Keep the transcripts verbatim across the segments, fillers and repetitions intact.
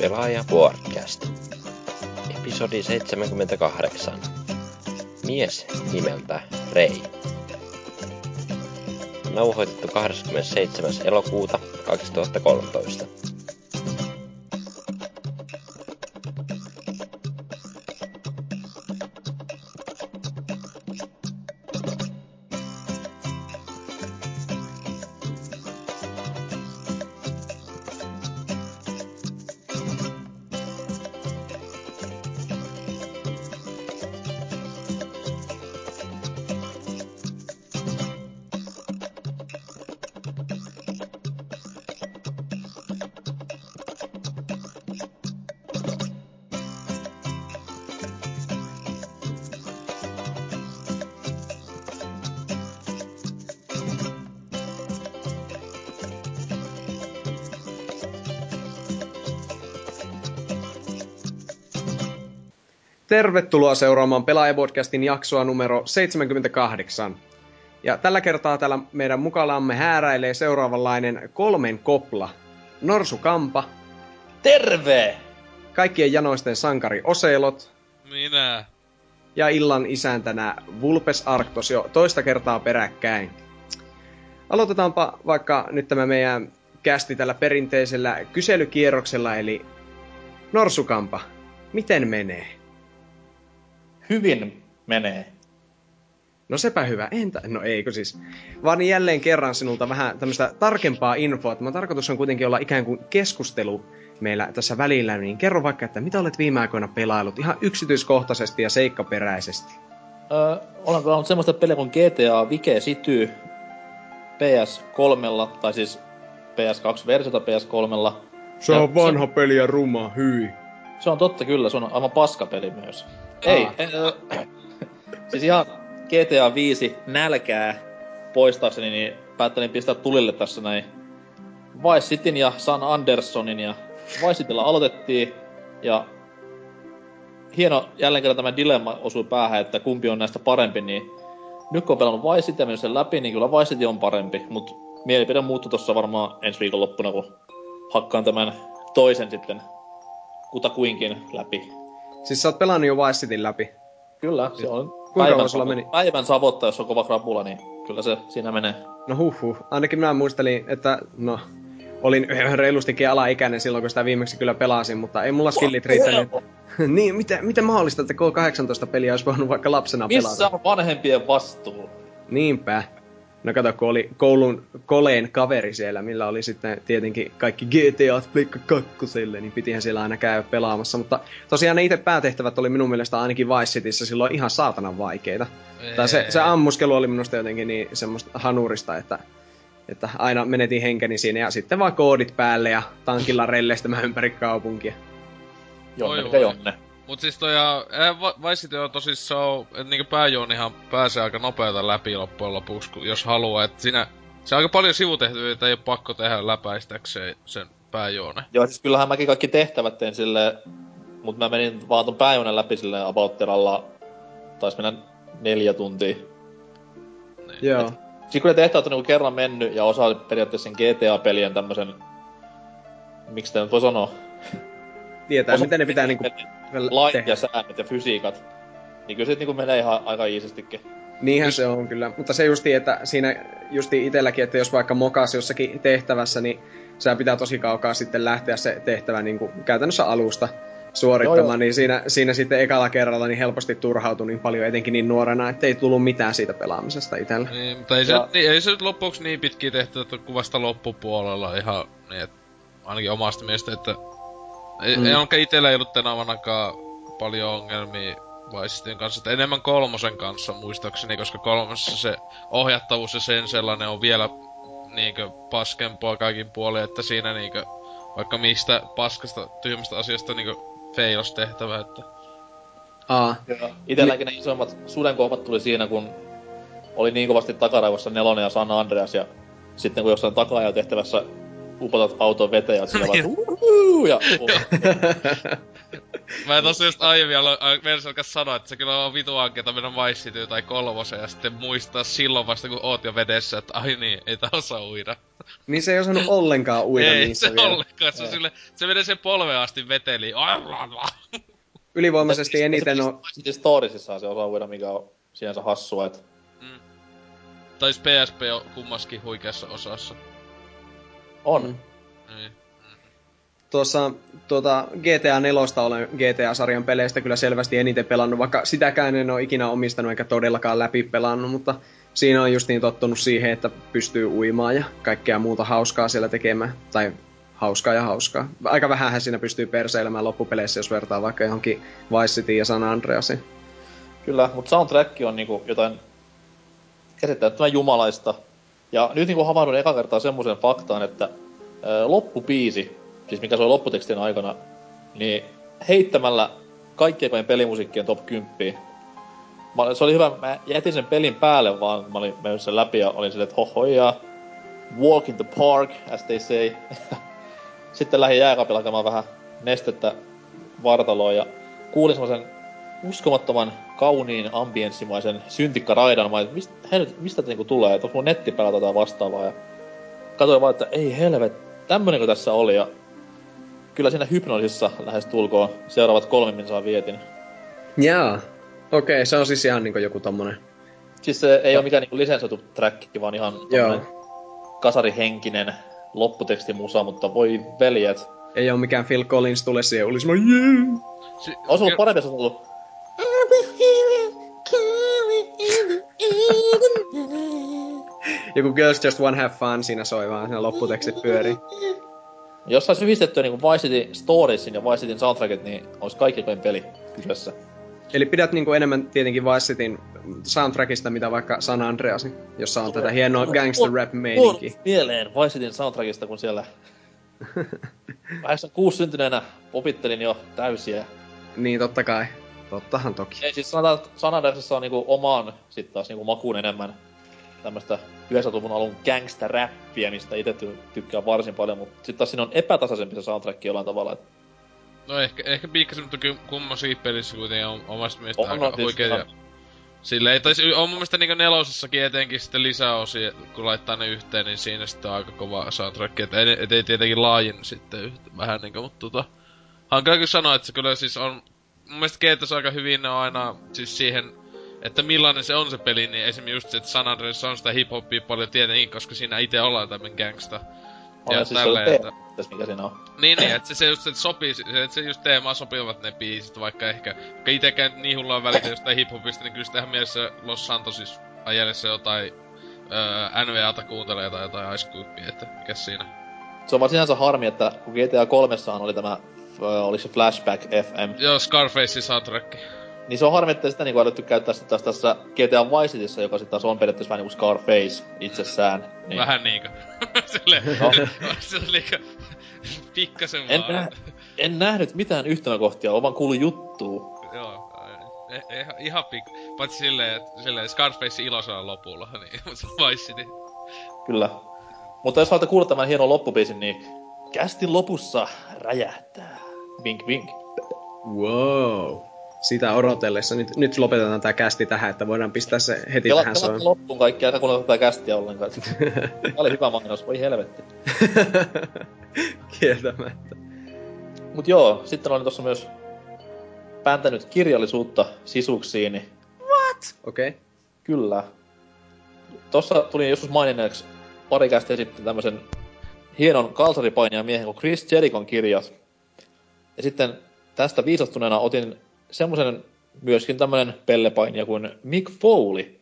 Pelaaja Podcast. Episodi seitsemänkymmentäkahdeksan. Mies nimeltä Rei. Nauhoitettu kahdeskymmenesseitsemäs elokuuta kaksituhattakolmetoista. Tervetuloa seuraamaan Pelaaja-podcastin jaksoa numero seitsemänkymmentäkahdeksan. Ja tällä kertaa täällä meidän mukallamme hääräilee seuraavanlainen kolmen kopla. Norsu Kampa. Terve! Kaikkien janoisten sankari Oselot. Minä. Ja illan isäntänä Vulpes Arctos jo toista kertaa peräkkäin. Aloitetaanpa vaikka nyt tämä meidän kästi tällä perinteisellä kyselykierroksella, eli Norsu Kampa, miten menee? Hyvin menee. No sepä hyvä. Entä? No eikö siis. Vaan jälleen kerran sinulta vähän tämmöistä tarkempaa infoa. Tämä tarkoitus on kuitenkin olla ikään kuin keskustelu meillä tässä välillä. Niin kerro vaikka, että mitä olet viime aikoina pelaillut ihan yksityiskohtaisesti ja seikkaperäisesti. Öö, olen pelannut semmoista pelejä kuin G T A Vice City P S kolme, tai siis P S kaksi versiota P S kolme. Se ja on vanha se... peli ja ruma, hyi. Se on totta kyllä, se on aivan paskapeli myös. Ei, äh, siis ihan G T A viisi nälkää poistaakseni, niin päättelin pistää tulille tässä näin Vice Cityn ja San Andersonin, ja Vice Cityllä aloitettiin, ja hieno, jälleen kerran tämä dilemma osui päähän, että kumpi on näistä parempi, niin nyt kun on pelannut Vice Cityä mennyt sen läpi, niin kyllä Vice City on parempi, mutta mielipide muuttui tuossa varmaan ensi viikonloppuna, kun hakkaan tämän toisen sitten kutakuinkin läpi. Siis sä oot pelannut jo Vice Cityn läpi? Kyllä, se on. Kuinka kauan sulla meni? Päivän savottaa, jos on kova krapula, niin kyllä se siinä menee. No huh huh. Ainakin minä muistelin, että no... Olin reilustikin alaikäinen silloin, kun sitä viimeksi kyllä pelasin, mutta ei mulla skillit riittänyt. Niin, miten, miten mahdollista, että K kahdeksantoista peliä olisi voinut vaikka lapsena pelata? Missä on vanhempien vastuu? Niinpä. No kato, kun oli koulun koleen kaveri siellä, millä oli sitten tietenkin kaikki G T A Pleikka kakkoselle, niin pitihän siellä aina käydä pelaamassa. Mutta tosiaan ne itse päätehtävät oli minun mielestä ainakin Vice Cityssä silloin ihan saatanan vaikeita. Eee. Tai se, se ammuskelu oli minusta jotenkin niin semmoista hanurista, että, että aina menetin henkeni siinä ja sitten vaan koodit päälle ja tankilla relleistämään ympäri kaupunkia. Jonne, mitä jonne. Mut siis toi Vice City on tosissaan, et niinku pääjoonihan pääsee aika nopeeta läpi loppujen lopuksi, jos haluaa, et siinä... Se on aika paljon sivutehtyä, että ei oo pakko tehdä läpäistäkseen sen pääjoone. Joo, siis kyllähän mäkin kaikki tehtävät tein silleen, mut mä menin vaan ton pääjoonen läpi silleen about-teralla, tais mennä neljä tuntia. Niin. Joo. Siis kyllä tehtävät on niinku kerran mennyt, ja osa periaatteessa sen G T A-pelien tämmösen... Miks te nyt voi sanoa? Tietää, osa miten ne pitää niinku... Lait tehdä. Ja säännöt ja fysiikat. Niin kyllä se niinku menee ihan aika iisistikin. Niinhän se on kyllä. Mutta se justi, että siinä justi itselläkin, että jos vaikka mokas jossakin tehtävässä, niin sä pitää tosi kaukaa sitten lähteä se tehtävä niinku käytännössä alusta suorittamaan. Joo, joo. Niin siinä, siinä sitten ekalla kerralla niin helposti turhautui niin paljon, etenkin niin nuorena, ettei tullut mitään siitä pelaamisesta itsellä. Niin, mutta ei, ja... se, ei se nyt loppuksi niin pitkiä tehtävä, että kuvasta loppupuolella ihan niin, että ainakin omasta mielestä, että ei, mm. ei onkaan itellä ei ollut tänä ainakaan paljon ongelmia Vice Cityn kanssa, että enemmän kolmosen kanssa muistaakseni, koska kolmosessa se ohjattavuus ja sen sellainen on vielä niinkö paskempaa kaikin puolin, että siinä niinkö vaikka mistä paskasta, tyhmästä asiasta niinkö feilas tehtävä, että... Aa. Itelläkin ne isommat sudenkuopat tuli siinä, kun oli niin kovasti takaraivossa Nelonen ja San Andreas, ja sitten kun jossain taka-ajan tehtävässä upotat auton veteen ja sillä vaan uuuuu ja... Mä tossa just aiemmin aloin alkaa sanoa, että se kyllä on vitu ankeeta mennä maissityyn tai kolmoseen ja sitten muistaa silloin vasta kun oot jo vedessä, että ai niin, ei tää osaa uida. Niin se ei osannut ollenkaan uida ei, niissä vielä. Ei se ollenkaan, se, sille, se menee sen polveen asti veteliin. Ylivoimaisesti eniten on... Sitten Storiesissaan se osaa uida, mikä on sinänsä hassua, että... Mm. Tai P S P on kummaskin huikeassa osassa. On. Mm. Niin. Tuossa tuota, G T A neljä olen G T A-sarjan peleistä kyllä selvästi eniten pelannut, vaikka sitäkään en ole ikinä omistanut eikä todellakaan läpi pelannut, mutta siinä on just niin tottunut siihen, että pystyy uimaan ja kaikkea muuta hauskaa siellä tekemään. Tai hauskaa ja hauskaa. Aika vähänhän siinä pystyy perseilemään loppupeleissä, jos vertaa vaikka johonkin Vice Cityin ja San Andreasin. Kyllä, mutta soundtrack on niinku jotain käsittämättömän jumalaista. Ja nyt niinku havahdun eka kertaa semmoisen faktaan, että ö, loppubiisi, siis mikä soi lopputekstin aikana, niin heittämällä kaikkien päin pelimusiikkien top kymmenen. Mä, se oli hyvä, mä jätin sen pelin päälle vaan, kun mä olin mennyt sen läpi ja olin silleen, että hohoja, walk in the park, as they say. Sitten lähdin jääkaapilla käymään vähän nestettä vartaloon ja kuulin semmoisen uskomattoman kauniin ambienssimaisen syntikkaraidan. Mä olin, mistä, mistä te niinku tulee, että onko mun netti päällä tai tota vastaavaa. Ja katsoin vaan, että ei helvet, tämmönenkö tässä oli. Ja kyllä siinä hypnoosissa lähes tulkoon seuraavat kolme minsaa vietin. Jaa. Okei, okay, se on siis ihan niinku joku tommonen... Siis se ei to... ole mikään niinku lisensoitu track, vaan ihan tommonen kasarihenkinen lopputekstimusa, mutta voi veljet. Ei oo mikään Phil Collins tule siihen, oli semmoinen jee! Si- Ois ollut parempi, jos on tullut... Joku Girls Just Wanna Have Fun siinä soi vaan, siinä lopputekstit pyörii. Jos sais yhdistettyä niinku Vice City Storiesin ja Vice Cityn soundtrackit, niin ois kaikki koen peli kyseessä. Eli pidät niinku enemmän tietenkin Vice Cityn soundtrackista, mitä vaikka San Andreasin, jossa on tätä hienoa gangster rap meininkiä. Tuo mieleen Vice Cityn soundtrackista, kun siellä kahdeksankymmentäkuusi syntyneenä popittelin jo täysiä. Niin, totta kai. Tottahan toki. Ei, siis sanotaan, että San Andreasissa on niinku omaan sit taas niinku makuun enemmän tämmöstä yhdeksänkymmentäluvun alun gangster rappia, mistä itse tykkään varsin paljon, mutta sit taas siinä on epätasaisempi se soundtrack jollain tavalla, et... No ehkä, ehkä pikkasen, mutta kummassakin pelissä kuitenkin on omasta mielestä on, aika huikeeta. Sillä ei taisi, on mun mielestä niinku nelosessakin etenkin sitten lisäosia, kun laittaa ne yhteen, niin siinä sitten on aika kova soundtrack. Et ei, et ei tietenkin laajennu sitten yhtä, vähän niinku, mut tota... Hankala kyllä sanoa, että se kyllä siis on... Mun mielestä G T A aika hyvin ne on aina siis siihen, että millainen se on se peli, niin esimerkiksi just se, että San Andreas on sitä hip-hopia paljon tietenkin, koska siinä itse ollaan tämän gangsta. Ja siis tälleen, että... Tässä mikä siinä on. Niin, niin että se, se just, että sopii, se, että se just teemaa sopivat ne biisit, vaikka ehkä... Vaikka itekään niin hullaan välitä jostain hiphopista, niin kyllä sitä ihan mielessä Los Santosis ajellessa jotain... Öö, N V A:ta kuuntelee tai jotain Ice Cubea, että mikäs siinä. Se on vaan sinänsä harmi, että kun G T A kolmessahan oli tämä... Oliko se Flashback F M? Joo, Scarfacein soundtrack. Niin se on harmi, että sitä niinku älytty käyttää sit taas tässä G T A Vice Cityssä, joka sit taas on periaatteessa vähän niinku Scarface itsessään. Niin. Vähän niinkö. Silleen, no. Silleen liikaa pikkasen en vaan. Nä- en nähnyt mitään yhtymäkohtia, on vaan kuullut juttua. Joo, e- e- ihan pikku. Paitsi silleen, että silleen Scarface iloisella lopulla, niin Vice City. Kyllä. Mutta jos haluatte kuulla tämän hienon loppubiisin, niin kästin lopussa räjähtää. Vink, vink. Wow. Sitä odotellessa. Nyt, nyt lopetetaan tää kästi tähän, että voidaan pistää se heti Kela, tähän soimaan. Loppuun kaikki, aika kuunnella tätä kästiä ollenkaan. Tää oli hyvä mainos, voi helvetti. Kieltämättä. Mut joo, sitten olin tossa myös pääntänyt kirjallisuutta sisuksiini. What? Okei. Okay. Kyllä. Tossa tuli joskus maininneeksi pari kästiä sitten tämmösen hienon kalsaripainijan miehen kuin Chris Jericon kirjat. Ja sitten tästä viisastuneena otin semmoisen myöskin tämmönen pellepainija kuin Mick Foley.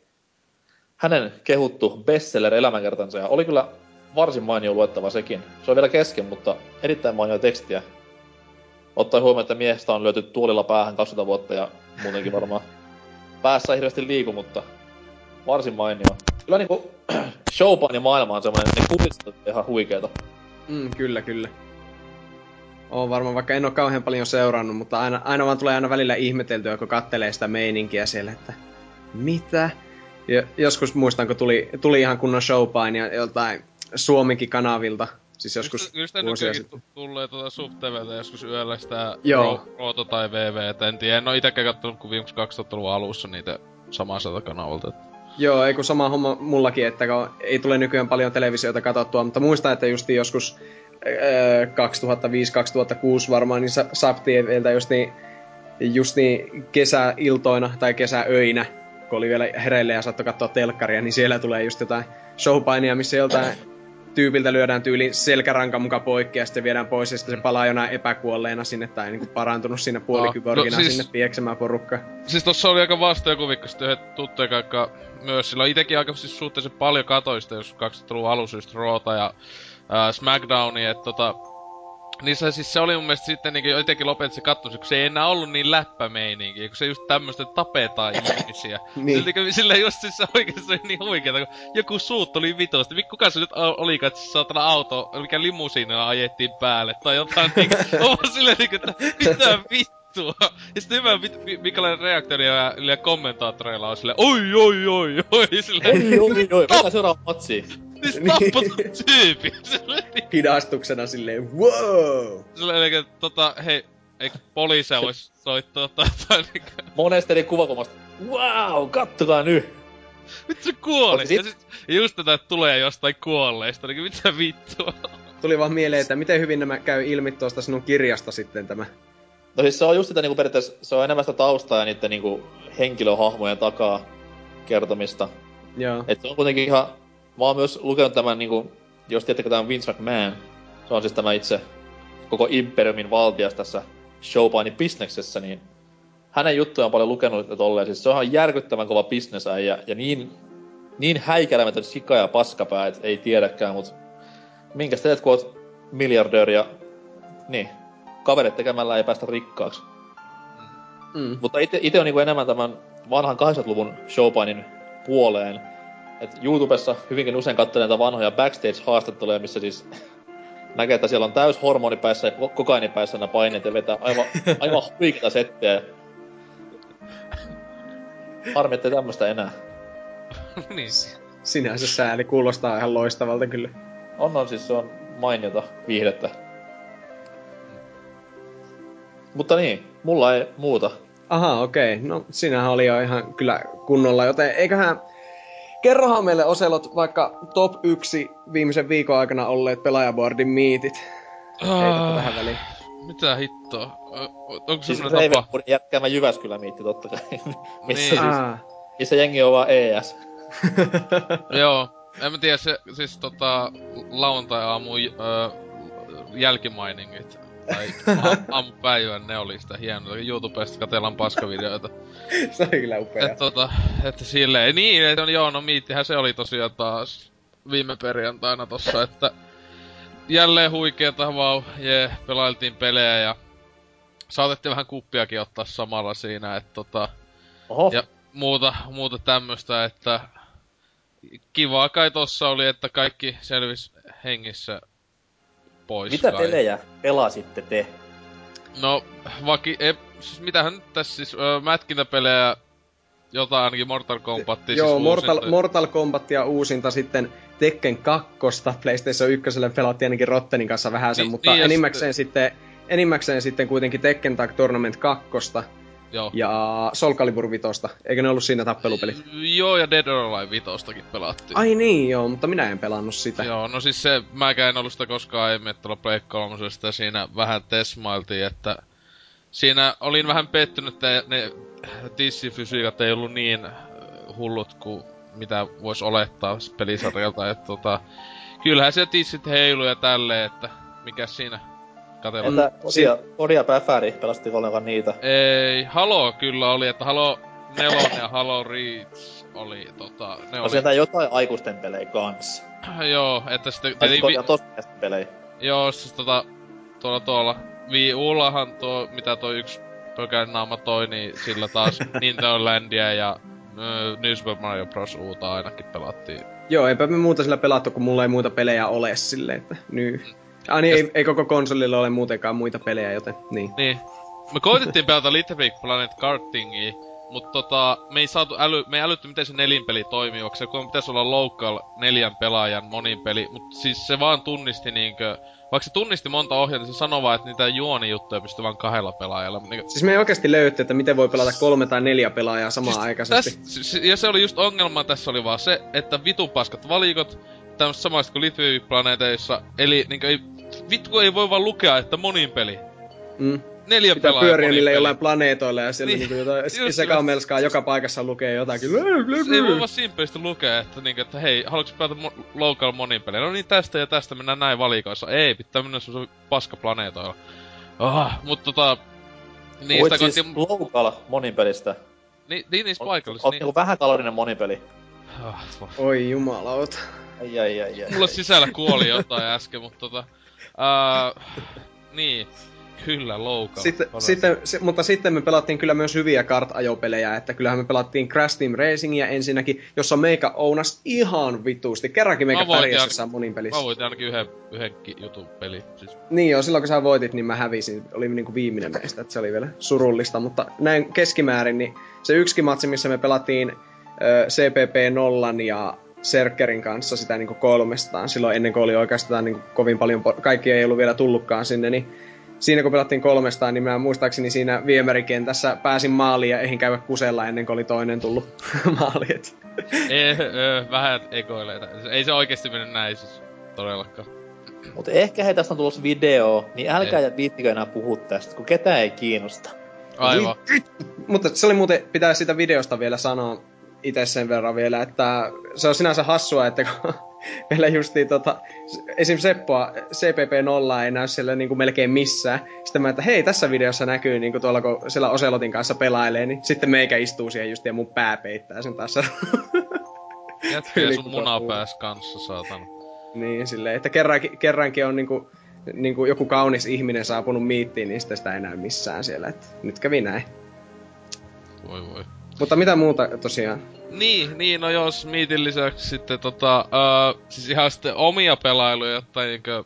Hänen kehuttu bestseller-elämänkertansa ja oli kyllä varsin mainio luettava sekin. Se on vielä kesken, mutta erittäin mainio tekstiä. Ottaen huomioon, että miehestä on löyty tuolilla päähän kaksikymmentä vuotta ja muutenkin varmaan päässä ei hirveästi liiku, mutta varsin mainio. Kyllä niinku showpaini maailma on semmoinen, että ne kuviset ihan huikeeta. Mm, kyllä, kyllä. Oon varmaan, vaikka en oo kauhean paljon seurannut, mutta aina, aina vaan tulee aina välillä ihmeteltyä, kun kattelee sitä meininkiä siellä, että mitä? Ja joskus muistan, kun tuli, tuli ihan kunnon showpainia joltain Suomenkin kanavilta, Siis joskus kyllä sitä nykyäkin t- tulee tuota SubTVtä joskus yöllä sitä Rooto tai V V:tä, en tiedä. En oo itekään kattonut kun viimeksi kaksituhattaluvun alussa niitä samaa sieltä kanavalta. Joo, ei kun sama homma mullakin, että ei tule nykyään paljon televisiota katsottua, mutta muistan, että justiin joskus öö, kaksituhattaviisi kaksituhattakuusi varmaan, niin SubTVltä just niin, just niin kesäiltoina tai kesäöinä, kun oli vielä hereille ja saattoi katsoa telkkaria, niin siellä tulee just jotain showpainia, missä joltain tyypiltä lyödään tyyliin selkäranka muka poikki ja sitten viedään pois ja sitten se palaa jonain epäkuolleena sinne tai niinku parantunut siinä puolikyborgina no, siis, sinne pieksemään porukkaa. Siis tossa oli aika vasta joku viikko sitten yhdet tuttuja kaikka myös silloin itekin aika siis suhteellisen paljon katoista jos kaksituhattaluvun alussa just Roota ja äh, Smackdownia, että tota niissä siis se oli mun mielestä sitten niinkin jotenkin lopetti se kattomus, kun se ei enää ollut niin läppämeininkiä, kun se just tämmöstä tapetaan ihmisiä. Niin. Silleen just siis se oikeesti oli niin huikeeta, kun joku suut oli vitosti. Kuka se nyt olikaan, että se saatana auto, mikä limusiinilla ajettiin päälle tai jotain niinku. Oon silleen niinku, että mitä vittua. Ja sitten hyvä, minkälainen reaktio ja kommentaattoreilla on silleen oi oi oi oi silleen. Ei oi oi, mennään seuraava matsiin. Siis tappat tyypin silleen. Hidastuksena silleen wow! Silleen elikkä tota hei, eikö poliisia vois soittaa tai jotain niinkö? Monesti kuvakomasta wow, kattokaa nyt! Mit sä kuolit? Ja sit just tätä tulee jostain kuolleista, niinkö mitä vittua? Tuli vaan mieleen, että miten hyvin nämä käy ilmi tuosta sinun kirjasta sitten tämä. No siis se on just sitä niinku periaatteessa, se on enemmän sitä taustaa ja niitten niinku henkilöhahmojen takaa kertomista. Joo. Et se on kuitenkin ihan... Mä oon myös lukenut tämän niinku, jos tiedättekö tää on Vince McMahon, se on siis tämä itse koko Imperiumin valtias tässä showpaini-bisneksessä, niin hänen juttuja on paljon lukenut ja tolleen, siis se on ihan järkyttävän kova bisnesäijä ja niin, niin häikäilemätön sika ja paskapää, et ei tiedäkään, mut minkäs teet kun oot miljardööri ja niin, kaverit tekemällä ei päästä rikkaaksi. Mm. Mutta ite, ite on niinku enemmän tämän vanhan kahdeksankymmentäluvun showpainin puoleen. Et YouTubessa hyvinkin usein katselee näitä vanhoja backstage-haastatteluja, missä siis näkee, että siellä on täys hormonipäissä ja kokainipäissä nämä paineet ja vetää aivan, aivan huikeita settejä. Harmi, ettei tämmöstä enää. Niin. Sinänsä sääli kuulostaa ihan loistavalta kyllä. On on siis, se on mainiota viihdettä. Mutta niin, mulla ei muuta. Aha, okei. Okay. No sinähän oli jo ihan kyllä kunnolla, joten eiköhän... Kerrohan meille Oselot vaikka top yksi viimeisen viikon aikana olleet pelaajaboardin miitit. Heitäpä vähän väliin. Mitä hittoa? Onko se siis semmoinen tapa? Reivenpurin jätkäämä Jyväskylä miitti tottakai. Missä niin. siis? Ah. Missä jengi on vaan E S. Joo. En mä tiedä se, siis tota lauantai-aamun öö, jälkimainingit. Tai aamupäivän ne oli sitä hienoa. YouTubesta katsellaan paskavideoita. Se oli kyllä upea. Että tota, että silleen, niin, että on joo, no miittihän se oli tosiaan taas viime perjantaina tossa, että jälleen huikeeta, vau, jee, pelailtiin pelejä ja saatettiin vähän kuppiakin ottaa samalla siinä, että tota, oho. Ja muuta, muuta tämmöstä, että kivaa kai tossa oli, että kaikki selvisi hengissä. Pois mitä kai. Pelejä pelasitte te? No, vaki... E, siis mitähän nyt tässä siis... Ö, mätkintäpelejä... Jotain ainakin Mortal Kombatia siis joo, Mortal, Mortal Kombatia uusinta sitten Tekken kakkosta. PlayStation ykköselle pelattiin ainakin Rottenin kanssa vähän sen, niin, mutta niin, enimmäkseen sitten... Enimmäkseen sitten kuitenkin Tekken Tag Tournament kakkosta. Joo. Ja Soul Calibur vitosta. Eikö ne ollut siinä tappelupelit? Joo, ja Dead or Alive vitostakin pelattiin. Ai niin, joo, mutta minä en pelannut sitä. Joo, no siis se, mäkään en ollut sitä koskaan aiemmin, että tuolla Play kolmosesta siinä vähän tesmailtiin, että... Siinä olin vähän pettynyt, että ne tissifysiikat ei ollut niin hullut kuin mitä vois olettaa pelisarjalta, että tota... Kyllähän siellä tissit heiluu ja tälleen, että mikäs siinä... Katsellaan. Entä Odia, Odia Päfäri, pelastitko olevan niitä? Ei, Halo kyllä oli, että Halo nelonen ja Halo Reach oli tota... Ne no oli... sieltä jotain aikuisten pelejä kans. Joo, että sitten... Tai vi... tosiaan pelejä. Joo, siis tota... Tuolla tuolla... Wii Ullahan tuo, mitä toi yksi pökän naama toi, niin sillä taas Nintendo Landia ja... Öö, New Super Mario Bros. Uta ainakin pelattiin. Joo, eipä me muuta sillä pelattu, kun mulla ei muuta pelejä ole silleen, että nyy. Ah niin, ei, ei koko konsolilla ole muutenkaan muita pelejä, joten niin. Niin. Me koitettiin pelata Little Big Planet Kartingia, Mut tota, me ei saatu äly, me ei älytty miten se nelinpeli toimii, onko se, kun pitäis olla local neljän pelaajan monin peli, mut siis se vaan tunnisti niinkö, vaikka se tunnisti monta ohjelmaa, se sanoi vaan, että niitä juonijuttuja pystyy vaan kahdella pelaajalla. Niinkö... Siis me ei oikeesti löyty, että miten voi pelata kolme tai neljä pelaajaa samaan siis aikaisesti. Täs, ja se oli just ongelma, tässä oli vaan se, että vitun paskat valikot, tämmöset samaiset kuin Litvivi-planeeteissa, eli niinkö ei, vitku ei voi vaan lukea, että monin peli. Mm. Neljä pitää pyöriä niille jollain planeetoilla ja siellä niin, niinku jotain sekamelskaa joka paikassa lukee jotakin. Ei voi vaan simppelisti lukea, että, niinku, että hei, haluatko pelata mo- local monin peliä? No niin, tästä ja tästä mennään näin valikoissa. Ei, pitää mennä semmosen paskaplaneetoilla. Oh, mut tota... Niin sitä siis kanti... local monin pelistä. Niin, niin niissä paikallis. Oot niinku vähän taloudellinen monin peli. Oh, oi jumalauta. Ai ai ai ai. Mulla sisällä kuoli jotain äsken, mut tota... Uh, niin. Kyllä, loukalla. Sitten, sitten, se, mutta sitten me pelattiin kyllä myös hyviä kart-ajopelejä, että kyllähän me pelattiin Crash Team Racingia ensinnäkin, jossa meikä ounas ihan vituusti. Kerrankin meikä pärjäs jossain monin pelissä. Mä voitin ainakin yhden, yhdenkin jutun peli. Siis. Niin joo, silloin kun sä voitit, niin mä hävisin. Oli niinku viimeinen meistä, että se oli vielä surullista, mutta näin keskimäärin, niin se yksikin matsi, missä me pelattiin äh, C P P nolla ja Serkerin kanssa sitä niinku kolmestaan, silloin ennen kuin oli oikeastaan niinku kovin paljon, por- kaikki ei ollut vielä tullutkaan sinne, niin siinä kun pelattiin kolmestaan, niin mä muistaakseni siinä viemärikentässä pääsin maaliin ja eihin käydä kusella ennen kuin oli toinen tullut maaliin. Ei, vähän ekoileita. Ei se oikeesti mennyt näin siis, todellakaan. Mut ehkä hei, tästä on tulossa video, niin älkää ei. Viittikö enää puhua tästä, kun ketään ei kiinnosta. Aivan. Mutta se oli muuten, pitää siitä videosta vielä sanoa itse sen verran vielä, että se on sinänsä hassua, että kun meillä justiin tota, esim. Seppoa C P P nolla ei näy siellä niinku melkein missään. Sitten mä, että hei, tässä videossa näkyy niinku tuolla, kun siellä Oselotin kanssa pelailee, niin sitten meikä istuu siihen justiin ja mun pää peittää sen taas. Jätkiä sun muna pääs kanssa, saatana. Niin, silleen, että kerrankin, kerrankin on niinku, niinku joku kaunis ihminen saapunut miittiin, niin sitten sitä ei näy missään siellä. Että nyt kävi näin. Voi voi. Mutta mitä muuta tosiaan? Niin, niin, no jos miitin lisäksi sitten tota, öö, siis ihan sitten omia pelailuja tai niinkö,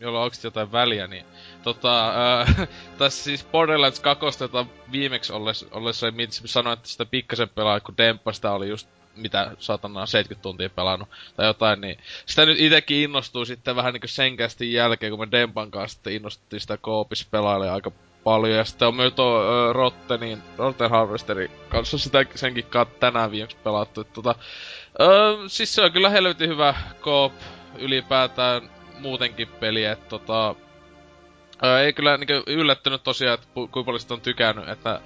jolla onko jotain väliä, niin tota, öö, tässä siis Borderlands kaksi, jota viimeksi ollessa, ollessa mietissä sanoin, että sitä pikkasen pelaa, kun Demppa sitä oli just mitä satanaan seitsemänkymmentä tuntia pelannut tai jotain, niin sitä nyt itekin innostuu sitten vähän niinkö sen kästin jälkeen, kun me Dempan kanssa sitten innostuttiin sitä koopis pelailemaan aika paljon, ja sitten on myös tuo öö, Rottenin, Rotten Harvesterin kanssa sitä senkin kanssa tänään viimeksi pelattu, että tota, öö, siis se on kyllä helvetin hyvä koop ylipäätään muutenkin peli, että tota, öö, ei kyllä niinkö yllättynyt tosiaan, että pu- kuinka paljon sitä on tykännyt, että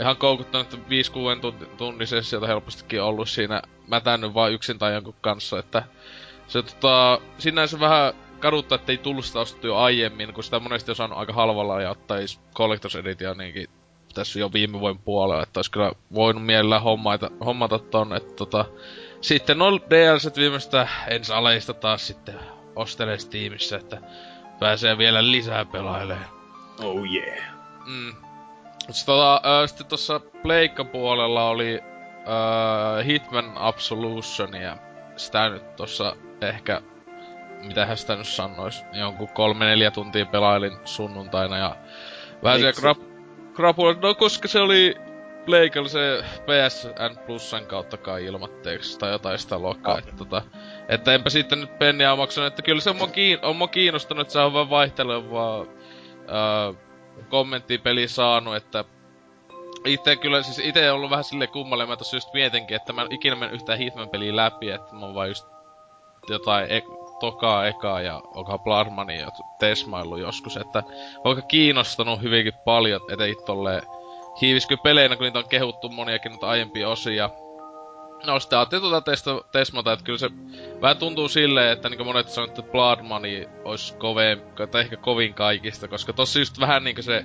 ihan koukuttanut, että viisi kuusi tunnin sessiota helpostikin ollut siinä mätännyt vaan yksin tai jonkun kanssa, että se tota, sinänsä vähän kaduttaa, ettei tullu sitä ostettua aiemmin, kun sitä monesti on saanut aika halvalla ja ottais Collector's Editioninkin tässä jo viime vuoden puolella, että ois kyllä voinut mielellään hommata, hommata ton, että tota... Sitten no D L C:t viimeistä ensi aleista taas sitten ostelee Steamissa, että pääsee vielä lisää pelailemaan. Oh yeah. Mm. Sitten tota, äh, sitten tossa pleikkapuolella oli äh, Hitman Absolutionia, sitä nyt tossa ehkä... Mitähän sitä nyt sanois? Jonkun kolme neljä tuntia pelailin sunnuntaina ja... Vähän siellä krap- krapula... No koska se oli... Pleikalla se P S N Plusan kautta kai ilmatteeksi tai jotain sitä luokkaa, että tota... Että enpä siitä nyt penniä maksanut, että kyllä se on mua, kiin- on mua kiinnostunut, että se on vaan vaihtelevaa... Öö... kommenttipeliä saanut, että... Itse kyllä, siis ite on ollut vähän silleen kummalle, mä tossa just mietinkin, että mä en ikinä mennyt yhtään Hitman-peliä läpi, että mä oon vaan just... Jotain... E- Tokaa, ekaa ja onko Blarmania tesmailu joskus, että onko kiinnostanut hyvinkin paljon, ettei tolleen hiiviskö peleinä, kun niitä on kehuttu moniakin noita aiempia osia. No sitten ajattelin tuota tesmata, että kyllä se vähän tuntuu silleen, että niinku monet sanoo, että Blarmania ois koveen, tai ehkä kovin kaikista, koska tossa just vähän niinku se,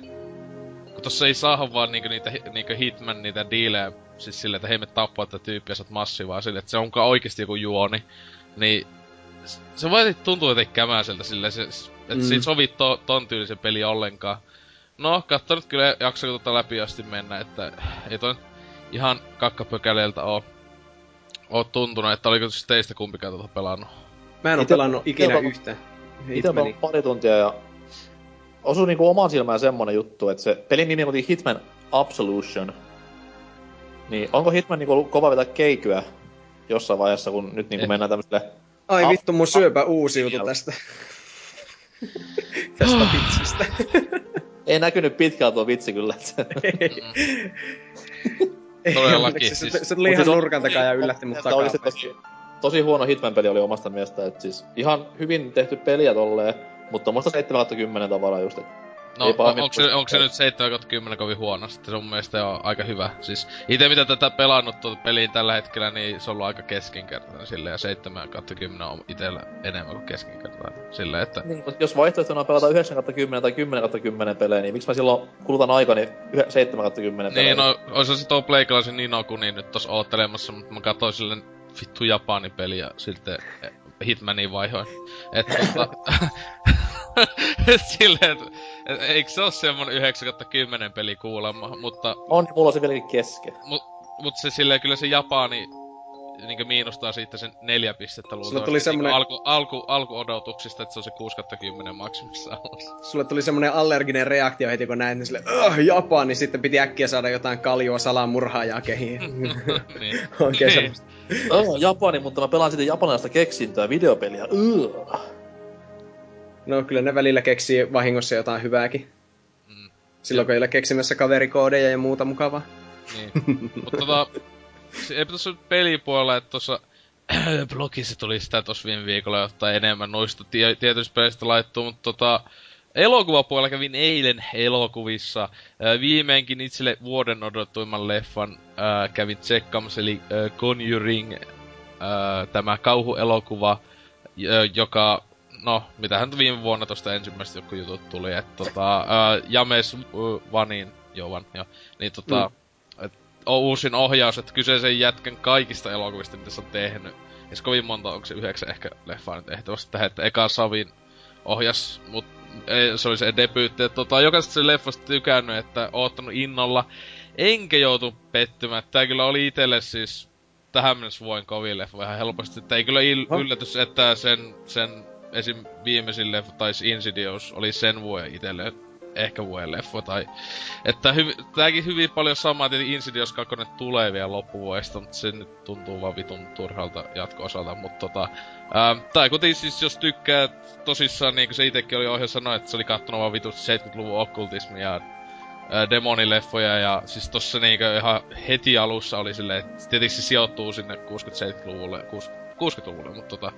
kun tossa ei saa vaan niinku niitä niinku Hitman niitä diilejä, siis silleen, että hei me tappaa tätä tyyppiä, sä oot massi vaan silleen, että se onkaan oikeesti joku juoni, niin se voi tuntuu jotenkin kämäiseltä silleen, se, et mm. siitä sovi to, ton tyylisen peli ollenkaan. No, katso nyt kyllä jakso tota läpi asti mennä, että ei toi ihan kakkapökäleeltä oo, oo tuntunut, että oliko siis teistä kumpikaan tota pelannut. Mä en oo pelannut ikinä ite, yhtään. Ite on pari tuntia ja osui niinku omaan silmään semmonen juttu, että se pelin nimi oli Hitman Absolution. Niin, onko Hitman niinku kova vetää keikyä jossain vaiheessa, kun nyt niinku eh. mennään tämmöiselle... Ai a- vittu, mun syöpä a- uusiutui tästä. tästä vitsistä. Ei näkynyt pitkään tuo vitsi kyllä. Todellakin. Se, se, se tuli ihan nurkan takaa ja yllätti mut takaa. Tosi, tosi huono Hitman-peli oli omasta mielestä. Et siis ihan hyvin tehty peliä tolleen, mutta tommoista seitsemän kymmenen tavaraa just. Et no, onko se, onko se nyt seitsemän kymmenen kovin huonosti? Se on mun mielestä on aika hyvä. Siis ite mitä tätä pelannut tuota peliin tällä hetkellä, niin se on ollut aika keskinkertainen silleen. Ja seitsemän kymmenen on itellä enemmän kuin keskinkertainen silleen, että... Niin, mutta jos vaihtoehtona pelata yhdeksän kymmenen tai kymmenen kymmenen pelejä, niin miksi mä silloin kulutan aikani seitsemän kymmenen pelejä? Niin, no ois se tuo Playclassin Ninokuni nyt tossa oottelemassa, mutta mä katsoin silleen vittu Japanin peliä siltä Hitmaniin vaihoin. Että tota... silleen, et, eikö se oo semmonen yhdeksän kymmenen peli kuulemma, mutta... On, mulla on se vieläkin kesken. Mut, mut se silleen, kyllä se Japani niinkö miinustaa siitä sen neljä pistettä luultavasti. Sulla tuli semmonen... Alku, alku, alkuodotuksista, että se on se kuusi kymmenen maksimissa. Sulla tuli semmonen allerginen reaktio heti, kun näet, niin silleen, oh, Japani, sitten piti äkkiä saada jotain kaljua salamurhaajaa kehiin. niin. Oikein niin. Semmoista. Oh, Japani, mutta mä pelaan sitten japanilaista keksintöä, videopeliä, yyööö. No kyllä ne välillä keksii vahingossa jotain hyvääkin. Mm. Silloin kun ei ole keksimässä kaverikoodeja ja muuta mukavaa. Niin. Mutta tota... Eipä tossa pelipuolella, että tossa... blogissa tuli sitä tossa viime viikolla jotain enemmän noista tie- tietyistä pelistä laittuu, mutta tota... Elokuvapuolella kävin eilen elokuvissa. Viimeinkin itselle vuoden odotuimman leffan äh, kävin tsekkaamassa, eli äh, Conjuring. Äh, tämä kauhuelokuva, äh, joka... No, mitähän viime vuonna tosta ensimmäistä joku jutut tuli, että tota, ää, James Vanin, Jovan, jo, niin tota, mm. et, o, uusin ohjaus, että kyseisen jätkän kaikista elokuvista, mitä se on tehnyt. Ees kovin monta, onko se yhdeksän ehkä leffaa nyt ehtävästi tähän, että eka Savin ohjas, mut ei, se oli se debyytti, että tota, jokaisesta se leffasta tykännyt, että oottanut innolla, enkä joutu pettymään, että tää kyllä oli itelle siis tähän mennessä vuoden kovin leffa ihan helposti, että ei kyllä il- yllätys, että sen, sen esim. Viimeisin leffa, tai Insidious, oli sen vuoden itelle ehkä vuoden leffa, tai... Että hyvi, tääkin hyvin paljon samaa, tietenkin Insidious kaksi tulee vielä loppuvuodesta, mutta se nyt tuntuu vaan vitun turhalta jatko-osalta, mutta tota... Ähm, tai kuten siis, jos tykkää tosissaan, niinku se itekin oli ohjaa sanoa, että se oli kattonut vaan vitun seitsemänkymmentäluvun okkultismia ja äh, demonileffoja, ja siis tossa niinku ihan heti alussa oli silleen, että tietenkin se sijoittuu sinne kuusikymmentä-seitsemänkymmentäluvulle, kuusikymmentäluvulle, mutta tota...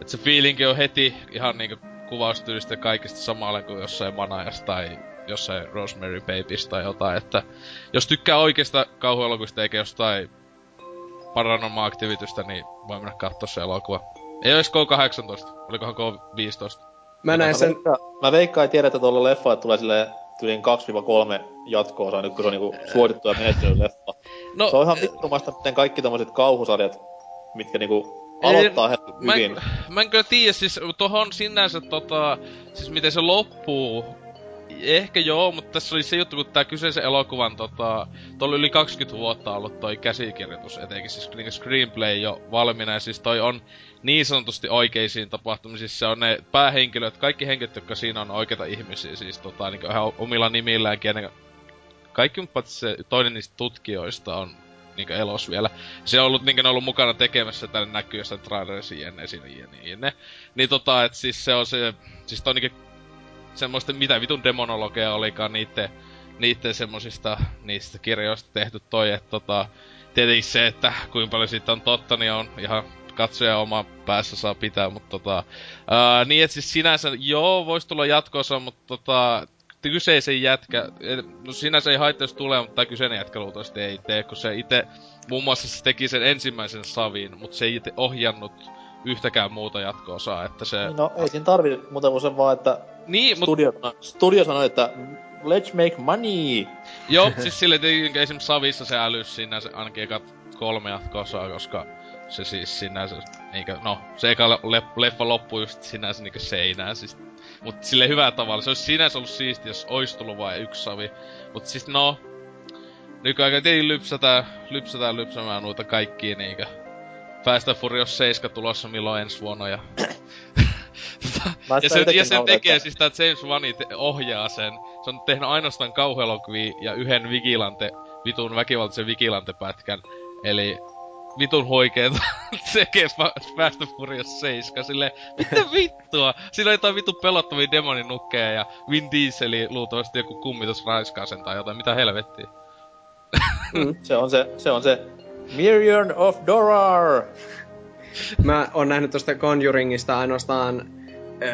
Et se fiilinki on heti ihan niinku kuvaustyylistä kaikista samalle kuin jossain Manajassa tai jossain Rosemary Babies tai jotain, että jos tykkää oikeista kauhuelokuvista eikä jostain Paranormal Activitystä, niin voi mennä kattoo se elokuva. Ei oo edes K kahdeksantoista, olikohan K viisitoista. Mä näin sen... Mä veikkaan, ei tiedä, että tuolla leffa tulee silleen tyliin kaksi kolme jatko-osaa nyt, kun se on niinku suosittu ja menestynyt leffa. No, se on ihan vittumasta, miten kaikki tommoset kauhusarjat, mitkä niinku... Aloittaa en, hyvin. Mä, mä en kyllä tiiä, siis tohon sinänsä tota... Siis miten se loppuu... Ehkä joo, mutta tässä oli se juttu, kun tää kyseisen elokuvan tota... Tuolla yli kaksikymmentä vuotta ollut toi käsikirjoitus etenkin, siis niinku screenplay jo valmiina. Ja siis toi on niin sanotusti oikeisiin tapahtumisiin. Se on ne päähenkilöt, kaikki henkilöt, jotka siinä on oikeita ihmisiä. Siis tota niinku ihan omilla nimillään kenen... Kaikki mutta se toinen niistä tutkijoista on... niinku elos vielä. Se on ollut niinku ne on ollut mukana tekemässä tälle näkyy jostain trailerisiin jenne esiin ja niin jenne. Niin tota, et siis se on se... Siis toi niinku... Semmoista mitä vitun demonologeja olikaan niitte... Niitte semmosista... Niistä kirjoista tehty toi, et tota... Tietenkin se, että kuinka paljon siitä on totta, niin on ihan... Katsoja oma päässä saa pitää, mut tota... Ää, niin et siis sinänsä... Joo, vois tulla jatkoosa, mut tota... Kyseisen jätkä, no sinänsä ei haittaa jos tulee, mutta tää kyseinen jätkä luultavasti ei tee, kun se ite, muun muassa se teki sen ensimmäisen Savin, mut se ei ite ohjannut yhtäkään muuta jatko-osaa, että se... No ei siinä tarvii muuta kuin sen vaan, että niin, studio, mut... studio sanoi, että let's make money! Joo, siis silleen tietenkin esimerkiksi Savissa se älys sinänsä ainakin ekat kolme jatko-osaa, koska se siis sinänsä, niinkö, no se eka leffa loppuu just sinänsä niinkö seinään, siis... Mut silleen hyvää tavalla. Se olisi sinänsä ollut siistiä, jos ois tullu vaan yksi Savi. Mut siis no... Nykyaika tietenkin lypsätään, lypsätään lypsämään noita kaikkia niinkö. Fast and Furious seitsemän tulossa milloin ensi vuonna ja... ja sen, ja sen tekee siis tää James Vani ohjaa sen. Se on tehnyt ainoastaan kauhuelokuvia ja yhden Vigilante vitun väkivaltaisen Vigilante-pätkän. Eli vitun huikeeta sekä Fast and Furious seitsemän, silleen, mitä vittua? Siinä on jotain vitun pelottavia demoninukkeja ja Vin Dieseli luultavasti joku kummitus raiskaa sen tai jotain, mitä helvettiä. Mm, se on se, se on se. Miriam of Dorar! Mä oon nähnyt tosta Conjuringista ainoastaan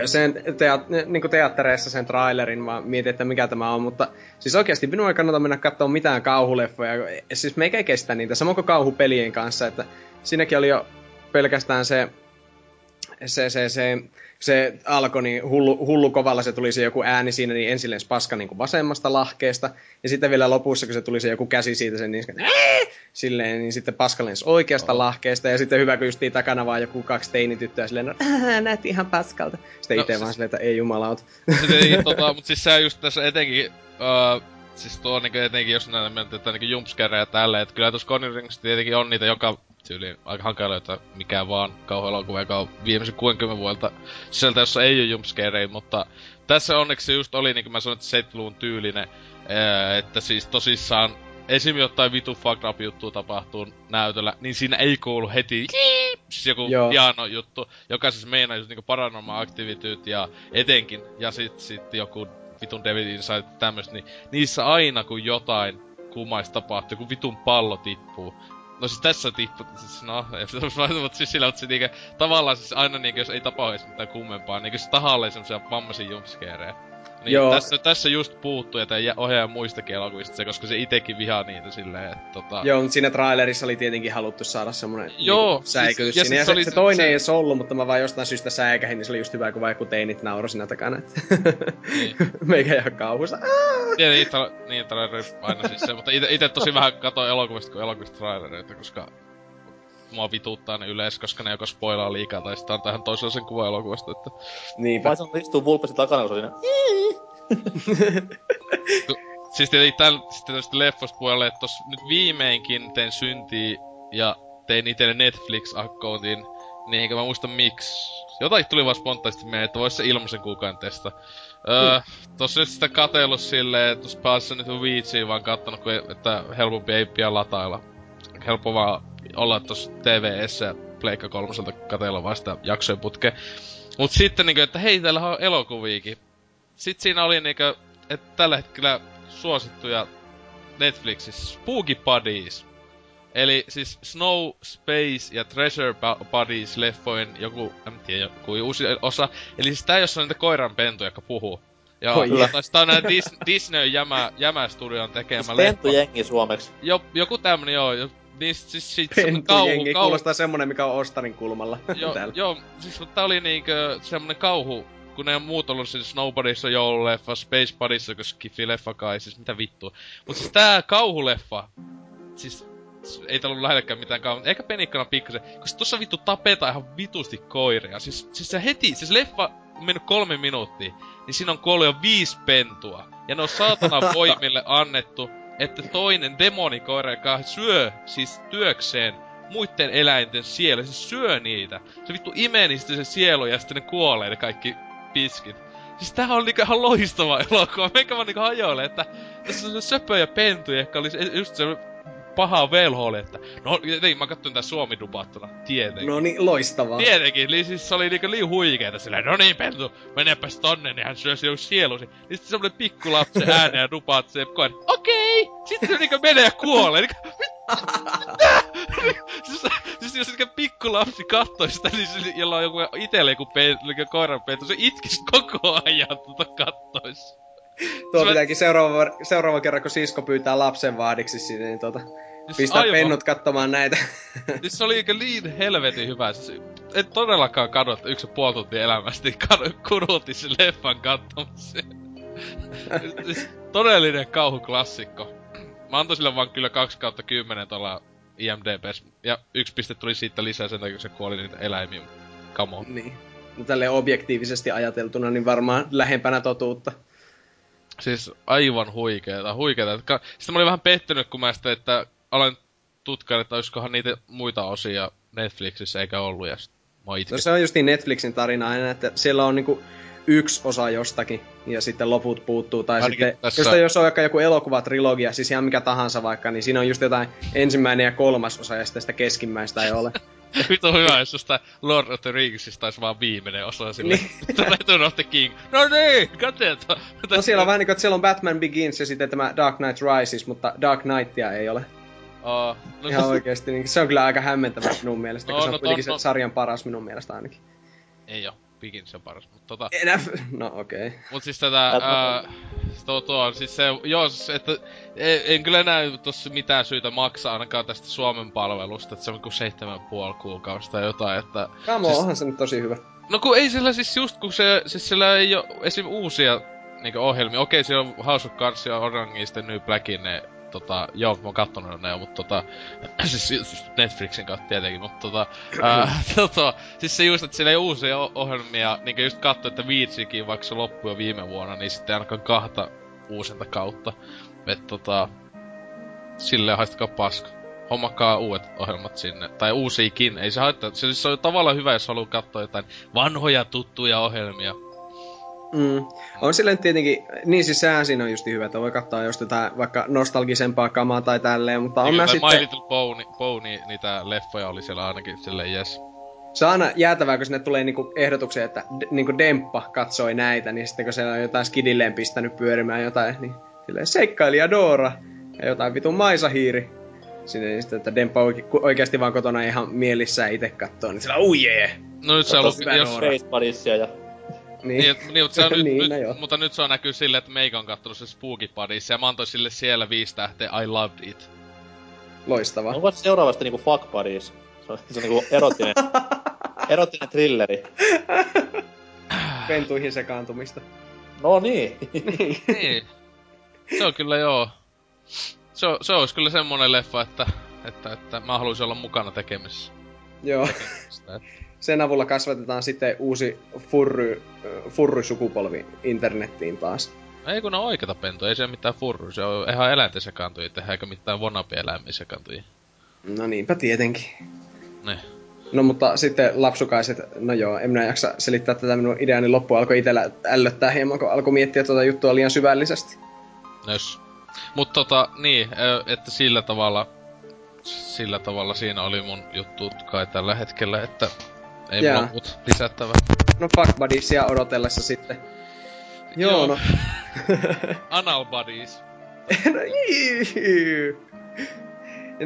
sen teat- niinku teattereissa sen trailerin, vaan mietin, että mikä tämä on, mutta siis oikeasti minun ei kannata mennä katsomaan mitään kauhuleffoja, siis meikä ei kestä niitä, samoin kuin kauhupelien kanssa, että siinäkin oli jo pelkästään se, se, se, se, se alkoi niin hullu, hullu kovalla, se tuli se joku ääni siinä, niin ensilleen paska niin kuin vasemmasta lahkeesta, ja sitten vielä lopussa, kun se tuli se joku käsi siitä sen niinskä, silleen, niin sitten paska lensi oikeasta oh. lahkeesta, ja sitten hyvä, kun justiin takana vaan joku kaksi teinityttöä, silleen, no näytti ihan paskalta. Sitten no, itse siis... vaan silleen, että ei jumalauta. Tota, mutta siis sä just tässä etenkin, uh, siis tuo niin etenkin, jos näin mennyt, että niin jumpscareja tälleen, että kyllä tuossa Conjuringissa tietenkin on niitä joka... Tyyliin aika hankala löytää mikään vaan kauhuelokuvaa, joka on viimeisen kuusikymmentä vuodelta sisältä, jossa ei ole jumpscareja, mutta tässä onneksi just oli, niin kuin mä sanoin, että seitsemänluvun tyylinen, että siis tosissaan esim. Jotain vitu fuck up juttua tapahtuu näytöllä, niin siinä ei kuulu heti siis joku hieno juttu, joka siis meinaa just niinku paranormal activityt ja etenkin, ja sit, sit joku vitun Devil Inside ja tämmöset, niin niissä aina kun jotain kumaista tapahtuu, kun vitun pallo tippuu. No siis tässä tippu, siis no, ei pitäis mainita, mut siis sillä on siis niinkö, tavallaan siis aina niinkö, jos ei tapahdu edes mitään kummempaa, niinkö se tahalleen semmosia vammaisia jumpscareja. Niin joo. Tässä, tässä just puuttuu, että ohjaa muistakin elokuvista se, koska se itekin vihaa niitä silleen, että tota... Joo, mut siinä trailerissa oli tietenkin haluttu saada semmonen niinku säikyys siis, siinä, ja se, oli, se toinen se... ei se ollut, mutta mä vaan jostain syystä säikähin, niin se oli just hyvä, kun vaikku teinit nauro siinä takana, että niin. Meikä ihan kauhussa. Ja niin, tra- niin traileri aina siis se, mutta ite, ite tosi vähän katsoin elokuvista kuin elokuvista trailereita, koska mua vituuttaa ne yleensä, koska ne joko spoilaa liikaa, tai sitten antaa ihan toisenlaisen kuvan elokuvasta, että... Niinpä. Mä sanon, istuu vulpesi takana, kun siinä... Siis tietenkin tämän, tästä leffosta puolelle, että tossa nyt viimeinkin tein syntiä, ja tein itelle Netflix-accountin, niin enkä mä muista miksi. Jotain tuli vaan spontaisesti mieleen, että vois se ilmaisen kukaan testa. Öö, mm. Tossa nyt sitä katsellut silleen, että tossa päässä nyt Weetsiin vaan kattonut, että helpompi ei pian latailla. Helppo vaan olla tossa T V S ja Pleikka kolmoselta katella vaan sitä jaksojen putkea. Mut sitten niinku, että hei, täällä on elokuviikin. Sit siinä oli niinku, että tällä hetkellä suosittuja Netflixissä Spooky Buddies. Eli siis Snow, Space ja Treasure Buddies leffojen joku, en tiedä, joku uusi osa. Eli siis tää jossa on niitä koiranpentuja, jotka puhuu. Ja tää on nää Dis- Disneyn jämä, jämästudion tekemä leffa. Pentujengi suomeksi. Jo, joku tämmönen joo. Niin siis sit semmonen kauhu... kuulostaa semmonen, mikä on Ostarin kulmalla. Joo, jo, siis tää oli niinkö semmonen kauhu, kun ne on muut ollu siis Snow Buddies on joululeffa, Space Buddies on skifi-leffa kai, siis mitä vittua. Mut siis tää kauhuleffa, siis ei täällä ollu lähellekään mitään kauhua, eikä penikkana pikkasen, koska tossa vittu tapetaan ihan vitusti koiria. Siis, siis se heti, siis leffa on mennyt kolme minuuttia, niin siinä on kuollu jo viisi pentua. Ja ne on saatana voimille annettu, että toinen demonikoira, joka syö siis työkseen muitten eläinten sielu, se syö niitä. Se vittu imeni sitten se sielu ja sitten ne kuolee ne kaikki piskit. Siis tämähän on niinku ihan loistava elokuva. Meikä vaan niinku hajoilee, että tässä on söpöjä pentuja, jotka oli just se paha velho, että no jotenkin mä katsoin tää suomidubattuna, tietenkin. No niin, loistavaa. Tietenkin, niin siis se oli niinku liian huikeeta silleen, no niin pentu, menepäs tonne, niin hän syösi joku sielusi. Niin sitten semmonen pikkulapsen ääneen ja dubaat se koen, okei! Okay. Sitten se niinku menee ja kuolee, niinku siis, siis jos niinku pikkulapsi kattoi sitä, niin se, jolla on joku itelle joku pe- koiranpentu, se itkis koko ajan tota kattois. Tuo pitääkin seuraava, seuraava kerran, kun sisko pyytää lapsen vaadiksi sinne, niin tuota, siis pistää aivan pennut katsomaan näitä. Siis se oli eikä liin helvetin hyvä. Siis en todellakaan kadu, että yksi puoli tuntia elämästä kuruutin sen leffan katsomiseen. Siis todellinen kauhuklassikko. Mä antoin sille vaan kyllä kaksi kautta kymmenen tuolla I M D B:ssä. Ja yksi piste tuli siitä lisää sen takia, kun se kuoli niitä eläimiä. Come on. Niin. No tälleen objektiivisesti ajateltuna, niin varmaan lähempänä totuutta. Siis aivan huikeeta, huikeeta. Sitten mä olin vähän pettynyt, kun mä sitten, että aloin tutkailla, että olisikohan niitä muita osia Netflixissä eikä ollut, ja sit mä itken. No se on just niin Netflixin tarina aina, että siellä on niinku yksi osa jostakin, ja sitten loput puuttuu. Tai ainakin sitten, tässä... jos on vaikka joku elokuvatrilogia, siis ihan mikä tahansa vaikka, niin siinä on just jotain ensimmäinen ja kolmas osa, ja sitten sitä keskimmäistä ei ole. Vittu hyvä, jos sitä Lord of the Ringsista olisi vaan viimeinen osa silleen. Return of the King. No niin, kateta. No siellä on vähän niinku, että siellä on Batman Begins ja sitten tämä Dark Knight Rises, mutta Dark Knightia ei ole. Oh, no, ihan oikeesti, niin se on kyllä aika hämmentävä minun mielestä, no, kun se on no, kuitenkin no, se sarjan paras minun mielestä ainakin. Ei oo, Begins on paras, mutta tota... Enää... No okei. Okay. Mut siis tätä... Ää, tuo, tuo, siis se... Joo, että... En, en kyllä näy tossa mitään syytä maksaa ainakaan tästä Suomen palvelusta, että se on kuin seitsemän puoli kuukausi tai jotain, että... Kamo, siis, onhan se nyt tosi hyvä. No kun ei sillä siis just, kun se... Siis sillä ei oo esim. Uusia niinku ohjelmia. Okei, siellä on House of Cards ja Orange is the New Blackin ne... Tota, joo, mä oon kattonut ne jo, mut tota... siis Netflixin kautta tietenkin, mut tota... Ää, tota siis se just, että siellä ei uusia ohjelmia, niinkö just katso, että viitsikin, vaikka se loppui jo viime vuonna, niin sitten ainakaan kahta uusinta kautta. Et tota... Silleen haistakaa paska. Hommakaa uudet ohjelmat sinne. Tai uusiikin, ei se haittaa. Se siis on tavallaan hyvä, jos haluaa katsoa jotain vanhoja tuttuja ohjelmia. Mm. On silleen tietenkin, niin siis sehän siinä on justi hyvä, että voi katsoa just jotain vaikka nostalgisempaa kamaa tai tälleen, mutta on mä sitten... My Little Pony, Pony, niitä leffoja oli siellä ainakin silleen jes. Se on aina jäätävää, kun sinne tulee niinku ehdotuksia, että d- niinku Demppa katsoi näitä, niin sitten kun siellä on jotain skidilleen pistänyt pyörimään jotain, niin silleen seikkailija Dora ja jotain vitun maisahiiri. Sinne niin sitten, että Demppa oike- oikeasti vaan kotona ihan mielissään itse kattoo, niin sillä on uijee! No nyt se on ollut... Jos... ja... Niin. Niin, niin, mutta, se on niin, nyt, no mutta nyt se on näkyy silleen, että meikä on kattonut se Spooky Buddies, ja mä antoin sille siellä viisi tähteä, I loved it. Loistavaa. Onko seuraavasta niinku Fuck Buddies? Se on, se on niinku erotinen, erotinen thrilleri. Pentuihin sekaantumista. No niin. Niin. Se on kyllä joo. Se, on, se olisi kyllä semmonen leffa, että, että, että mä haluaisin olla mukana tekemisissä. Joo. Tekemistä. Sen avulla kasvatetaan sitten uusi furry, furry-sukupolvi internettiin taas. Ei kun ne on oikeata pentua, ei se ole mitään furry, se on ihan eläinten sekaantuja tehdä, eikä mitään wannabe-eläimiä sekaantuja. No niinpä tietenkin. Ne. No mutta sitten lapsukaiset, no joo, en minä jaksa selittää tätä minun ideani loppuun, alkoi itellä ällöttää hieman, kun alkoi miettiä tuota juttua liian syvällisesti. Nös. Mut tota, niin, että sillä tavalla, sillä tavalla siinä oli mun juttu kai tällä hetkellä, että... Ei mulla muut lisättävää. No fuck buddies odotellessa sitten. Joo, Joo. no. Anal buddies. No,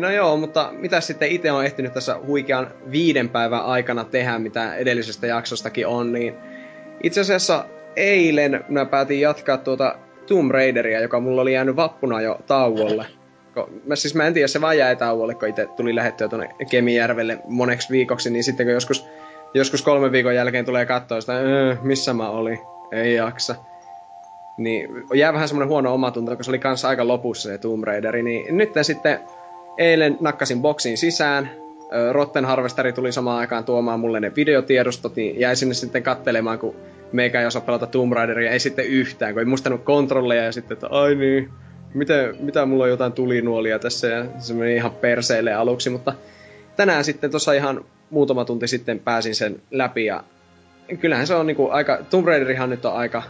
no joo, mutta mitä sitten itse on ehtinyt tässä huikean viiden päivän aikana tehdä, mitä edellisestä jaksostakin on, niin... Itse asiassa eilen minä päätin jatkaa tuota Tomb Raideria, joka mulla oli jäänyt vappuna jo tauolle. Mä siis mä en tiedä, se vaan jäi tauolle, kun itse tuli lähettyä tuonne Kemijärvelle moneksi viikoksi, niin sitten kun joskus... Joskus kolmen viikon jälkeen tulee katsoa sitä, öö, missä mä olin, ei jaksa. Niin jää vähän semmonen huono omatunto, kun se oli kanssa aika lopussa se Tomb Raideri. Niin nyt sitten eilen nakkasin boksiin sisään. Rotten Harvesteri tuli samaan aikaan tuomaan mulle ne videotiedostot, niin jäi sinne sitten kattelemaan, kun meikä ei osaa pelata Tomb Raideria, ei sitten yhtään. Kun ei muistanut kontrolleja ja sitten, että ai niin, miten, mitä mulla on jotain tulinuolia tässä ja se meni ihan perseille aluksi, mutta tänään sitten tuossa ihan... Muutama tunti sitten pääsin sen läpi ja kyllähän se on niinku aika... Tomb Raiderihan nyt on aika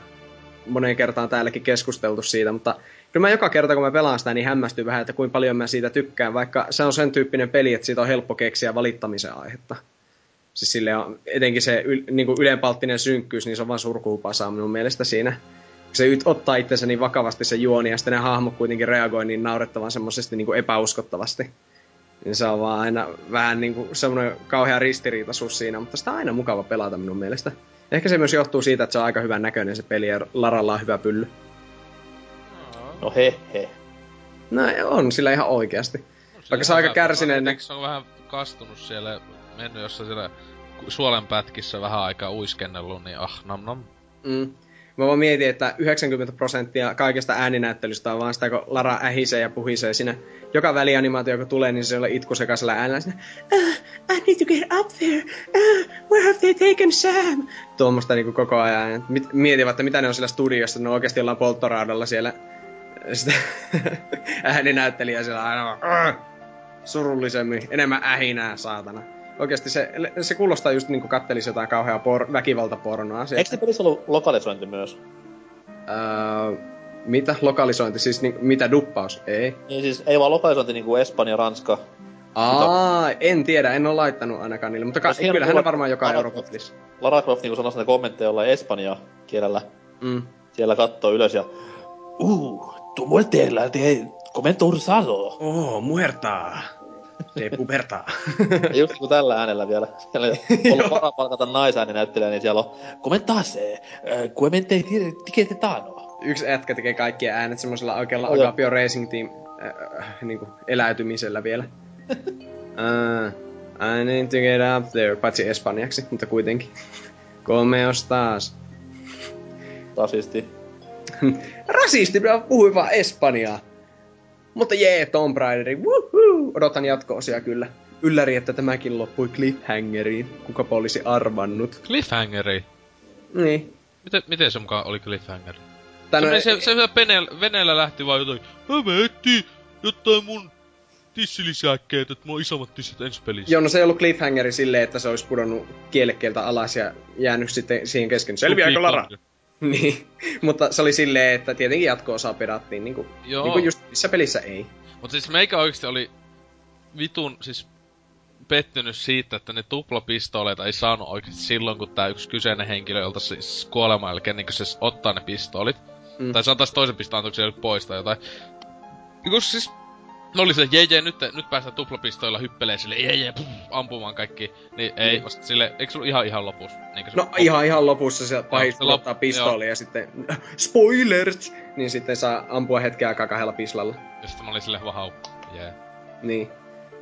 moneen kertaan täälläkin keskusteltu siitä, mutta kyllä mä joka kerta kun mä pelaan sitä, niin hämmästyy vähän, että kuinka paljon mä siitä tykkään, vaikka se on sen tyyppinen peli, että siitä on helppo keksiä valittamisen aihetta. Siis sille on etenkin se yl, niinku ylenpalttinen synkkyys, niin se on vaan surkuupasaa minun mielestä siinä. Se ottaa itsensä niin vakavasti se juoni ja sitten ne hahmot kuitenkin reagoi niin naurettavan semmoisesti niinku epäuskottavasti. Niin se on vaan aina vähän niinku semmoinen kauhea ristiriitaisuus siinä, mutta sitä on aina mukava pelata minun mielestä. Ehkä se myös johtuu siitä, että se on aika hyvän näköinen se peli ja Laralla on hyvä pylly. No he he. No on, sillä ihan oikeasti. No, vaikka se on aika kärsinen. Se on vähän kastunut siellä, mennyt jossain siellä suolenpätkissä vähän aikaa uiskennellut, niin ah nam nam. Mm. Mä vaan mietin, että yhdeksänkymmentä prosenttia kaikesta ääninäyttelystä on vaan sitä, kun Lara ähisee ja puhisee siinä. Joka välianimaatio, joka tulee, niin se on itku sekaisella äänellä siinä. Uh, I need to get up there. Uh, where have they taken Sam? Tuommoista niin kuin koko ajan. Mietin, että mitä ne on siellä studiossa. Ne oikeasti ollaan polttoraudalla siellä. Sitä ääninäyttelijä siellä aina vaan. Uh, surullisemmin. Enemmän ähinää, saatana. Oikeasti se, se kuulostaa just niinku kattelisi jotain kauheaa por- väkivaltapornoa. Eikö se pelissä ollut lokalisointi myös? Öö, mitä lokalisointi? Siis ni- mitä duppaus? Ei. Niin siis ei vaan lokalisointi niinku Espanja, Ranska. Aa, mutta... en tiedä, en ole laittanut ainakaan niille, mutta ka- kyllähän Lara... ne varmaan joka Eurooppilissa. Lara Croft niinku sanoi sitä kommentteja jollain Espanjan kielellä. Mm. Siellä kattoo ylös ja... Uh, tu muertela de comento ursado. Oh, muerta. De puberta. Just kun tällä äänellä vielä. Siellä on ollut varaa palkata naisääninäyttelijä, niin siellä on... Commentase, cuemente tiquetetano. Yksi ätkä tekee kaikkia äänet semmoisella oikealla oh, Agapio Racing Team äh, niinku eläytymisellä vielä. uh, I need to get up there. Paitsi espanjaksi, mutta kuitenkin. Comeos taas. Rasisti. Rasisti, minä puhuin vaan espanjaa. Mutta jee, Tomb Raideri, woohoo! Odotan jatko-osia kyllä. Ylläri, että tämäkin loppui cliffhangeriin. Kukapa olisi arvannut. Cliffhangeri? Niin. Miten, miten se mukaan oli cliffhanger? Tänne... Se, se, se veneellä, veneellä lähti vaan jotain. Mä ettiin jotain mun... tissilisäkkeet, että mulla on isommat tissit ensi pelissä. Joo, no se ei ollut cliffhangeri silleen, että se olisi pudonnut kielekkeeltä alas ja jäänyt sitten siihen kesken. Selviääkö Lara? Niin, mutta se oli silleen, että tietenkin jatko-osaa pedattiin, niinku, niinku just missä pelissä ei. Mutta siis meikä oikeesti oli vitun siis pettynyt siitä, että ne tuplapistooleita ei saanut oikeesti silloin, kun tää yksi kyseinen henkilö, jolta siis kuoleman jälkeen, niin kun se ottaa ne pistoolit. Mm. Tai saataisi toisen pistoantuksen pois tai jotain. Niin siis... No oli se, jee jee, nyt, nyt päästään tuplapistoilla hyppeleen sille, jee jee, puff, ampumaan kaikki. Niin ei, mm. vasta sille, eikö se ollut ihan ihan lopussa? Niin, no lopussa. ihan ihan lopussa se pahis no, ottaa lop... pistooli ja sitten, spoilers! Niin sitten saa ampua hetken aikaa kahdella pislalla. Ja sitten mä olin silleen, vahau, jee. Yeah. Niin.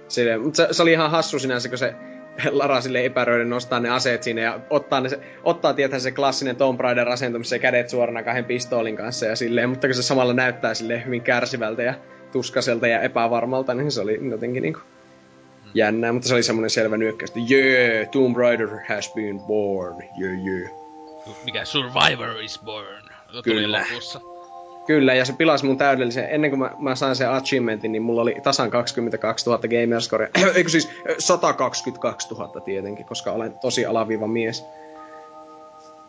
Silleen, mut se, se oli ihan hassu sinänsä, kun se Lara silleen epäröiden nostaa ne aseet siinä ja ottaa ne se, ottaa tietää se klassinen Tomb Raider asentumisen kädet suorana kahden pistoolin kanssa ja silleen, mutta kun se samalla näyttää silleen hyvin kärsivältä ja tuskaselta ja epävarmalta, niin se oli jotenkin niinku jännää, mutta se oli semmonen selvä nyökkäys, että yeah, Tomb Raider has been born, yeah, yeah. Mikä Survivor is born, tuli kyllä. Lopussa. Kyllä, ja se pilasi mun täydellisen, ennen kuin mä, mä sain sen achievementin, niin mulla oli tasan kaksikymmentäkaksituhatta gamerscorea, eikö siis sata kaksikymmentäkaksituhatta tietenkin, koska olen tosi alaviiva mies.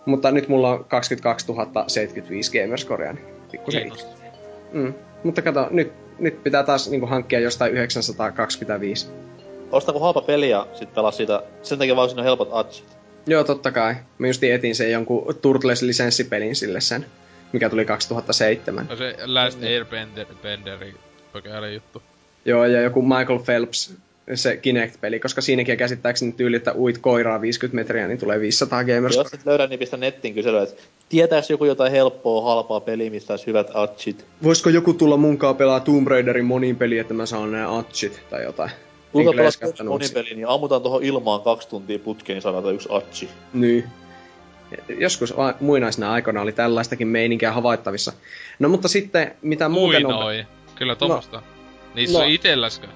Mutta nyt mulla on kaksikymmentäkaksituhatta seitsemänkymmentäviisi gamerscorea, niin pikkusen mm. Mutta kato, nyt Nyt pitää taas niinku hankkia jostain yhdeksänsataakaksikymmentäviisi. Ostako halpa peli ja sit pelaa siitä, sen takia vaan siinä on helpot atsit. Joo, totta kai. Mä justiin etin sen jonkun Turtles-lisenssipelin sille sen, mikä tuli kaksituhattaseitsemän. No se Last mm. Airbenderi pökäinen juttu. Joo, ja joku Michael Phelps, se Kinect-peli, koska siinäkin käsittääkseni tyyli, että uit koiraa viisikymmentä metriä, niin tulee viisisataa gamers. Jos et löydä, niin pistä nettiin kyselyä, että tietääks joku jotain helppoa, halpaa peliä, mistä olisi hyvät atchit? Voisiko joku tulla munkaan pelaa Tomb Raiderin monin peliä, että mä saan nää atchit tai jotain? Tulta pelaa monin peliä, niin ammutaan tohon ilmaan kaksi tuntia putkeen, niin saadaan yksi atchi. Niin. Joskus a- muinaisena aikana oli tällaistakin meininkiä havaittavissa. No mutta sitten, mitä muuten on... Muinoi. Kyllä tommosta. No. Niissä no. on itelläskö?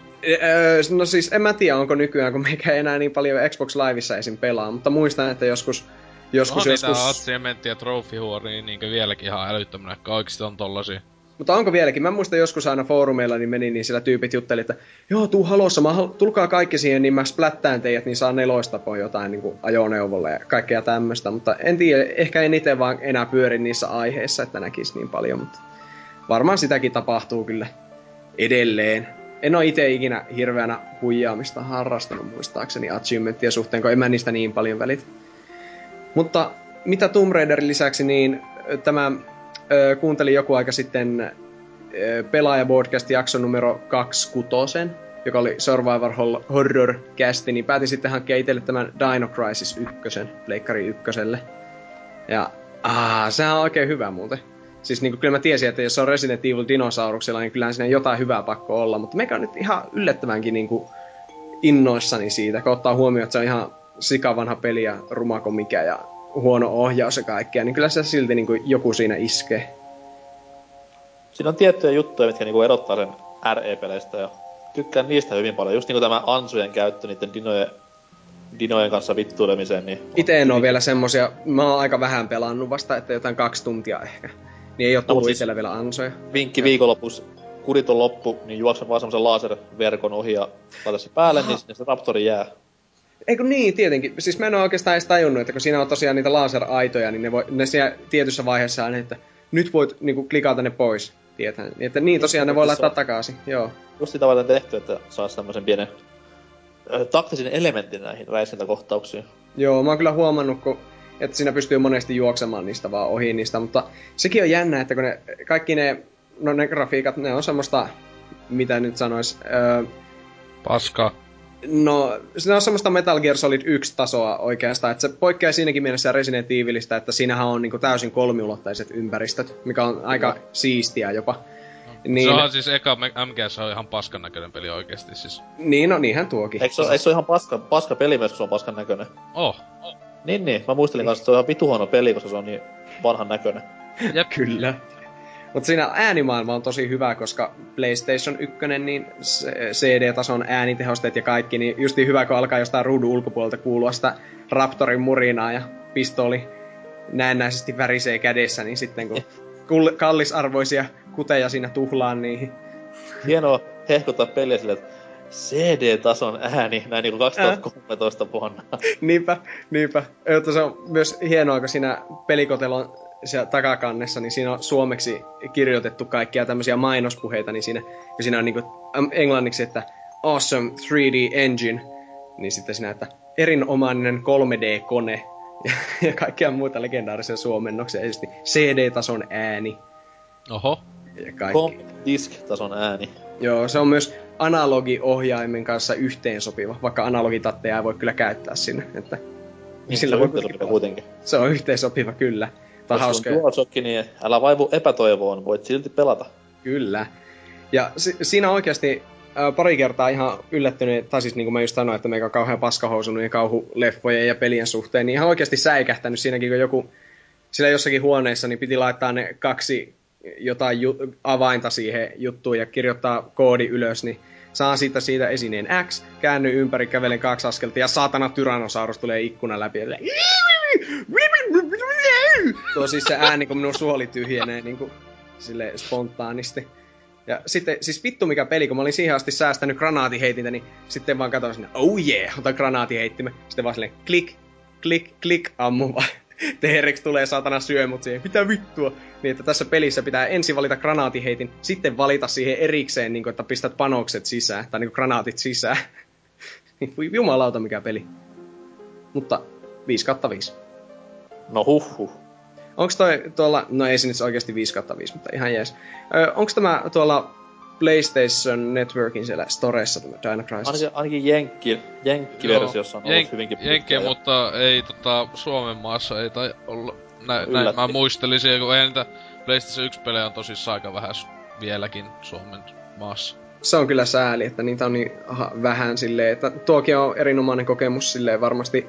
No siis en mä tiedä, onko nykyään, kun meikä enää niin paljon Xbox Liveissa esim pelaa, mutta muistan, että joskus... joskus no, joskus niitä achievementtiä trofihuoriin niinkö vieläkin ihan älyttömänä, että oikeesti on tollasia. Mutta onko vieläkin? Mä muistan joskus aina foorumeilla, niin meni, niin siellä tyypit jutteli, että joo, tuu halossa, mä hal- tulkaa kaikki siihen, niin mä splattään teidät, niin saa neloistapoa jotain niin kuin ajoneuvolle ja kaikkea tämmöstä. Mutta en tiedä, ehkä en ite vaan enää pyöri niissä aiheissa, että näkis niin paljon, mutta varmaan sitäkin tapahtuu kyllä edelleen. En oo ite ikinä hirveänä huijaamista harrastanut muistaakseni achievementtien suhteen, kun en mä niistä niin paljon välitä. Mutta mitä Tomb Raiderin lisäksi, niin tämä ö, kuuntelin joku aika sitten Pelaaja-podcast-jakson numero kaksikymmentäkuusi, joka oli Survivor Horror-casti, niin päätin sitten hankkia itselle tämän Dino Crisis yksi, Pleikkari ykköselle. Ja aah, sehän on oikein hyvä muuten. Siis niin kuin, kyllä mä tiesin, että jos se on Resident Evil dinosauruksella, niin kyllähän siinä jotain hyvää pakko olla, mutta meikä on nyt ihan yllättävänkin niin kuin innoissani siitä, kun ottaa huomioon, että se on ihan sikavanha peli ja rumako mikä ja huono ohjaus ja kaikkea, niin kyllä se silti niin kuin joku siinä iskee. Siinä on tiettyjä juttuja, mitkä niin kuin erottaa sen R E-peleistä ja tykkään niistä hyvin paljon. Just niin kuin tämä ansujen käyttö niiden dinojen, dinojen kanssa vittuilemiseen. Niin ite en ole vielä semmosia, mä oon aika vähän pelannut vasta, että jotain kaksi tuntia ehkä. Niin ei oo tullut no, siis itsellä vielä ansoja. Vinkki viikonlopussa, kurit on loppu, niin juoksen vaan semmosen laserverkon ohi ja laita se päälle, niin sinne se raptori jää. Eikö niin, tietenkin. Siis mä en ole oikeastaan edes tajunnut, että kun siinä on tosiaan niitä laser-aitoja, niin ne, voi, ne siellä tietyssä vaiheessa on, että nyt voit niinku klikata ne pois. Tietään. Että niin tosiaan ne voi laittaa takaisin, joo. Just sitä tavallaan tehty, että saisi tämmöisen pienen äh, taktisen elementin näihin väiskintäkohtauksiin. Joo, mä oon kyllä huomannut, kun, että siinä pystyy monesti juoksemaan niistä vaan ohi niistä, mutta sekin on jännä, että kun ne kaikki ne, no ne grafiikat, ne on semmoista, mitä nyt sanois, öö, paskaa. No, se on semmoista Metal Gear Solid yksi-tasoa oikeastaan, että se poikkeaa siinäkin mielessä Resident Evilistä, että siinähän on niinku täysin kolmiulotteiset ympäristöt, mikä on aika no. siistiä jopa. No. Niin... Se on siis eka M G S on ihan paskan näköinen peli oikeesti siis. Niin, no niinhän tuokin. Eikö se, eikö se ole ihan paska, paska peli myös, kun se on paskan näköinen? Oh. oh. Niin, niin. Mä muistelin kanssa, että se on ihan vitu huono peli, koska se on niin vanhan näköinen. Jep. Kyllä. Mutta siinä äänimaailma on tosi hyvä, koska PlayStation yksi, niin C D-tason äänitehosteet ja kaikki, niin justi hyvä, kun alkaa jostain ruudun ulkopuolelta kuulua sitä Raptorin murinaa ja pistooli näennäisesti värisee kädessä, niin sitten kun kull- kallisarvoisia kuteja siinä tuhlaan niihin. Hienoa hehkuttaa peliä silleen, että C D-tason ääni, näin niinku kaksituhattakolmetoista Ää. vuonna. niinpä, niinpä. Jotta se on myös hienoa, kun siinä pelikotelon siellä takakannessa, niin siinä on suomeksi kirjoitettu kaikkia tämmöisiä mainospuheita, niin siinä, kun siinä on niinku englanniksi, että awesome three D engine, niin sitten siinä, että erinomainen kolme D-kone ja, ja kaikkia muuta legendaarisia suomennoksia, esimerkiksi C D-tason ääni. Oho. Ja kaikki. Compact-disk-tason ääni. Joo, se on myös analogiohjaimen kanssa yhteensopiva, vaikka analogitatteja ei voi kyllä käyttää sinne. Että niin, sillä se on yhteensopiva kuitenkin. Se on yhteensopiva, kyllä. Jos on DualShocki, niin älä vaivu epätoivoon, voit silti pelata. Kyllä. Ja si- siinä oikeasti äh, pari kertaa ihan yllättynyt, tai siis niin kuin mä just sanoin, että meikä on kauhean paskahousunut ja kauhuleffojen ja pelien suhteen, niin ihan oikeasti säikähtänyt siinäkin, kun joku sillä jossakin huoneessa niin piti laittaa ne kaksi jotain ju- avainta siihen juttuun ja kirjoittaa koodi ylös, niin saan siitä siitä esineen X, käänny ympäri, kävelen kaksi askelta ja saatana Tyrannosaurus tulee ikkunan läpi. Tuo siis se ääni, kun minun suoli tyhjenee niin kuin, silleen spontaanisti. Ja sitten, siis vittu mikä peli, kun mä olin siihen asti säästänyt granaatiheitintä, niin sitten vaan katsoin sinne, oh yeah, otan granaatiheittimen. Sitten vaan silleen, klik, klik, klik, ammu vaan. T-Rex tulee saatana syö mut siihen, mitä vittua. Niin, että tässä pelissä pitää ensin valita granaatiheitin, sitten valita siihen erikseen, niin kuin, että pistät panokset sisään, tai niin kuin granaatit sisään. Niin, jumalauta mikä peli. Mutta viisi kautta viisi. No huhhuh. Onks toi tuolla, no ei se nyt oikeesti viisi kautta viisi, mutta ihan jees. Ö, onks tämä tuolla PlayStation Networkin siellä Storessa tämä Dino Crisis? Ainakin, ainakin Jenkki, Jenkki-versiossa on ollut Jenk, hyvinkin pitkä. Jenkki, ja... mutta ei tota, Suomen maassa ei tai olla. Nä, näin mä muistelisin, kun eihän niitä PlayStation yksi-pelejä on tosissaan aika vähän vieläkin Suomen maassa. Se on kyllä sääli, että niitä on niin aha, vähän silleen, että tuokin on erinomainen kokemus silleen varmasti.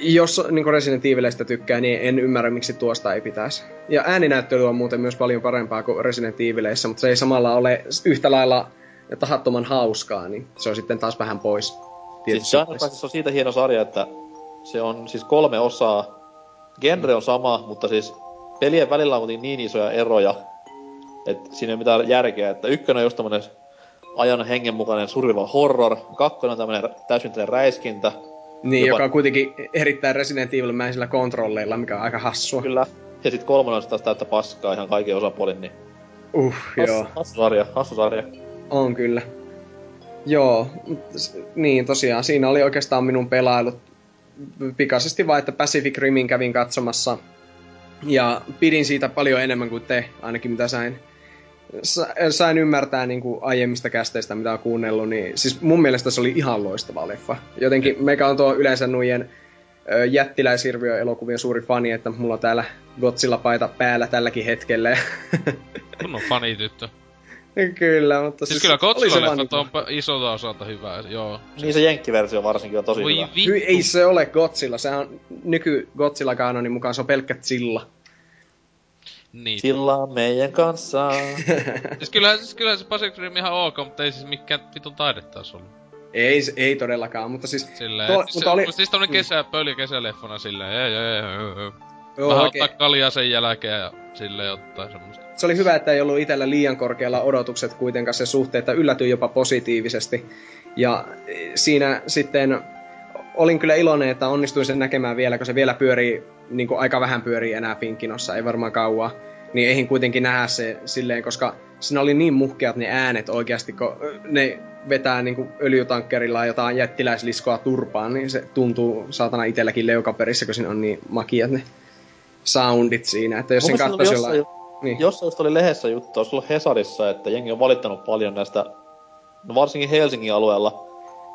Jos niin Resident Evilistä tykkää, niin en ymmärrä, miksi tuosta ei pitäisi. Ja ääninäyttely on muuten myös paljon parempaa kuin Resident Evileissä, mutta se ei samalla ole yhtä lailla tahattoman hauskaa, niin se on sitten taas vähän pois. Siis se on siitä hieno sarja, että se on siis kolme osaa. Genre on sama, mutta siis pelien välillä on niin isoja eroja, että siinä ei ole mitään järkeä. Että ykkönen on just tämmönen ajan hengenmukainen survival horror, kakkonen on tämmönen täysin räiskintä. Niin, jopa... joka on kuitenkin erittäin Resident Evil-mäisillä kontrolleilla, mikä on aika hassua. Kyllä. Ja sit kolmonen on taas täyttä paskaa ihan kaiken osapuolin, niin... Uh, Hass, joo. Hassusarja, hassusarja. On kyllä. Joo, niin tosiaan, siinä oli oikeastaan minun pelailut pikaisesti vaan, että Pacific Rimin kävin katsomassa. Ja pidin siitä paljon enemmän kuin te, ainakin mitä sain. Sain ymmärtää niin kuin aiemmista kästeistä, mitä on kuunnellut, niin siis mun mielestä se oli ihan loistava leffa. Jotenkin meikä on tuo yleensä nujen jättiläishirviö-elokuvien suuri fani, että mulla on täällä Godzilla-paita päällä tälläkin hetkellä. Kun on fanityttö. Kyllä, mutta siis... siis kyllä Godzilla-leffat on isolta osalta hyvää, joo. Niin se jenkkiversio varsinkin on tosi Voi hyvä. Vittu. Ei se ole Godzilla, sehän on nyky-Godzilla-kaanonin mukaan, se on pelkkä Zilla. Niin. Sillä meidän kanssa. siis kyllähän siis kyllä se Pacific Rim ihan ok, mutta ei siis mikään vitun taidetta ois ollut. Ei, ei todellakaan, mutta siis... Silleen, tol, siis, oli... siis tommonen kesä, pöli kesäleffona silleen, ei, ei, ei, ei. Vähän ottaa kaljaa sen jälkeen ja silleen ottaa semmoista. Se oli hyvä, että ei ollut itellä liian korkealla odotukset kuitenkaan se suhteen, että yllätyi jopa positiivisesti. Ja siinä sitten... olin kyllä iloinen, että onnistuin sen näkemään vielä, kun se vielä pyörii, niin kuin aika vähän pyörii enää Pinkinossa, ei varmaan kauaa. Niin eihin kuitenkin nähdä se silleen, koska siinä oli niin muhkeat ne äänet oikeasti, kun ne vetää niin kuin öljytankkerilla jotain jättiläisliskoa turpaan, niin se tuntuu saatana itselläkin leukaperissä, kun siinä on niin makiat ne soundit siinä. Että jos sen katsoisi jossain, jollain... niin. Jossain oli lehdessä juttu, olisi ollut Hesarissa, että jengi on valittanut paljon näistä, no varsinkin Helsingin alueella,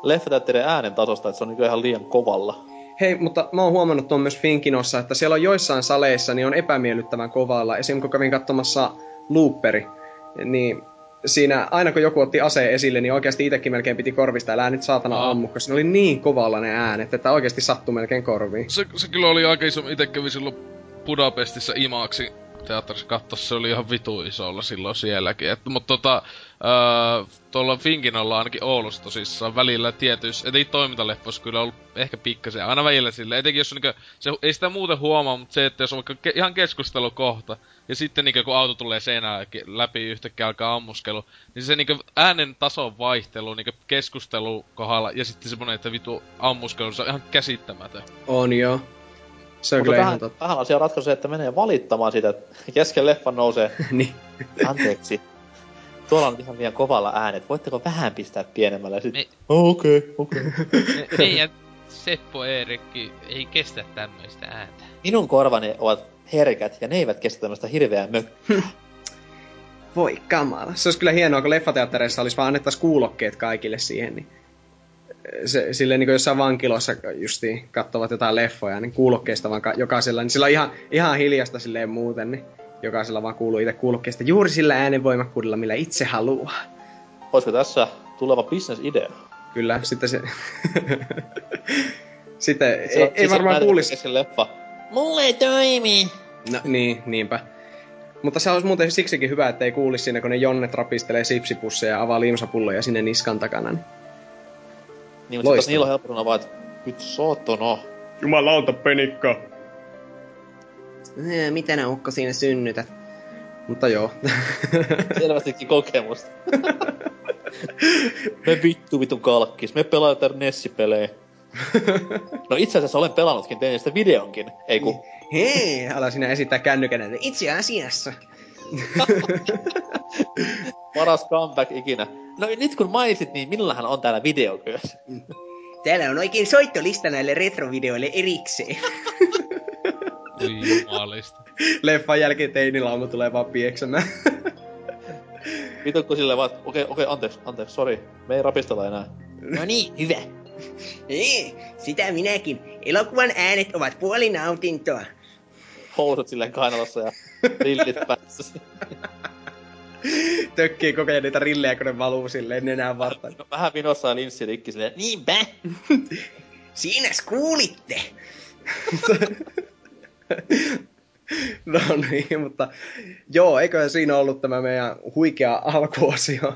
leffateatterien äänen tasosta, että se on niin ihan liian kovalla. Hei, mutta mä oon huomannut tuon myös Finkinossa, että siellä on joissain saleissa, niin on epämiellyttävän kovalla. Esimerkiksi kun kävin katsomassa Looperi, niin siinä aina kun joku otti aseen esille, niin oikeasti itsekin melkein piti korvista, älä nyt saatana ammu, koska siinä oli niin kovalla ne äänet, että oikeasti sattui melkein korviin. Se, se kyllä oli aika iso, itse kävi silloin Budapestissa Imaksi teatterissa katsossa, se oli ihan vitu isolla silloin sielläkin. Et, mutta tota, äh, tuolla Finkinolla ainakin Oulussa tosissaan välillä tietyissä, ettei toimintaleffoissa kyllä ollut ehkä pikkasen, aina välillä sille, etenkin jos on niinkö, se, ei sitä muuten huomaa, mutta se, että jos on vaikka ke, ihan keskustelukohta, ja sitten niinkö kun auto tulee seinään läpi yhtäkkiä alkaa ammuskelu, niin se niinkö äänen tason vaihtelu niinkö keskustelukohdalla, ja sitten semmonen, että vitu ammuskelu, se on ihan käsittämätön. On joo. Se on mutta tähän, tähän asiaan ratkaisu se, että menee valittamaan siitä, että kesken leffan nousee. Niin. Anteeksi. Tuolla on ihan liian kovalla äänet. Voitteko vähän pistää pienemmällä? Okei, okei. Okay, okay. Meidän Seppo Eerikki ei kestä tämmöistä ääntä. Minun korvani ovat herkät ja ne eivät kestä tämmöistä hirveää mökkää. Voi kamala. Se olisi kyllä hienoa, kun leffateattereissa olisi vaan annettaisiin kuulokkeet kaikille siihen, niin... Se, silleen niin kuin jossain vankilossa justiin katsovat jotain leffoja, niin kuulokkeista vaan ka- jokaisella, niin sillä on ihan, ihan hiljasta silleen muuten, niin jokaisella vaan kuuluu itse kuulokkeista juuri sillä äänenvoimakkuudella, millä itse haluaa. Olisiko tässä tuleva bisnesidea? Kyllä, sitten se... sitten se ei, ei varmaan kuulisi... Mulle ei toimi! No niin, niinpä. Mutta se olisi muuten siksikin hyvä, että ei kuulisi siinä, kun ne jonnet rapistelee sipsipusseja ja avaa liimsapulloja sinne niskan takana. Niin, mutta sitten niillä on helppona vaan, että nyt sotona. Jumalauta, penikka. Eee, mitä ne ukko siinä synnytät? Mutta joo. Selvästikin kokemusta. Me vittu vitun kalkkis, me pelaamme Nessi-pelejä. No itse asiassa olen pelannutkin, tein sitä videonkin, ei ku... Hei, ala sinä esittää kännykänä, itse asiassa. Paras comeback ikinä. No nyt kun mainitsit, niin millähän on täällä video myös? Täällä on oikein soittolista näille retrovideoille erikseen. Jumalista. Leffan jälkeen teinilaumu tulee vaan pieksämään. Vitokko silleen vaan, okei, okay, okei, okay, anteeksi, anteeksi, sori. Me ei rapistella enää. No niin, hyvä. Ei, sitä minäkin. Elokuvan äänet ovat puoli nautintoa. Housut silleen kainalossa ja rillit päässä. Tökkii koko ajan niitä rillejä, kun ne valuu silleen nenään vartaan. No, vähän vinossa ja linssi rikki silleen, niinpä! Siinäs kuulitte! No niin, mutta joo, eiköhän siinä ollut tämä meidän huikea alkuosio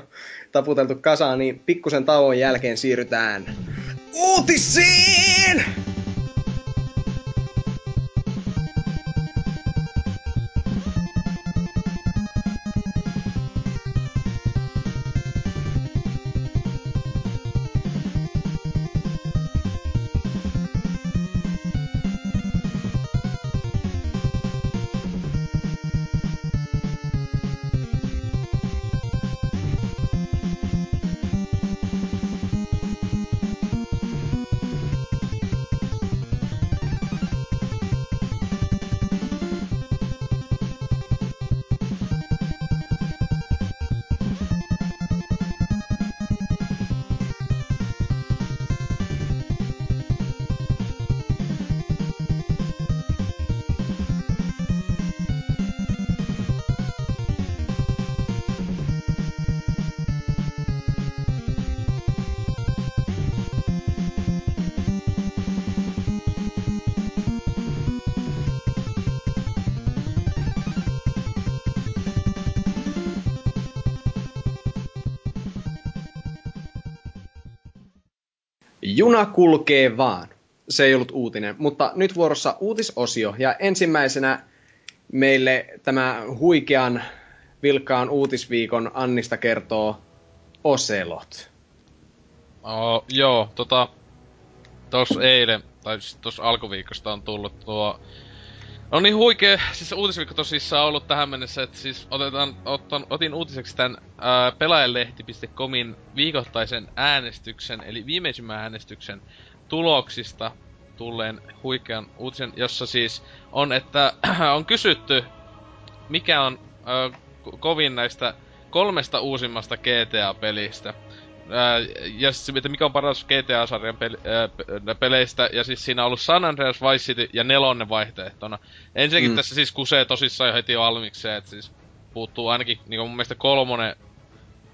taputeltu kasaan, niin pikkusen tauon jälkeen siirrytään uutisiin! Juna kulkee vaan. Se ei ollut uutinen, mutta nyt vuorossa uutisosio. Ja ensimmäisenä meille tämä huikean vilkkaan uutisviikon Annista kertoo Oselot. Oh, joo, tota... tos eilen, tai siis tos alkuviikosta on tullut tuo... On niin huikee, siis uutisviikko tosissaan on ollut tähän mennessä, että siis otetaan, otan, otin uutiseksi tän ää, pelaajalehti piste comin viikoittaisen äänestyksen, eli viimeisimmän äänestyksen tuloksista tulleen huikean uutisen, jossa siis on, että on kysytty, mikä on ää, kovin näistä kolmesta uusimmasta G T A-pelistä. Ää, ja siis, mikä on paras G T A-sarjan peli, ää, peleistä, ja siis siinä on ollut San Andreas, Vice City ja nelonen vaihtoehtona. Ensinnäkin mm. tässä siis kusee tosissaan jo heti valmikseen, että siis puuttuu ainakin, niin mun mielestä kolmonen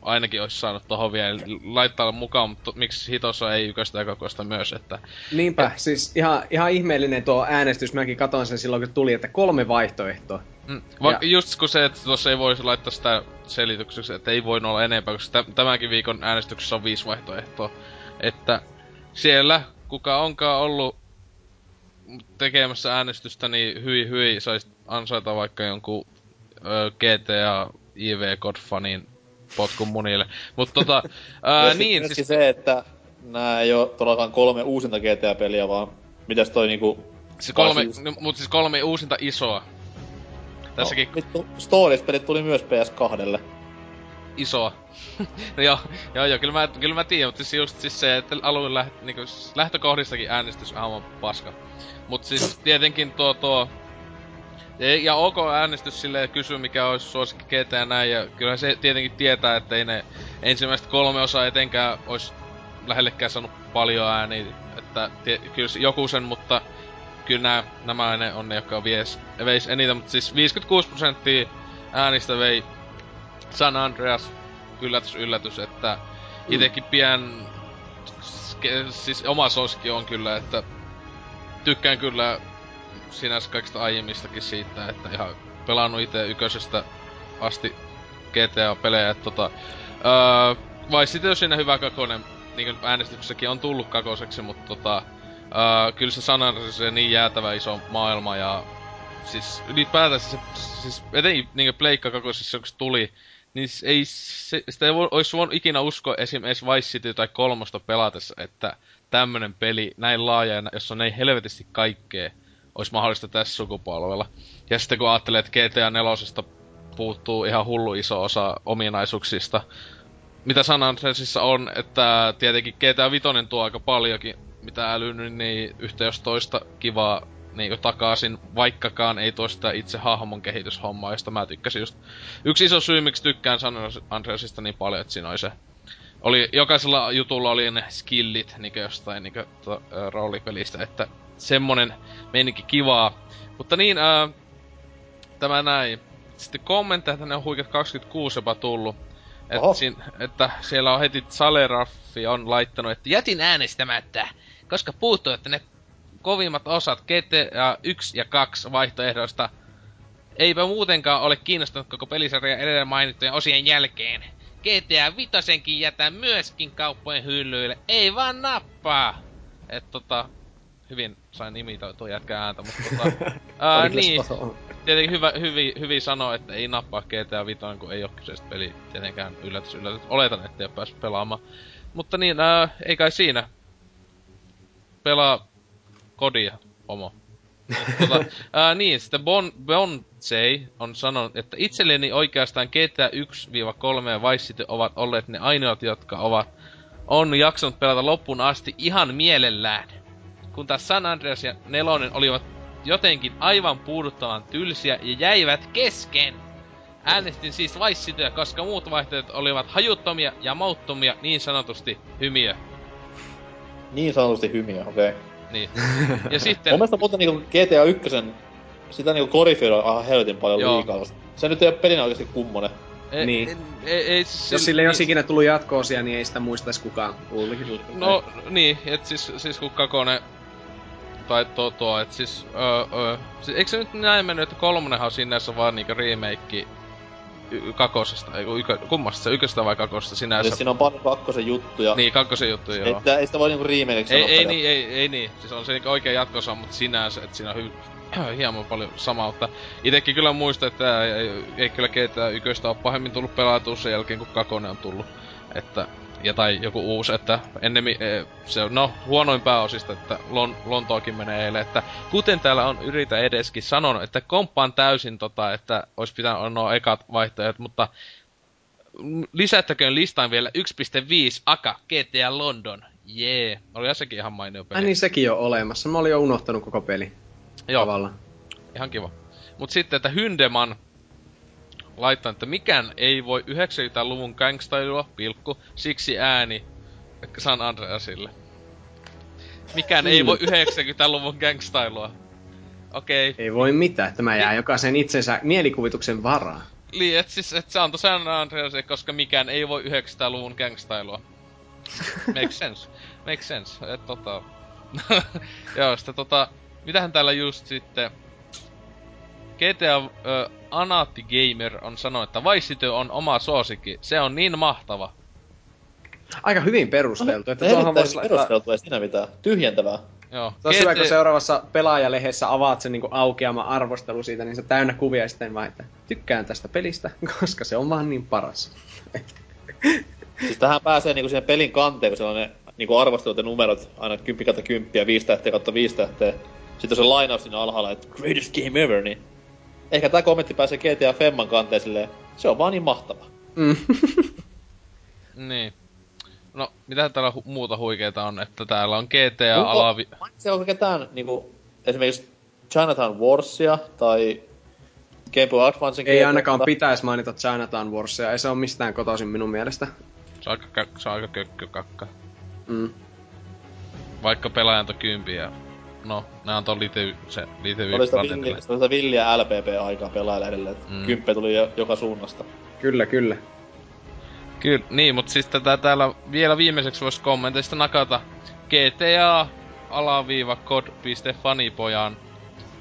ainakin olisi saanut tohon vielä laittaa mukaan, mutta miksi hitossa ei yköstä ja kakosta myös, että... Niinpä, et, siis ihan, ihan ihmeellinen tuo äänestys, mäkin katoin sen silloin, kun tuli, että kolme vaihtoehtoa. Mm, va- just kun se, että tuossa ei voisi laittaa sitä selitykseksi, että ei voi olla enempää, koska tämänkin viikon äänestyksessä on viisi vaihtoehtoa. Että siellä, kuka onkaan ollut tekemässä äänestystä, niin hyi hyi saisi ansaita vaikka jonkun ö, G T A I V Godfanin potkun munille. Mutta tota, ää, niin siis... se, että nää ei oo todellakaan kolme uusinta G T A-peliä, vaan mitäs toi niinku... Siis kolme, no, mut siis kolme uusinta isoa. Tässäkin... No, Stories-pelit tuli myös P S kahdelle. Isoa. No joo, joo, joo, kyllä mä, kyllä mä tiedän, mutta siis just siis se, että alueen läht, niinku, lähtökohdistakin äänestys aivan paska. Mut siis tietenkin tuo tuo... Ja, ja OK äänestys silleen kysyy, mikä olisi suosikki ketä ja näin, ja kyllähän se tietenkin tietää, että ei ne ensimmäiset kolme osaa etenkään olisi lähellekään saanut paljon ääniä, että tie, kyllä joku sen, mutta kyllä nämä, nämä ne on ne, jotka vies, veis eniten, mutta siis viisikymmentäkuusi prosenttia äänistä vei San Andreas, yllätys yllätys, että itekin pian, siis oma suosikki on kyllä, että tykkään kyllä sinänsä kaikista aiemmistakin siitä, että ihan pelannut itse yköisestä asti G T A-pelejä, että tota... Öö, vai sitten jos siinä hyvä kakonen, niin kuin äänestyksessäkin on tullut kakoseksi, mutta tota... Öö, kyllä se San Andreas on niin jäätävä iso maailma ja... Siis ylipäätänsä se, siis etenkin niinku pleikka kakosessa, kun se tuli, niin ei se, sitä ei ois voinut ikinä uskoa esim. edes Vice City tai kolmosta pelatessa, että tämmönen peli näin laaja, jossa on ei helvetisti kaikkea ois mahdollista tässä sukupolvella. Ja sitten kun ajattelee, että G T A neljästä puuttuu ihan hullu iso osa ominaisuuksista, mitä San Andreasissa on, että tietenkin G T A viisi tuo aika paljonkin, mitä älynyt, niin yhtä jos toista kivaa niin takaisin, vaikkakaan ei tuo sitä itse hahmon kehityshommaa, josta mä tykkäsin just. Yksi iso syy, miksi tykkään San Andreasista niin paljon, että siinä oli se, oli, jokaisella jutulla oli ne skillit niin jostain niin to, ä, roolipelistä, että semmonen meininki kivaa. Mutta niin, ää, tämä näin. Sitten kommentteja tänne on huikeat kaksikymmentäkuusi jopa tullut. Et siin, että siellä on heti Saleraffi on laittanut, että jätin äänestämättä, koska puuttuu, että ne kovimmat osat G T A yksi ja kaksi vaihtoehdoista eipä muutenkaan ole kiinnostunut koko pelisarjan edellä mainittujen osien jälkeen. G T A viitosenkin jätä myöskin kauppojen hyllyille, ei vaan nappaa. Et tota... Hyvin sain imitoitua jätkää ääntä, mutta tota... Ää, niin. Tietenkin hyvä, hyvi, hyvin sanoa, että ei nappaa G T A viisi, kun ei oo kyseistä peliä tietenkään yllätys yllätys. Oletan, ettei oo päässyt pelaamaan. Mutta niin, ää, ei kai siinä. Pelaa kodia, homo. Tota, ää, niin, sitten Bon, Bon J on sanonut, että itselleni oikeastaan G T A yksi kolme ja Vice City ovat olleet ne ainoat, jotka ovat... on jaksanut pelata loppuun asti ihan mielellään. Kun taas San Andreas ja nelonen olivat jotenkin aivan puuduttavan tylsiä ja jäivät kesken. Äänestin siis Vice Cityä, koska muut vaihtoehdot olivat hajuttomia ja mauttomia, niin sanotusti hymiö. Niin sanotusti hymiö, okei. Okay. Niin. Ja sitten... Mun mielestä muuten niinku G T A yksi, sitä niinku glorifioidaan aivan helvetin paljon joo. liikaa. Se nyt ei oo pelinä oikeesti kummonen. Ei, niin. ei, ei, ei, siis jos sille ei niin, olisi ikinä tullut jatko-osia, niin ei sitä muistais kukaan. Kuulikin. No niin, et siis, siis kun kakone... Tai Toto, et siis... Öö, öö, siis eikö se nyt näin mennyt, että kolmonenhan on sinänsä vaan niinku remake y- kakosesta, eiku ykö, kummasta se, yköstä vai kakosesta sinänsä? Eli siinä on paljon kakkosen juttuja. Niin, kakkosen juttuja, joo. Ei sitä, ei sitä voi niinku remakeiksi ei, ei niin, ei, ei niin. Siis on se niinku oikea jatkosa, mut sinänsä, et siinä on hyvin... hieman paljon samautta. Itekin kyllä muista, että ei, ei kyllä G T A yksi oo pahemmin tullut pelaatua sen jälkeen, kun kakone on tullut. Että ja tai joku uusi, että ennemmin, se on, no, huonoin pääosista, että Lon, Lontoakin menee eilen, että kuten täällä on yritä edeskin sanonut, että komppaan täysin tota, että olisi pitänyt olla nuo ekat vaihtoehdot, mutta lisättäköön listaan vielä yksi pilkku viisi aka G T A London, jee, yeah. Oli sekin ihan mainio peli. Ai niin, sekin on olemassa, mä olin jo unohtanut koko peli. Joo, tavallaan. Ihan kiva. Mut sitten, että Hyndeman laittanut, että mikään ei voi yhdeksänkymmentäluvun gangstailua, pilkku, siksi ääni San Andreasille. Mikään ei voi yhdeksänkymmentäluvun gangstailua. Okei. Okay. Ei voi mitään, tämä jää Ni- jokaisen itsensä mielikuvituksen varaan. Li, et siis, et se antoi San Andreasille, koska mikään ei voi yhdeksänkymmentäluvun gangstailua. Make sense. Make sense, et tota... Joo, sitä tota... Mitähän täällä just sitten... G T A uh, Anatti Gamer on sanonut, että Vice on oma suosikki. Se on niin mahtava. Aika hyvin perusteltu. No, että tuohon voisi laittaa... Perusteltu ei siinä mitään. Tyhjentävää. Joo. Se on G T... hyvä, kun seuraavassa pelaajalehdessä avaat sen niin aukeama arvostelu siitä, niin se täynnä kuvia sitten vaan, että tykkään tästä pelistä, koska se on vaan niin paras. Siis tähän pääsee niinku siihen pelin kanteen, kun sellainen niinku arvostelut ja numerot aina kymmenen kautta kymmenen ja viisi tähteä kautta viisi tähteä. Sitten on se lainaus siinä alhaalla, että greatest game ever, niin... Ehkä tää kommentti pääsee G T A Femman kanteen silleen, se on vaan niin mahtava. Mm. Niin. No, mitä täällä hu- muuta huikeeta on, että täällä on G T A-alavi... Mä en tiedä, onko ketään niinku... Esimerkiksi Chinatown Warsia tai... Game Boy Advancen... Ei ainakaan pitäis mainita Chinatown Warsia, ei se oo mistään kotoisin minun mielestä. Se on aika, se on aika kökkykakka. Mm. Vaikka pelaajanto kympiä. No, nää on ton liity... se liity... Oli sitä, villi, sitä villiä L P P-aikaa pelailla edelleen, että mm. kymppiä tuli jo, joka suunnasta. Kyllä, kyllä. Kyllä, niin, mut siis tätä täällä vielä viimeiseksi vois kommenteista nakata G T A-alaviiva-kod.fanipojan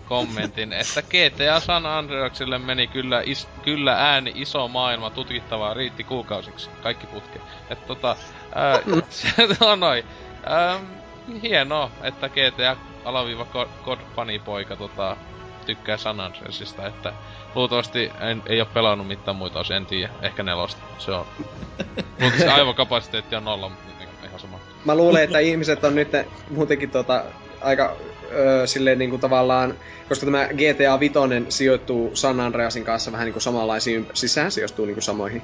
kommentin, että G T A San Andreasille meni kyllä, is, kyllä ääni iso maailma tutkittavaa, riitti kuukausiksi. Kaikki putke. Et tota, ää, no noi, ää, hienoa, että G T A alaviiva kod-fanipoika tota, tykkää San Andreasista, että luultavasti en, ei oo pelannut mitään muita osia, en tiedä, ehkä nelosta, se on. Luultavasti aivokapasiteetti on nolla, mutta ihan sama. Mä luulen, että ihmiset on nyt muutenkin tota, aika öö, silleen niinku tavallaan, koska tämä G T A viisi sijoittuu San Andreasin kanssa vähän niinku samanlaisiin, sisään sijoittuu niinku samoihin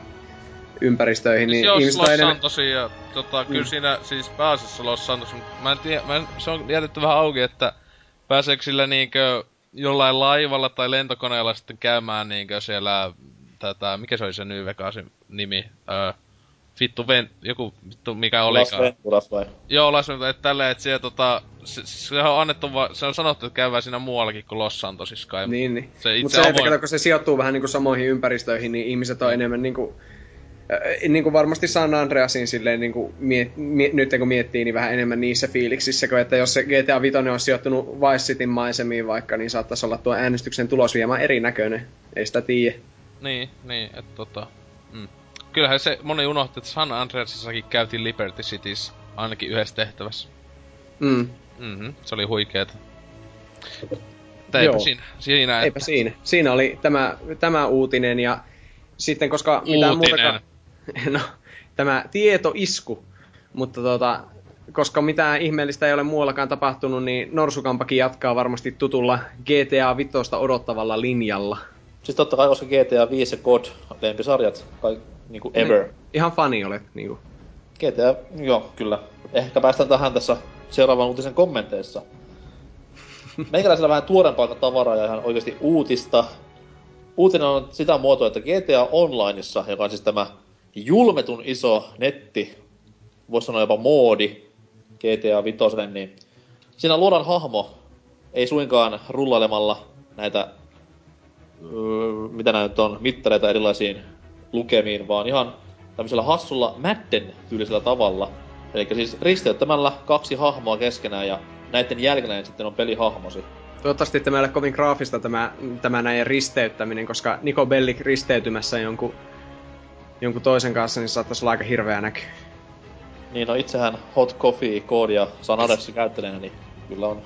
ympäristöihin, niin jos ihmiset edelleen... Los Santosin ja tota, kyllä mm. siinä siis pääasiassa Los Santos, mä en tiedä, mä en, se on jätetty vähän auki, että pääseekö sillä niinkö jollain laivalla tai lentokoneella sitten käymään niinkö siellä tätä, mikä se oli se New Vegasin nimi, öö, vittu ven, joku vittu mikä olikaan. Las Venturas vai? Joo, Las Venturas, että tälleen, että siellä tota, se, se on annettu va- se on sanottu, että käydään siinä muuallakin kuin Los Santosissa. Niin, niin. Mutta se, että avoin... kun se sijoittuu vähän niinku samoihin ympäristöihin, niin ihmiset on enemmän niinku... Niin kuin varmasti San Andreasin silleen, niin kuin miet, miet, nyt kun miettii, niin vähän enemmän niissä fiiliksissä, kun että jos se G T A viisi on sijoittunut Vice Cityn maisemiin vaikka, niin saattaisi olla tuo äänestyksen tulos hieman erinäköinen. Ei sitä tiedä. Niin, niin, että tota... Mm. Kyllähän se moni unohti, että San Andreasissakin käytiin Liberty Cityssä, ainakin yhdessä tehtävässä. Mm. Mm-hmm, se oli huikeeta. Eipä siinä, siinä, eipä että... siinä. Siinä oli tämä, tämä uutinen ja sitten koska... Uutinen. Muutakaan... No, tämä tietoisku, mutta tota, koska mitään ihmeellistä ei ole muuallakaan tapahtunut, niin Norsukampakin jatkaa varmasti tutulla G T A viitosta odottavalla linjalla. Siis totta kai, koska G T A viisi ja God lempisarjat, tai niinku ever. Ne, ihan fani olet niinku. G T A, joo, kyllä. Ehkä päästään tähän tässä seuraavan uutisen kommenteissa. Meikäläisellä vähän tuorempaa tavaraa ja ihan oikeasti uutista. Uutinen on sitä muotoa, että G T A Onlineissa, joka on siis tämä... julmetun iso netti, voisi sanoa jopa moodi, G T A viisi, niin siinä luodaan hahmo, ei suinkaan rullailemalla näitä, mitä nää nyt on, mittareita erilaisiin lukemiin, vaan ihan tämmöisellä hassulla Madden-tyylisellä tavalla. Eli siis risteyttämällä kaksi hahmoa keskenään ja näiden jälkeen sitten on pelihahmosi. Toivottavasti tämä ei ole kovin graafista tämä, tämä näiden risteyttäminen, koska Niko Bellic risteytymässä jonkun jonkun toisen kanssa, niin saattaisi olla aika hirveä näky. Niin, no itsehän Hot Coffee -koodia San Andreasissa käyttäneenä, niin kyllä on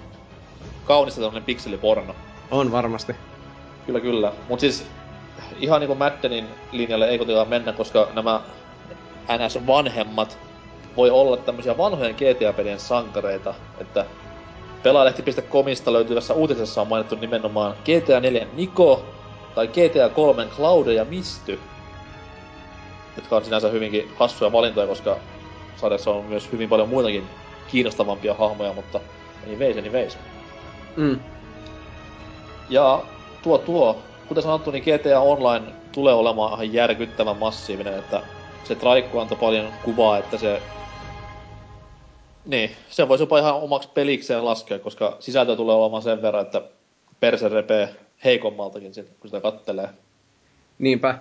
kaunista tämmönen pikseliporno. On varmasti. Kyllä, kyllä. Mut siis ihan niinku Maddenin linjalle ei kotikaan mennä, koska nämä N S-vanhemmat voi olla tämmöisiä vanhojen G T A-pelien sankareita, että pelaalehti piste comista löytyvässä uutisessa on mainittu nimenomaan G T A neljä Niko tai G T A kolme Claude ja Misty, jotka on sinänsä hyvinkin hassuja valintoja, koska sarjassa on myös hyvin paljon muitakin kiinnostavampia hahmoja, mutta niin veis ja niin veis. Mm. Ja tuo tuo, kuten sanottu, niin G T A Online tulee olemaan ihan järkyttävän massiivinen, että se traikku antoi paljon kuvaa, että se... Niin, se voisi jopa ihan omaksi pelikseen laskea, koska sisältö tulee olemaan sen verran, että perse repee heikommaltakin, kun sitä kattelee. Niinpä.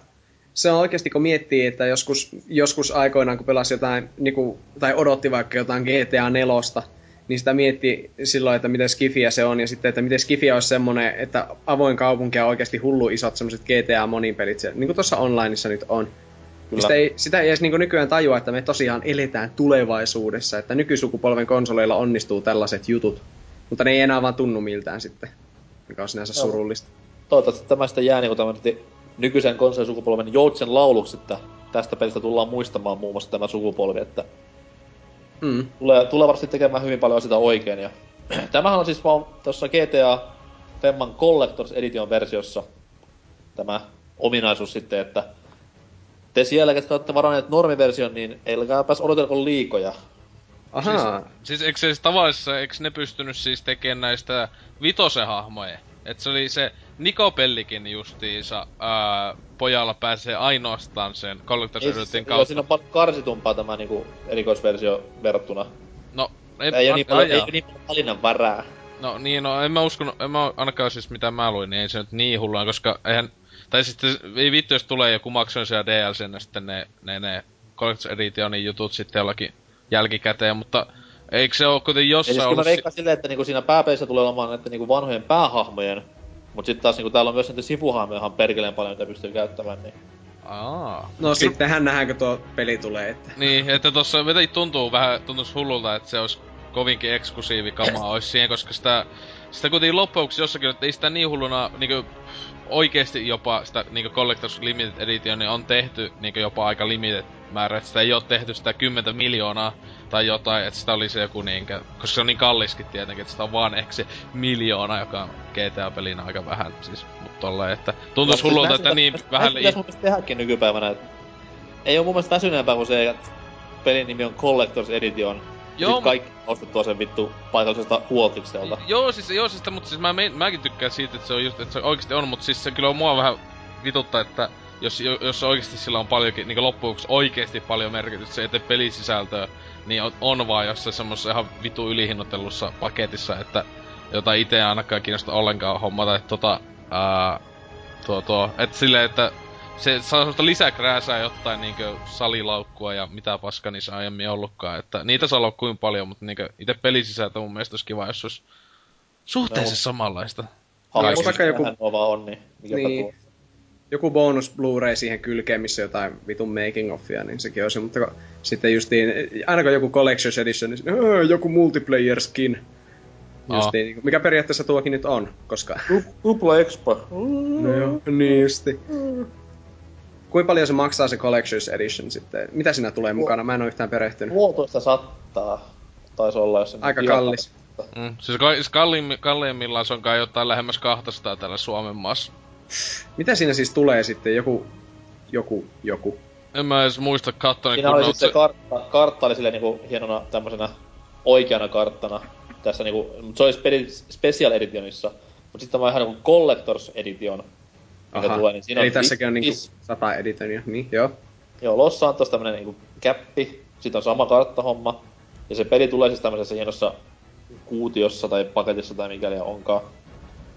Se on oikeasti, kun miettii, että joskus, joskus aikoinaan, kun pelasi jotain, niin kuin, tai odotti vaikka jotain G T A neljä, niin sitä miettii silloin, että miten skifiä se on, ja sitten, että miten skifiä olisi semmoinen, että avoin kaupunki on oikeasti hullu isot semmoiset G T A-moninpelit, se, niin kuin tuossa onlineissa nyt on. Sitä ei, sitä ei edes niin kuin nykyään tajua, että me tosiaan eletään tulevaisuudessa, että nykysukupolven konsoleilla onnistuu tällaiset jutut, mutta ne ei enää vaan tunnu miltään sitten, mikä on sinänsä no. surullista. Toivottavasti tämä sitten jää niin kuin nykyisen konsolisukupolven joutsen lauluksi, että tästä pelistä tullaan muistamaan muun muassa tämä sukupolvi, että mm. tulee, tulee varmasti tekemään hyvin paljon sitä oikein. Ja tämähän on siis vaan tuossa G T A Femman Collectors Edition versiossa tämä ominaisuus sitten, että te siellä, ketkä olette varanneet normiversion, niin älkääpäs odotelko liikoja. Ahaa. Siis, siis eikö siis tavallisessa, eikö ne pystynyt siis tekemään näistä vitosen hahmoja? Et se oli se Niko-pellikin justiinsa, ää, pojalla pääsee ainoastaan sen kollektorsyrytin kautta. Joo, siinä on paljon karsitumpaa tämä niinku erikoisversio verrattuna. No, en, ei oo niin paljon valinnan varaa. No niin, no en mä uskonut, en mä ainakaan siis mitä mä luin, niin ei se nyt niin hullua, koska eihän... Tai sitten, ei vittu, jos tulee joku maksuisia D L C, sitten ne, ne, ne Collector's Editionin jutut sitten jollakin jälkikäteen, mutta eikö se oo kuitenkin jossain siis ollut... Eli siis mä veikkaan si- silleen, että niinku siinä pääpelissä tulee olemaan näiden niinku vanhojen päähahmojen, mut sit taas niinku täällä on myös näitä sivuhahmoja ihan perkeleen paljon, mitä pystyy käyttämään, niin... Aa. No sittenhän nähdäänkö tuo peli tulee, että... Niin, että tossa tuntuu vähän, tuntuis hullulta, että se olisi kovinkin eksklusiivi kamaa ois siihen, koska sitä... Sitä kuitenkin loppujen lopuksi jossakin, että ei sitä niin hulluna niinku... Oikeesti jopa sitä niinku Collector's Limited Editionia on tehty niinku jopa aika limited määrä, että sitä ei oo tehty sitä kymmentä miljoonaa tai jotain, että sitä oli se joku niinku, koska se on niin kalliskin tietenkin, että sitä on vaan ehkä se miljoona, joka on G T A-pelinä aika vähän siis, mut tolleen, että tuntuis hullulta, siis että niin vähälle... Näin pitäis mun mielestä tehdäkin nykypäivänä, et ei oo mun mielestä väsyneempää kuin se, että pelin nimi on Collector's Edition. Joo, sit kaikki ostettua sen vittu paikallisesta huoltikselta. Joo, siis joo, siis, mutta siis mä, mäkin tykkään siitä, että se on just, että se oikeesti on, mutta siis se kyllä on mua vähän vituttaa, että jos, jos oikeesti sillä on paljonkin, niinku loppuksi oikeesti paljon merkitystä, se ettei pelisisältöä, niin on, on vaan jossain semmosessa ihan vitu ylihinnoitellussa paketissa, että jota ite ainakaan kiinnostaa ollenkaan hommata, että tota, ää, tuo tuo, että silleen, että se saa semmoista lisäkrääsää jotain niinkö salilaukkua ja mitä paska niissä aiemmin ollutkaan, että niitä saa olla kuin paljon, mutta niinkö ite pelisisältö mun mielestä olisi kiva, jos olisi suhteessa no. samanlaista. Haluaisin vaikka joku... on, niin, niin. joku bonus Blu-ray siihen kylkeen, missä jotain vitun making offia, niin sekin olisi, mutta kun, sitten justiin, aina kun joku Collector's Edition, niin öö, joku multiplayer skin. Justiin, mikä periaatteessa tuokin nyt on, koska... Tupla expo. No joo, niisti. Kuinka paljon se maksaa se Collector's Edition sitten? Mitä siinä tulee mukana? Mä en oo yhtään perehtynyt. Vuotoista sattaa. Taisi olla, jos se... Aika kallis. Mm. Siis kalli- kalliimmillaan se onkaan jotain lähemmäs kahtasataa täällä Suomen maassa. Mitä siinä siis tulee sitten? Joku... Joku... Joku... En mä edes muista katsoa... Siinä oli sitten se... kartta, kartta oli silleen niinku hienona tämmösenä oikeana karttana. Tässä niinku... Mut se oli spe- Special Editionissa. Mut sitten tämä on ihan joku Collector's Edition. Aha, tulee, niin eli on tässäkin on niinku sata editonia, niin joo. Joo, Lossa on tos tämmönen niinku käppi, sit on sama karttahomma, ja se peli tulee siis tämmöisessä hienossa kuutiossa tai paketissa tai mikäli onkaan.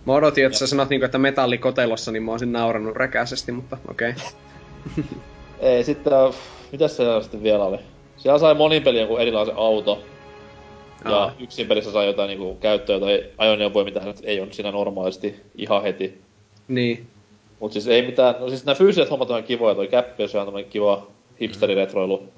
Mä odotin, että ja... sä sanot niinku, että metallikotelossa, niin mä oisin naurannut räkäisesti, mutta okei. Okay. Ei, sitten, uh, mitäs siellä sitten vielä oli? Siellä sai monin peli joku erilaisen auto, Aa. ja yksin pelissä sai jotain niinku käyttöä tai ajoneuvoja, mitä ei on siinä normaalisti ihan heti. Niin. Mut siis ei mitään, no siis nää fyysiset hommat on ihan kivoja, toi käppi on ihan tämmönen kiva hipsteriretroilu.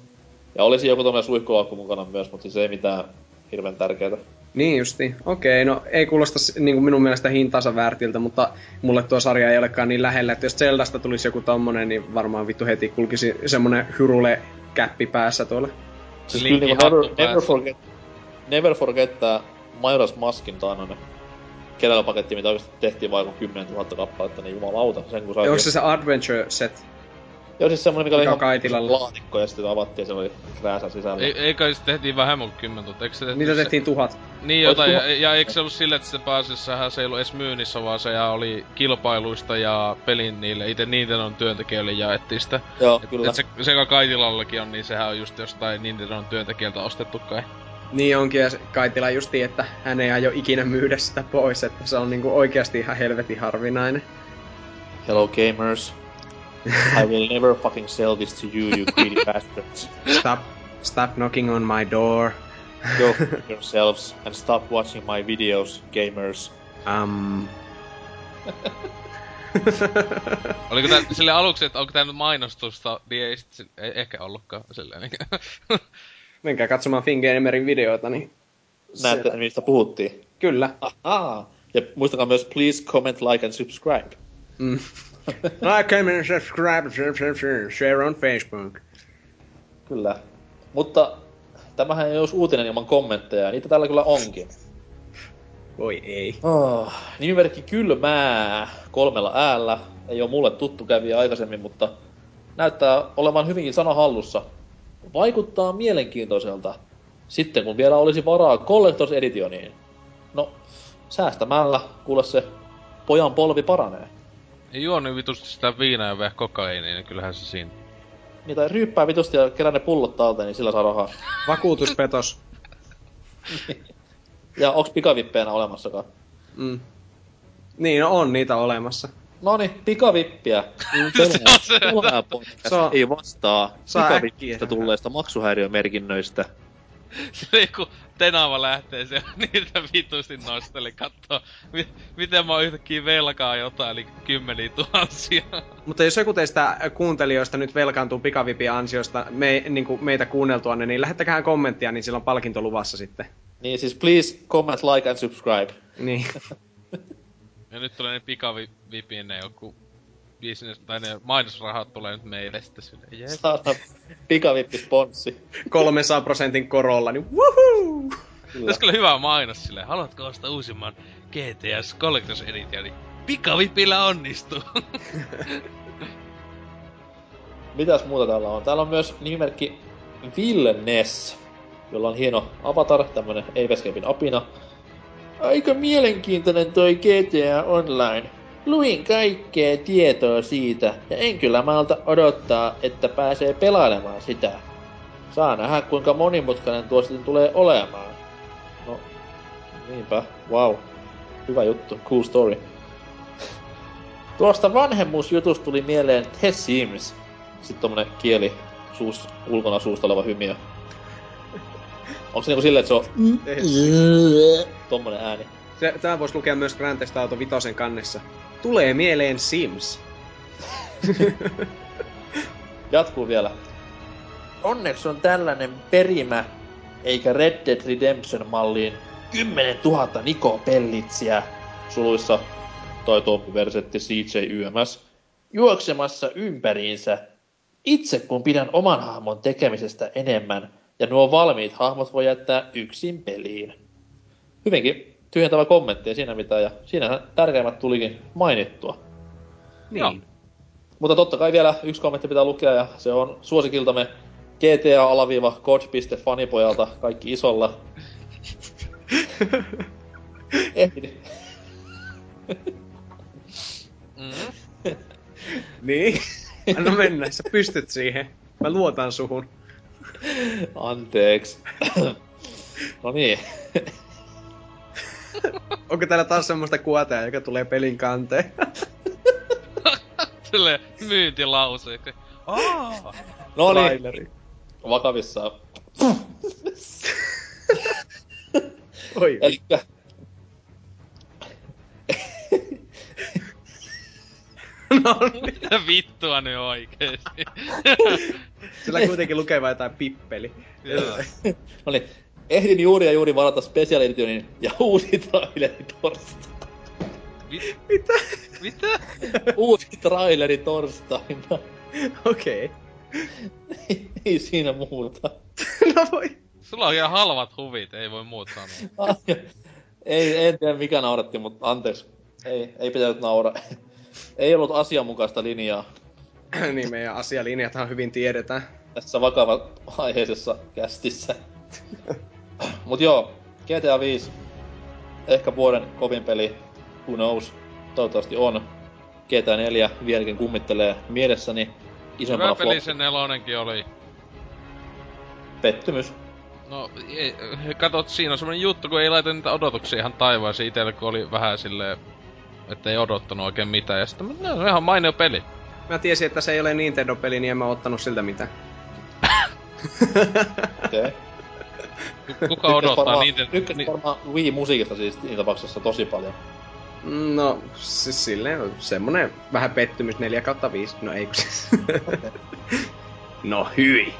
Ja olisi joku tommonen suihkulaukku mukana myös, mut siis ei mitään hirveen tärkeetä. Niin justi, okei, no ei kuulosta niinku minun mielestä hintansa väärtiltä, mutta mulle tuo sarja ei olekaan niin lähellä, että jos Zeldasta tulisi joku tommonen, niin varmaan vittu heti kulkisi semmonen hyrule käppi päässä tuolla. Siis kyllä niin never, never forget, never forget tää Majora's Maskin tainainen keräilypaketti, mitä oikeesti tehtiin vain kymmenen tuhatta kappaletta, niin jumalauta sen kun saitiin. Onko se se Adventure set? Joo, siis semmonen, mikä oli ihan kaitilalla laatikko, ja sitten avattiin, ja siellä oli krääsä sisällä. Ei, ei kai sit tehtiin vähemmän kuin kymmentuhatta, eikö se tehtiin... Niitä tehtiin se... tuhat. Niin jotain, ja, ja eikö se ollut sille, että se pääasiassahan se ei ollut edes myynnissä, vaan se oli kilpailuista ja pelin niille, ite Nintendon työntekijöille jaettiin sitä. Joo, et, kyllä. Et se, se joka Kaitilallakin on, niin sehän on just jostain Nintendon työntekijältä ostettu kai. Niin onkin, ja Kaitila justiin, että hän ei aio ikinä myydä sitä pois, että se on niinku oikeasti ihan helvetin harvinainen. Hello gamers. I will never fucking sell this to you, you greedy bastards. Stop, stop knocking on my door. Go fuck yourselves and stop watching my videos, gamers. Um. Oliko tää sille aluksi, että onko tää nyt mainostusta, niin ei sit, ei ehkä ollutkaan silleen. Menkää katsomaan Fingenemerin videoita, niin... Näette, mistä puhuttiin. Kyllä. Ahaa. Ja muistakaa myös, please comment, like and subscribe. Mm. Like, comment, subscribe, share on Facebook. Kyllä. Mutta tämähän ei olisi uutinen ilman kommentteja, niitä täällä kyllä onkin. Voi ei. Oh, nimimerkki Kylmää kolmella äällä. Ei ole mulle tuttu kävijä aikaisemmin, mutta näyttää olevan hyvinkin sanahallussa. Vaikuttaa mielenkiintoiselta. Sitten kun vielä olisi varaa Collectors Editioniin. No, säästämällä kuule se pojan polvi paranee. Ei juoni vitusti sitä viinaa ja vähän kokainia, niin kyllähän se siinä. Niitä ryyppää vitusti ja kerää ne pullot talteen, niin sillä saa rahaa. Vakuutuspetos. Ja onks pikavippeenä olemassakaan? Mm. Niin, no on niitä olemassa. Noni, pikavippiä. Pelää podcast so, ei vastaa pikavippistä tulleista maksuhäiriömerkinnöistä. Silloin kun Tenava lähtee siellä niitä vitusti nosteli, kattoo mi- miten mä oon yhtäkkiä velkaa jotain, eli kymmeniä tuhansia. Mutta jos joku teistä kuuntelijoista nyt velkaantuu pikavipin ansiosta me, niin meitä kuunneltuanne, niin lähettäkää kommenttia, niin sillä on palkinto luvassa sitten. Niin siis please comment, like and subscribe. Niin. Ja nyt tulee ne pikavipin ne joku business, tai ne mainosrahat tulee nyt meille sitten sinne. Jep. Saadaan pikavippisponssi. kolmesataa prosentin korolla, niin wuhuu! Tässä kyllä hyvä mainos silleen. Haluatko ostaa uusimman G T S Collectors Edition, niin pikavipillä onnistuu! Mitäs muuta täällä on? Täällä on myös nimimerkki Villeness, jolla on hieno avatar, tämmönen Eiveskepin apina. Aika mielenkiintoinen toi G T A Online. Luin kaikkea tietoa siitä, ja en kyllä malta odottaa, että pääsee pelailemaan sitä. Saa nähdä, kuinka monimutkainen tuo sitten tulee olemaan. No, niinpä, wow. Hyvä juttu, cool story. Tuosta vanhemmuusjutusta tuli mieleen The Sims. Sitten tommonen kieli suus, ulkona suusta oleva hymiö. Onks se niinku silleen, että se on... tommonen ääni. Se, tää vois lukea myös Grand Theft Auto Vitosen kannessa. Tulee mieleen Sims. Jatkuu vielä. Onneksi on tällainen perimä, eikä Red Dead Redemption-malliin kymmenentuhatta Niko-pellitsiä, suluissa toi versetti C J Y M S, juoksemassa ympäriinsä. Itse kun pidän oman hahmon tekemisestä enemmän, ja nuo valmiit hahmot voi jättää yksin peliin. Hyvinkin tyhjentävä kommentti, ei siinä mitään, ja siinähän tärkeimmät tulikin mainittua. Niin. Ja. Mutta totta kai vielä yksi kommentti pitää lukea, ja se on suosikiltamme G T A-god.fanipojalta, kaikki isolla. Ehdin. Mm. Niin? Anna mennä, sä pystyt siihen. Mä luotan suhun. Anteeks. No niin. Onko täällä taas semmoista kuotea, joka tulee pelin kanteen? Silleen myyntilauseeksi. Aaa! No niin. Vakavissaan. Oi. Elikkä... No mitä vittua nyt oikeesti? Sillä kuitenkin lukee vain jotain pippeli. No niin. Ehdin juuri ja juuri varata Special Editionin ja uusi traileri torstaina. Mit- Mitä? Mitä? Uusi traileri torstaina. Okei. Okay. Ei, ei siinä muuta. Kyllä voi. Sulla on ihan halvat huvit, ei voi muuta sanoa. Ei, en tiedä mikä nauratti, mutta anteeksi. Ei, ei pitänyt naura. Ei ollut asianmukaista linjaa. Niin, meidän asialinjathan hyvin tiedetään. Tässä vakava-aiheisessa kästissä. Mut joo, G T A viisi. Ehkä vuoden kovin peli, who knows. Toivottavasti on. G T A neljä vieläkin kummittelee mielessäni. Isempana hyvä peli se nelonenkin oli. Pettymys. No, ei, katot, siinä on semmonen juttu, kun ei laita niitä odotuksia ihan taivaisiin itellä, kun oli vähän silleen, että ei odottanut oikein mitään, ja sitten, no, se on ihan mainio peli. Mä tiesin, että se ei ole Nintendo-peli, niin en mä ottanut siltä mitään. Okei. Okay. Kuka odottaa Nintendo? Tykkäs varmaan Wii-musiikista siis niitä tapauksessa tosi paljon. No, siis silleen, semmonen vähän pettymys, neljä kautta viisi, no ei kun siis. No hyi.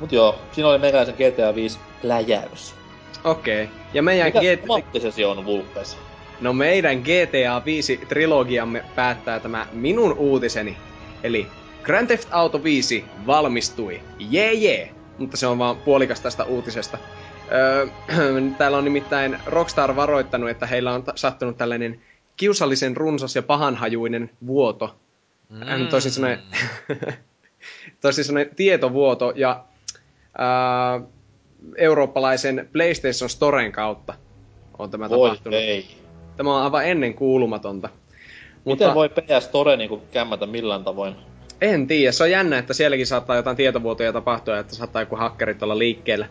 Mut joo, siinä oli meikäläisen G T A viisi läjäys. Okei. Okay. Ja meidän Mikä G T A... tomattisesi on Vulpes? No meidän G T A viisi-trilogiamme päättää tämä minun uutiseni. Eli Grand Theft Auto viisi valmistui. Jee jee! Mutta se on vaan puolikas tästä uutisesta. Öö, täällä on nimittäin Rockstar varoittanut, että heillä on sattunut tällainen kiusallisen runsas ja pahanhajuinen vuoto. Mm. Toisin sanoen... Toisin sanoen tietovuoto ja ää, eurooppalaisen PlayStation Storen kautta on tämä voi tapahtunut. Ei. Tämä on aivan ennen kuulumatonta. Mutta miten voi P S Store niinku kämmätä millään tavoin? En tiedä. Se on jännä, että sielläkin saattaa jotain tietovuotoja tapahtua, että saattaa joku hakkerit olla liikkeellä.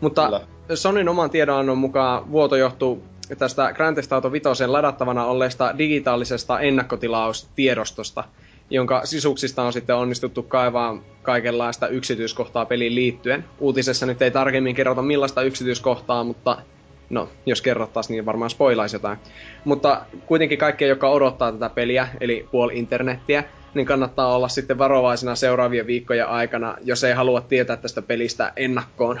Mutta kyllä. Sonyn oman tiedonannon mukaan vuoto johtuu tästä Grand Theft Auto vitosen ladattavana olleesta digitaalisesta ennakkotilaustiedostosta, jonka sisuksista on sitten onnistuttu kaivaa kaikenlaista yksityiskohtaa peliin liittyen. Uutisessa nyt ei tarkemmin kerrota millaista yksityiskohtaa, mutta no, jos kerrottaisiin, niin varmaan spoilaisi jotain. Mutta kuitenkin kaikkea, joka odottaa tätä peliä, eli puoli internettiä, niin kannattaa olla sitten varovaisena seuraavien viikkojen aikana, jos ei halua tietää tästä pelistä ennakkoon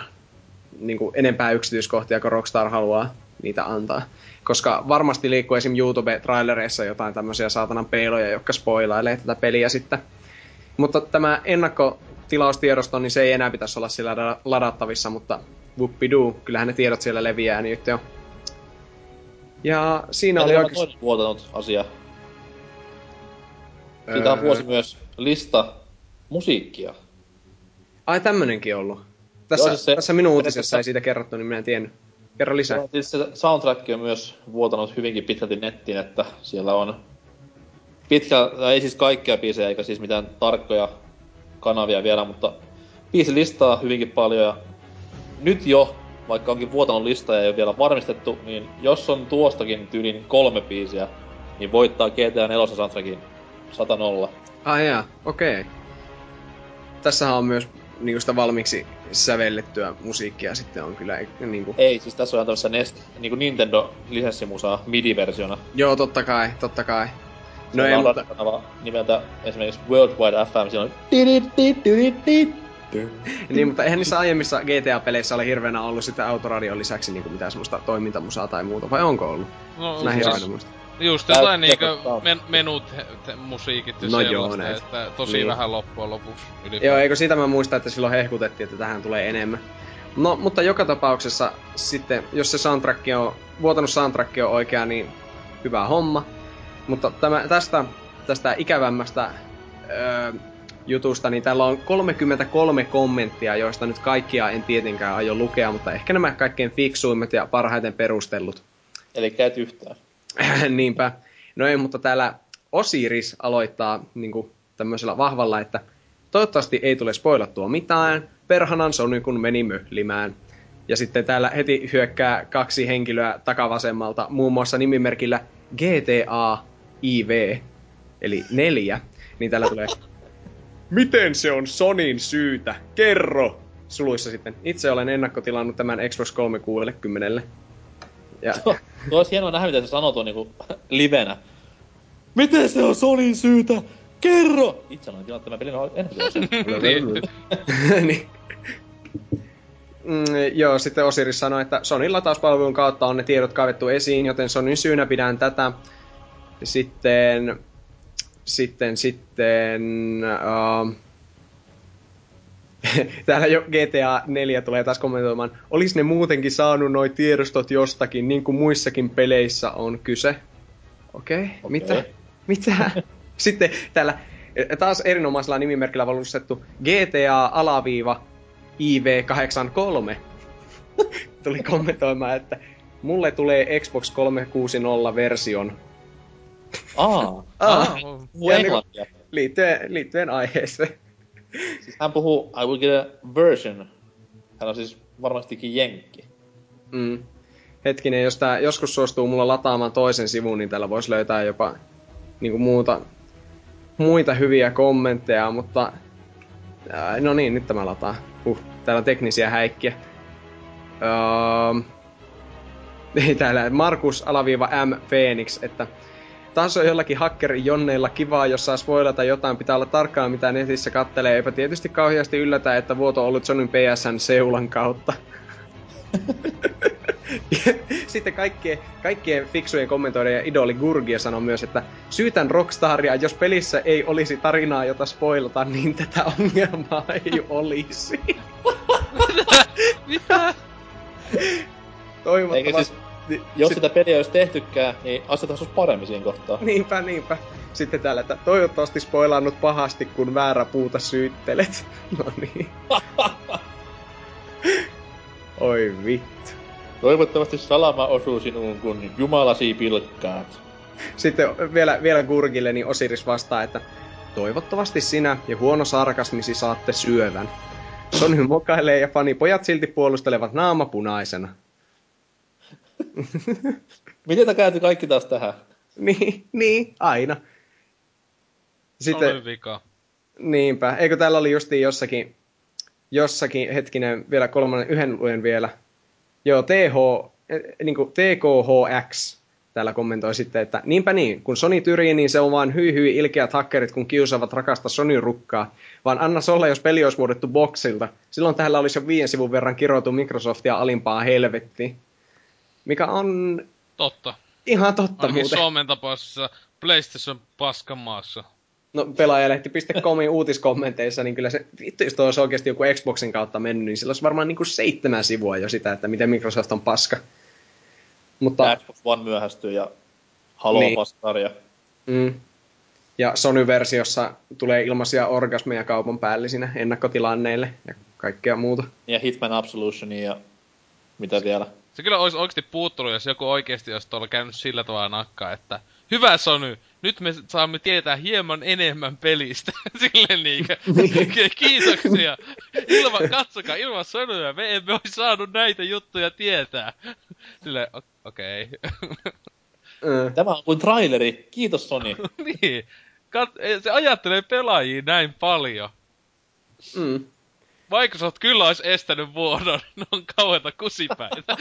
niin kuin enempää yksityiskohtia, kun Rockstar haluaa niitä antaa. Koska varmasti liikkuu esim. YouTube-trailereissa jotain tämmöisiä saatanan peiloja, jotka spoilailee tätä peliä sitten. Mutta tämä ennakkotilaustiedosto, niin se ei enää pitäisi olla sillä ladattavissa, mutta whoopidoo, kyllähän ne tiedot siellä leviää nyt jo. Ja siinä oli oikeasti... Mä olen vuotanut asiaa. Siitä on vuosi myös lista musiikkia. Ai tämmönenkin ollut. Tässä, joo, se, tässä minun uutisessa ei siitä kerrottu, niin minä en tiennyt. Kerro lisää. No, siis se soundtrack on myös vuotanut hyvinkin pitkälti nettiin, että siellä on pitkä, ei siis kaikkia biisejä, eikä siis mitään tarkkoja kanavia vielä, mutta biisilistaa hyvinkin paljon. Ja nyt jo, vaikka onkin vuotanut lista ja ei ole vielä varmistettu, niin jos on tuostakin tyylin kolme biisiä, niin voittaa G T A neljä soundtrackin sata nolla. Ah jaa, okei. Okay. Tässähän on myös niinku sitä valmiiksi sävellettyä musiikkia sitten on kyllä niinku... Ei, siis tässä on tämmössä Nest, niinku Nintendo-lisenssimusaa midi-versiona. Joo, totta kai, totta kai. No ei, mutta... nimeltä esimerkiksi Worldwide F M, siinä on... Niin, mutta eihän niissä aiemmissa G T A-peleissä ole hirveänä ollut sitä autoradion lisäksi niinku mitään semmoista toimintamusaa tai muuta, vai onko ollut? No, näin hirveänä muista. Just jotain niinkö men- menut te- musiikit ja no sellaista, että tosi niin vähän loppua lopuksi ylipäätään. Joo, eikö sitä mä muista, että silloin hehkutettiin, että tähän tulee enemmän. No, mutta joka tapauksessa sitten, jos se soundtrack on, vuotanut soundtrack on oikea, niin hyvä homma. Mutta tämä, tästä, tästä ikävämmästä öö, jutusta, niin täällä on kolmekymmentäkolme kommenttia, joista nyt kaikkia en tietenkään aio lukea, mutta ehkä nämä kaikkein fiksuimmat ja parhaiten perustellut. Eli käyt yhtään. Niinpä. No ei, mutta täällä Osiris aloittaa niin kuin tämmöisellä vahvalla, että toivottavasti ei tule spoilattua mitään, perhanan Sony kun meni möhlimään. Ja sitten täällä heti hyökkää kaksi henkilöä takavasemmalta, muun muassa nimimerkillä G T A viisi, eli neljä. Niin täällä tulee, miten se on Sonyn syytä? Kerro! Suluissa sitten, itse olen ennakkotilannut tämän Xbox kolmesataakuusikymmentä. Ja. Tuo, tuo olisi hienoa nähdä, mitä se sanoo tuo niinku livenä. Miten se on Sonyn syytä? Kerro! Itse on tilattu tämän pelin ennen. Joo, sitten Osiris sanoi, että Sonyn latauspalvelun kautta on ne tiedot kaivettu esiin, joten Sonyn syynä pidän tätä. Sitten... Sitten, sitten... Uh... täällä jo G T A neljä tulee taas kommentoimaan, olis ne muutenkin saanut noi tiedostot jostakin, niin kuin muissakin peleissä on kyse. Okei, okay. okay. mitä? Mitä? Sitten täällä taas erinomaisella nimimerkillä valustettu G T A-I V kahdeksankymmentäkolme tuli kommentoimaan, että mulle tulee Xbox kolmesataakuusikymmentä-version. Aa, aa, englantia. Liittyen, liittyen aiheeseen. Siis hän puhuu, I will get a version. Hän on siis varmastikin jenkki. Mm. Hetkinen, jos tää joskus suostuu mulla lataamaan toisen sivun, niin täällä voisi löytää jopa niinku muuta, muita hyviä kommentteja, mutta... Äh, no niin, nyt tämä lataa. Huh, täällä on teknisiä häikkiä. Öö... Ei täällä, Markus-M-Phoenix, että... Taas on jollakin hakkerijonneilla kivaa, jos saas voilata jotain, pitää olla tarkkaan mitä netissä kattelee. Eipä tietysti kauheasti yllätä, että vuoto on ollut Sonyn P S N seulan kautta. Sitten kaikkien, kaikkien fiksujen kommentoiden ja idoli Gurgia sanoi myös, että syytän Rockstaria, jos pelissä ei olisi tarinaa, jota spoilata, niin tätä ongelmaa ei olisi. Mitä? Toivottavasti. Ni, jos sit... sitä peliä olisi tehtykään, niin asiat olisi paremmin siinä kohtaa. Niinpä, niinpä. Sitten täällä, että toivottavasti spoilaannut pahasti, kun väärä puuta syyttelet. No niin. Oi vittu. Toivottavasti salama osuu sinuun, kun jumalasi pilkkaat. Sitten vielä, vielä Gurgille, niin Osiris vastaa, että toivottavasti sinä ja huono sarkasmisi saatte syövän. Sony mokailee ja fanipojat silti puolustelevat naama punaisena. Miten tää käyty kaikki taas tähän? Niin, niin, aina. Sitten, olen vika. Niinpä. Eikö täällä oli justiin jossakin, jossakin hetkinen, vielä kolmannen yhden luen vielä. Joo, T H, niin kuin T K H X täällä kommentoi sitten, että niinpä niin, kun Sony tyrii, niin se on vaan hyi hyi ilkeät hakkerit, kun kiusaavat rakasta Sonyn rukkaa. Vaan anna olla, jos peli olisi vuodettu boksilta. Silloin täällä olisi jo viien sivun verran kirjoitu Microsoftia alimpaa helvettiin. Mikä on... Totta. Ihan totta ainakin muuten. Ainakin Suomen tapauksessa PlayStation paskan maassa. No pelaajalehti piste comin uutiskommenteissa, niin kyllä se vittu, jos tuo olisi oikeasti joku Xboxin kautta mennyt, niin sillä olisi varmaan niin kuin seitsemän sivua jo sitä, että miten Microsoft on paska. Mutta... Xbox One myöhästyy ja Halo niin. Paskaria. Mm. Ja Sony-versiossa tulee ilmaisia orgasmeja kaupan päällisinä ennakkotilanneille ja kaikkea muuta. Ja Hitman Absolutionia ja mitä vielä? Se kyllä olisi oikeesti puuttunut, jos joku oikeesti olisi tuolla käynyt sillä tavalla nakkaa, että hyvä Sony, nyt me saamme tietää hieman enemmän pelistä. Silleen niinkö. Kiitoksia. Ilman, katsokaa, ilman Sonyä me emme olisi saanut näitä juttuja tietää. Silleen, okei. Okay. Tämä on kuin traileri. Kiitos Sony. Niin. Kat- se ajattelee pelaajia näin paljon. Mm. Microsoft kyllä olisi estänyt vuodon, ne on kauheita kusipäitä.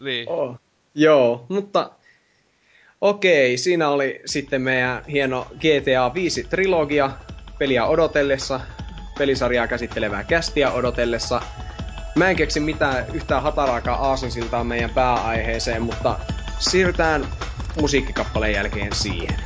Niin. Oh, joo, mutta okei, siinä oli sitten meidän hieno G T A viisi-trilogia peliä odotellessa, pelisarjaa käsittelevää kästiä odotellessa. Mä en keksi mitään yhtään hataraakaan aasinsiltaa meidän pääaiheeseen, mutta siirrytään musiikkikappaleen jälkeen siihen.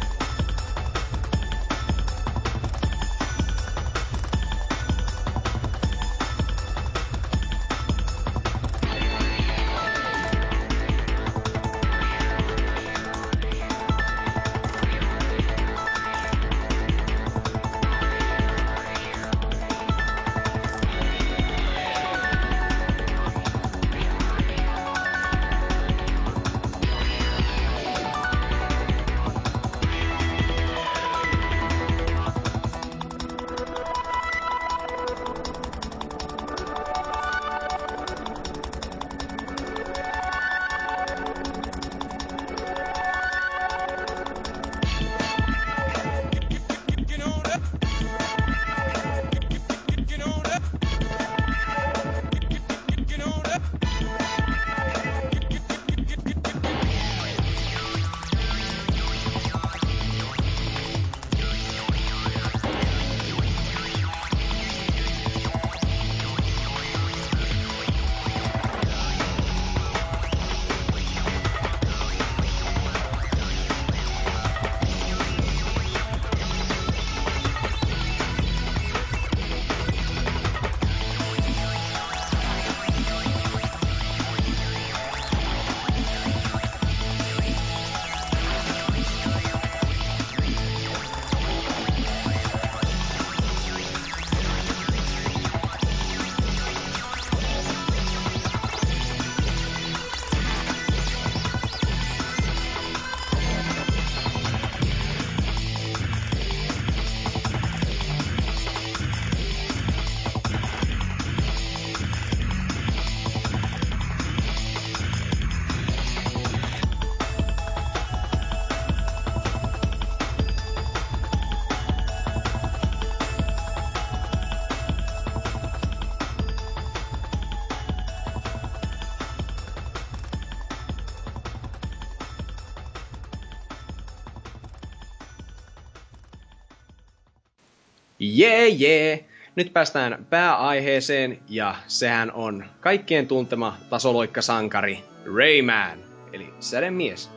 Jee, yeah, yeah. jee! Nyt päästään pääaiheeseen, ja sehän on kaikkien tuntema tasoloikkasankari Rayman, eli sädemies.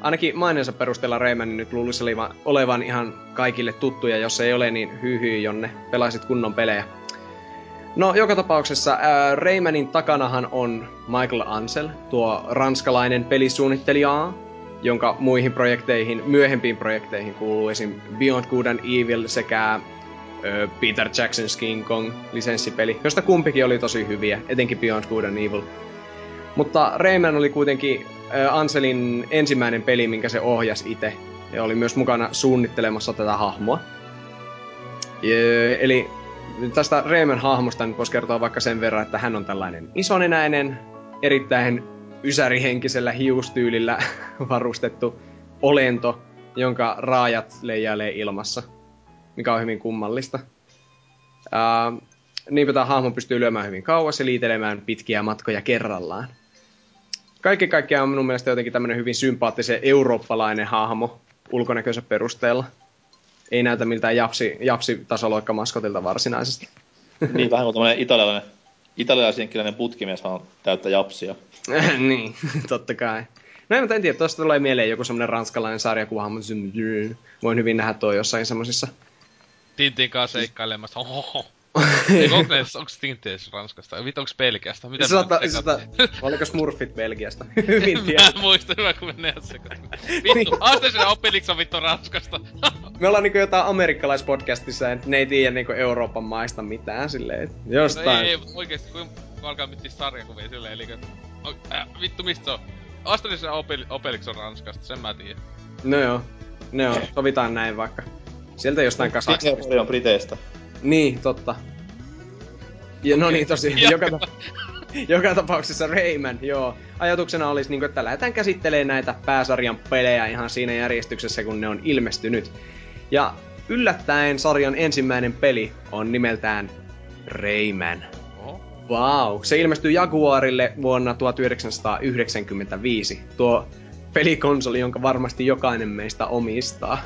Ainakin mainensa perusteella Raymanin nyt luulisi olevan ihan kaikille tuttuja, jos ei ole, niin hyy hyy, jonne pelaisit kunnon pelejä. No, joka tapauksessa ää, Raymanin takanahan on Michael Ansel, tuo ranskalainen pelisuunnittelija, jonka muihin projekteihin, myöhempiin projekteihin kuuluu esim. Beyond Good and Evil sekä ö, Peter Jackson's King Kong-lisenssipeli, josta kumpikin oli tosi hyviä, etenkin Beyond Good and Evil. Mutta Rayman oli kuitenkin ö, Anselin ensimmäinen peli, minkä se ohjasi itse, ja oli myös mukana suunnittelemassa tätä hahmoa. Ö, eli tästä Rayman-hahmosta nyt voisi kertoa vaikka sen verran, että hän on tällainen isonenäinen, erittäin ysärihenkisellä hiustyylillä varustettu olento, jonka raajat leijailee ilmassa, mikä on hyvin kummallista. Ää, niinpä tämä hahmo pystyy lyömään hyvin kauas ja liitelemään pitkiä matkoja kerrallaan. Kaiken kaikkiaan on minun mielestä jotenkin tämmöinen hyvin sympaattisen eurooppalainen hahmo ulkonäköisen perusteella. Ei näytä miltään japsi, japsi-tasoloikka maskotilta varsinaisesti. Niin, vähän kuin tämmöinen italialainen, italialaisienkielinen putkimies on täyttä japsia. Niin, totta kai. No en tiedä, tuosta tulee mieleen joku semmoinen ranskalainen sarjakuva. Voin hyvin nähdä tuo jossain semmosissa... Tintin kanssa seikkailemassa. Onks Tinteis Ranskasta? Vittu, onks Belgiasta? Mitä sata, sata, oliko Smurfit Belgiasta? Hyvin tiedä. Mä muistan, hyvä kun mennään sekaan. Vittu, Asteisena Opelix on vittu Ranskasta. Me ollaan niinku jotain amerikkalaispodcastissa, et ne ei tiedä niinku Euroopan maista mitään silleen. Jostain. No ei, ei, oikeesti kun alkaa mittiä sarjakuvia silleen, eli o, äh, vittu mistä se on? Asteisena Opelix on Ranskasta, sen mä tiedän. No joo, no joo, sovitaan näin vaikka. Sieltä jostain Kasakstanista. Singapore on Briteistä. Niin, totta. Ja no niin, tosi. Joka, tap- joka tapauksessa Rayman, joo. Ajatuksena olisi, niin kuin, että lähdetään käsittelemään näitä pääsarjan pelejä ihan siinä järjestyksessä, kun ne on ilmestynyt. Ja yllättäen sarjan ensimmäinen peli on nimeltään Rayman. Vau, wow. Se ilmestyi Jaguarille vuonna tuhatyhdeksänsataayhdeksänkymmentäviisi. Tuo pelikonsoli, jonka varmasti jokainen meistä omistaa.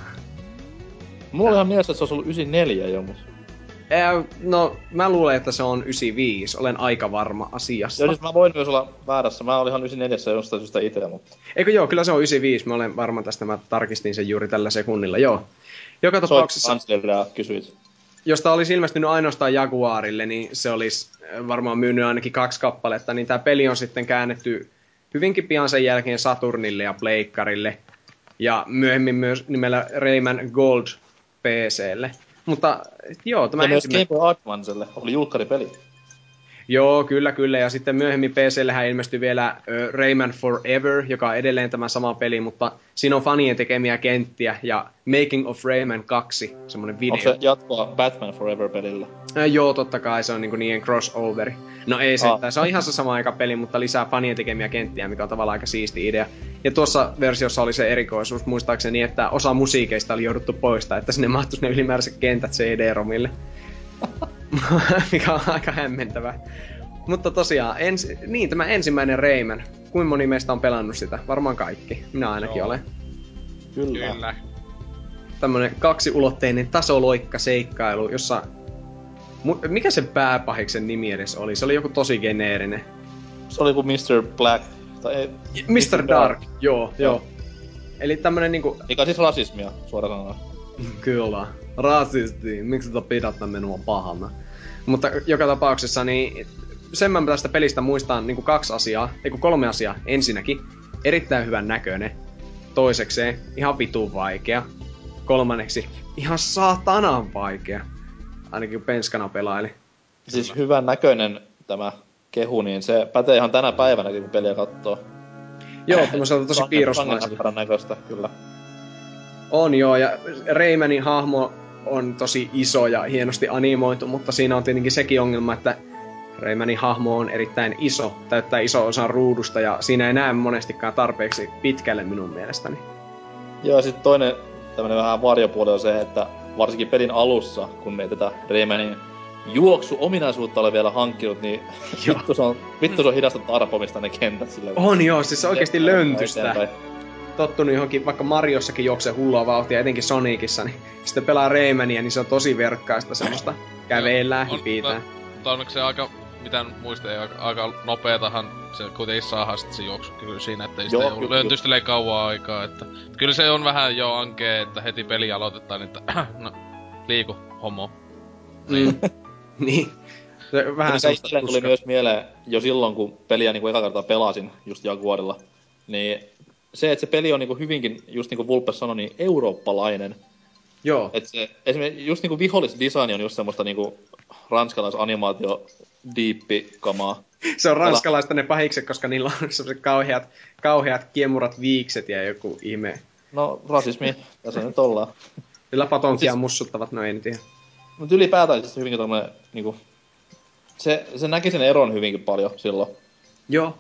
Mulla on mielessä, että se olisi ollut yhdeksänkymmentäneljä jo, mutta... No, mä luulen, että se on yhdeksänkymmentäviisi. Olen aika varma asiassa. Joo, siis mä voin myös olla väärässä. Mä olinhan yhdeksänkymmentäneljä jostain syystä itse, mutta... Eikö joo, kyllä se on yhdeksänkymmentäviisi. Mä olen varma tästä. Mä tarkistin sen juuri tällä sekunnilla, joo. Joka tapauksessa... Soit Anselilla kysyit. Jos tää olisi ilmestynyt ainoastaan Jaguarille, niin se olisi varmaan myynyt ainakin kaksi kappaletta. Niin tää peli on sitten käännetty hyvinkin pian sen jälkeen Saturnille ja Pleikkarille. Ja myöhemmin myös nimellä Rayman Gold P C:lle. Mutta joo, tämä ensimmäinen... Game Boy Advancelle oli julkkaripeli. Joo, kyllä, kyllä. Ja sitten myöhemmin P C:llähän ilmestyi vielä uh, Rayman Forever, joka on edelleen tämä sama peli, mutta siinä on fanien tekemiä kenttiä ja Making of Rayman kaksi, semmoinen video. Onko se jatkoa Batman Forever-pelillä? Ja, joo, totta kai. Se on niinku niiden crossoveri. No ei se, ah. Se on ihan se sama aika peli, mutta lisää fanien tekemiä kenttiä, mikä on tavallaan aika siisti idea. Ja tuossa versiossa oli se erikoisuus, muistaakseni, että osa musiikeista oli jouduttu poistaa, että sinne mahtuisi ne ylimääräiset kentät C D-romille. Mikä on aika hämmentävä. Mutta tosiaan, ensi, niin tämä ensimmäinen Rayman. Kuinka moni meistä on pelannut sitä? Varmaan kaikki. Minä ainakin Joo. olen. Kyllä. Kyllä. Tämmönen kaksiulotteinen tasoloikkaseikkailu, jossa... Mikä se pääpahiksen nimi edes oli? Se oli joku tosi geneerinen. Se oli joku mister Black. Tai ei, mister Dark. Dark, joo, joo. joo. Eli tämmönen niinku... Mikä on siis rasismia, suoraan sanoen. Kyllä. Rasisti. Miksi te pidätte minua pahana? Mutta joka tapauksessa, niin sen mä tästä pelistä muistan niin kuin kaksi asiaa, ei kuin kolme asiaa. Ensinnäkin, erittäin hyvän näköinen. Toisekseen, ihan vitun vaikea. Kolmanneksi, ihan saatanan vaikea. Ainakin penskana pelaili. Siis hyvän näköinen tämä kehu, niin se pätee ihan tänä päivänäkin, kun peliä kattoo. Joo, tämmöiseltä tosi piirrosmaisella näköistä, kyllä. On joo, ja Raymanin hahmo on tosi iso ja hienosti animoitu, mutta siinä on tietenkin sekin ongelma, että Raymanin hahmo on erittäin iso, täyttää iso osan ruudusta, ja siinä ei näe monestikaan tarpeeksi pitkälle minun mielestäni. Joo, ja sitten toinen tämmönen vähän varjopuoli on se, että varsinkin pelin alussa, kun me tätä Raymanin juoksuominaisuutta ole vielä hankkinut, niin vittu se on, vittu se on hidasta tarpomista ne kentät sillä. On joo, siis se oikeesti löntystä. tottunut johonkin, vaikka Mariossakin juoksee hullua vauhtia, etenkin Sonicissa, niin sitten pelaa Raymania, niin se on tosi verkkaista semmoista käveellään, hipiitään. Mutta onneksi se aika, mitään muista, ei aika, aika nopeatahan se kuitenkin saadaan sitten se juoksukyky siinä, ettei sitä löytyy silleen kauaa aikaa, että kyllä se on vähän jo ankee, että heti peli aloitetaan, että no, liiku, homo. Niin. Niin. Se, vähän se tuli myös mieleen jo silloin, kun peliä niin kuin eka kertaa pelasin just Jaguarilla, niin se, että se peli on niin kuin hyvinkin, just niin kuin Vulpes sanoi, niin eurooppalainen. Joo. Että se, esimerkiksi just niin kuin vihollisdesign on just semmoista niin kuin ranskalais-animaatio-diippikamaa. Se on ranskalaista ne pahikset, koska niillä on semmoiset kauheat, kauheat kiemurat viikset ja joku ihme. No, rasismi. Tässä nyt ollaan. Sillä patonkia siis, mussuttavat, no ei nyt ihan. Mutta ylipäätään siis hyvinkin tommonen niinku... Se, se näki sen eron hyvinkin paljon silloin. Joo.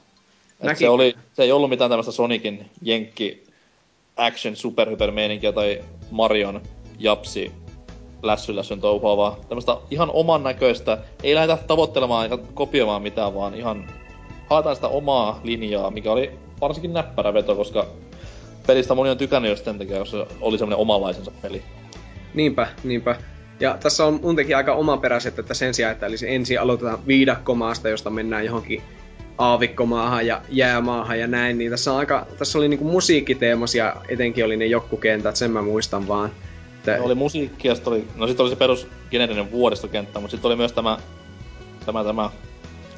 Se, oli, se ei ollut mitään tämmöstä Sonicin jenkki action superhypermeininkiä tai Marion japsi lässylässyn touhua, vaan tämmöstä ihan oman näköistä. Ei lähdetä tavoittelemaan ja kopioimaan mitään, vaan ihan haetaan sitä omaa linjaa, mikä oli varsinkin näppärä veto, koska pelistä moni on tykännyt jos tämän takia, jos se oli semmoinen omanlaisensa peli. Niinpä, niinpä. Ja tässä on muutenkin aika omaperäiset, että sen sijaan, että ensin aloitetaan viidakkomaasta, josta mennään johonkin aavikkomaahan ja jäämaahan ja näin, niin tässä, on aika, tässä oli niinku musiikkiteemaisia, etenkin oli ne jokkukentät, sen mä muistan vaan. Että... No, oli musiikkia, sit oli, no sit oli se perus geneerinen vuodistokenttä, mutta sit oli myös tämä, tämä, tämä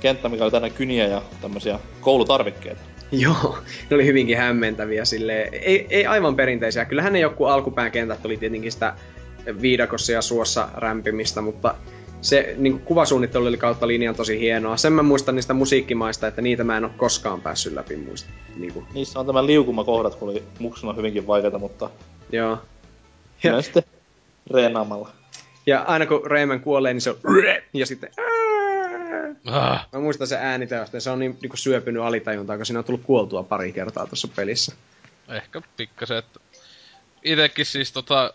kenttä, mikä oli täynnä kyniä ja tämmösiä koulutarvikkeita. Joo, ne oli hyvinkin hämmentäviä silleen, ei, ei aivan perinteisiä, kyllähän ne joku alkupään kentät oli tietenkin sitä viidakossa ja suossa rämpimistä, mutta se niin kuvasuunnittelu kautta linjan tosi hienoa. Sen mä muistan niistä musiikkimaista, että niitä mä en oo koskaan päässyt läpi muista. Niin niissä on tämä liukumakohdat, kun oli muksuna hyvinkin vaikeita, mutta... Joo. Ja no, sitten reenaamalla. Ja aina kun Rayman kuolee, niin se on... Ja sitten... Ah. Mä muistan sen ääniteosta, se on niin, niin syöpynyt alitajuntaan, kun siinä on tullut kuoltua pari kertaa tuossa pelissä. Ehkä pikkasen, että... Itekin siis tota...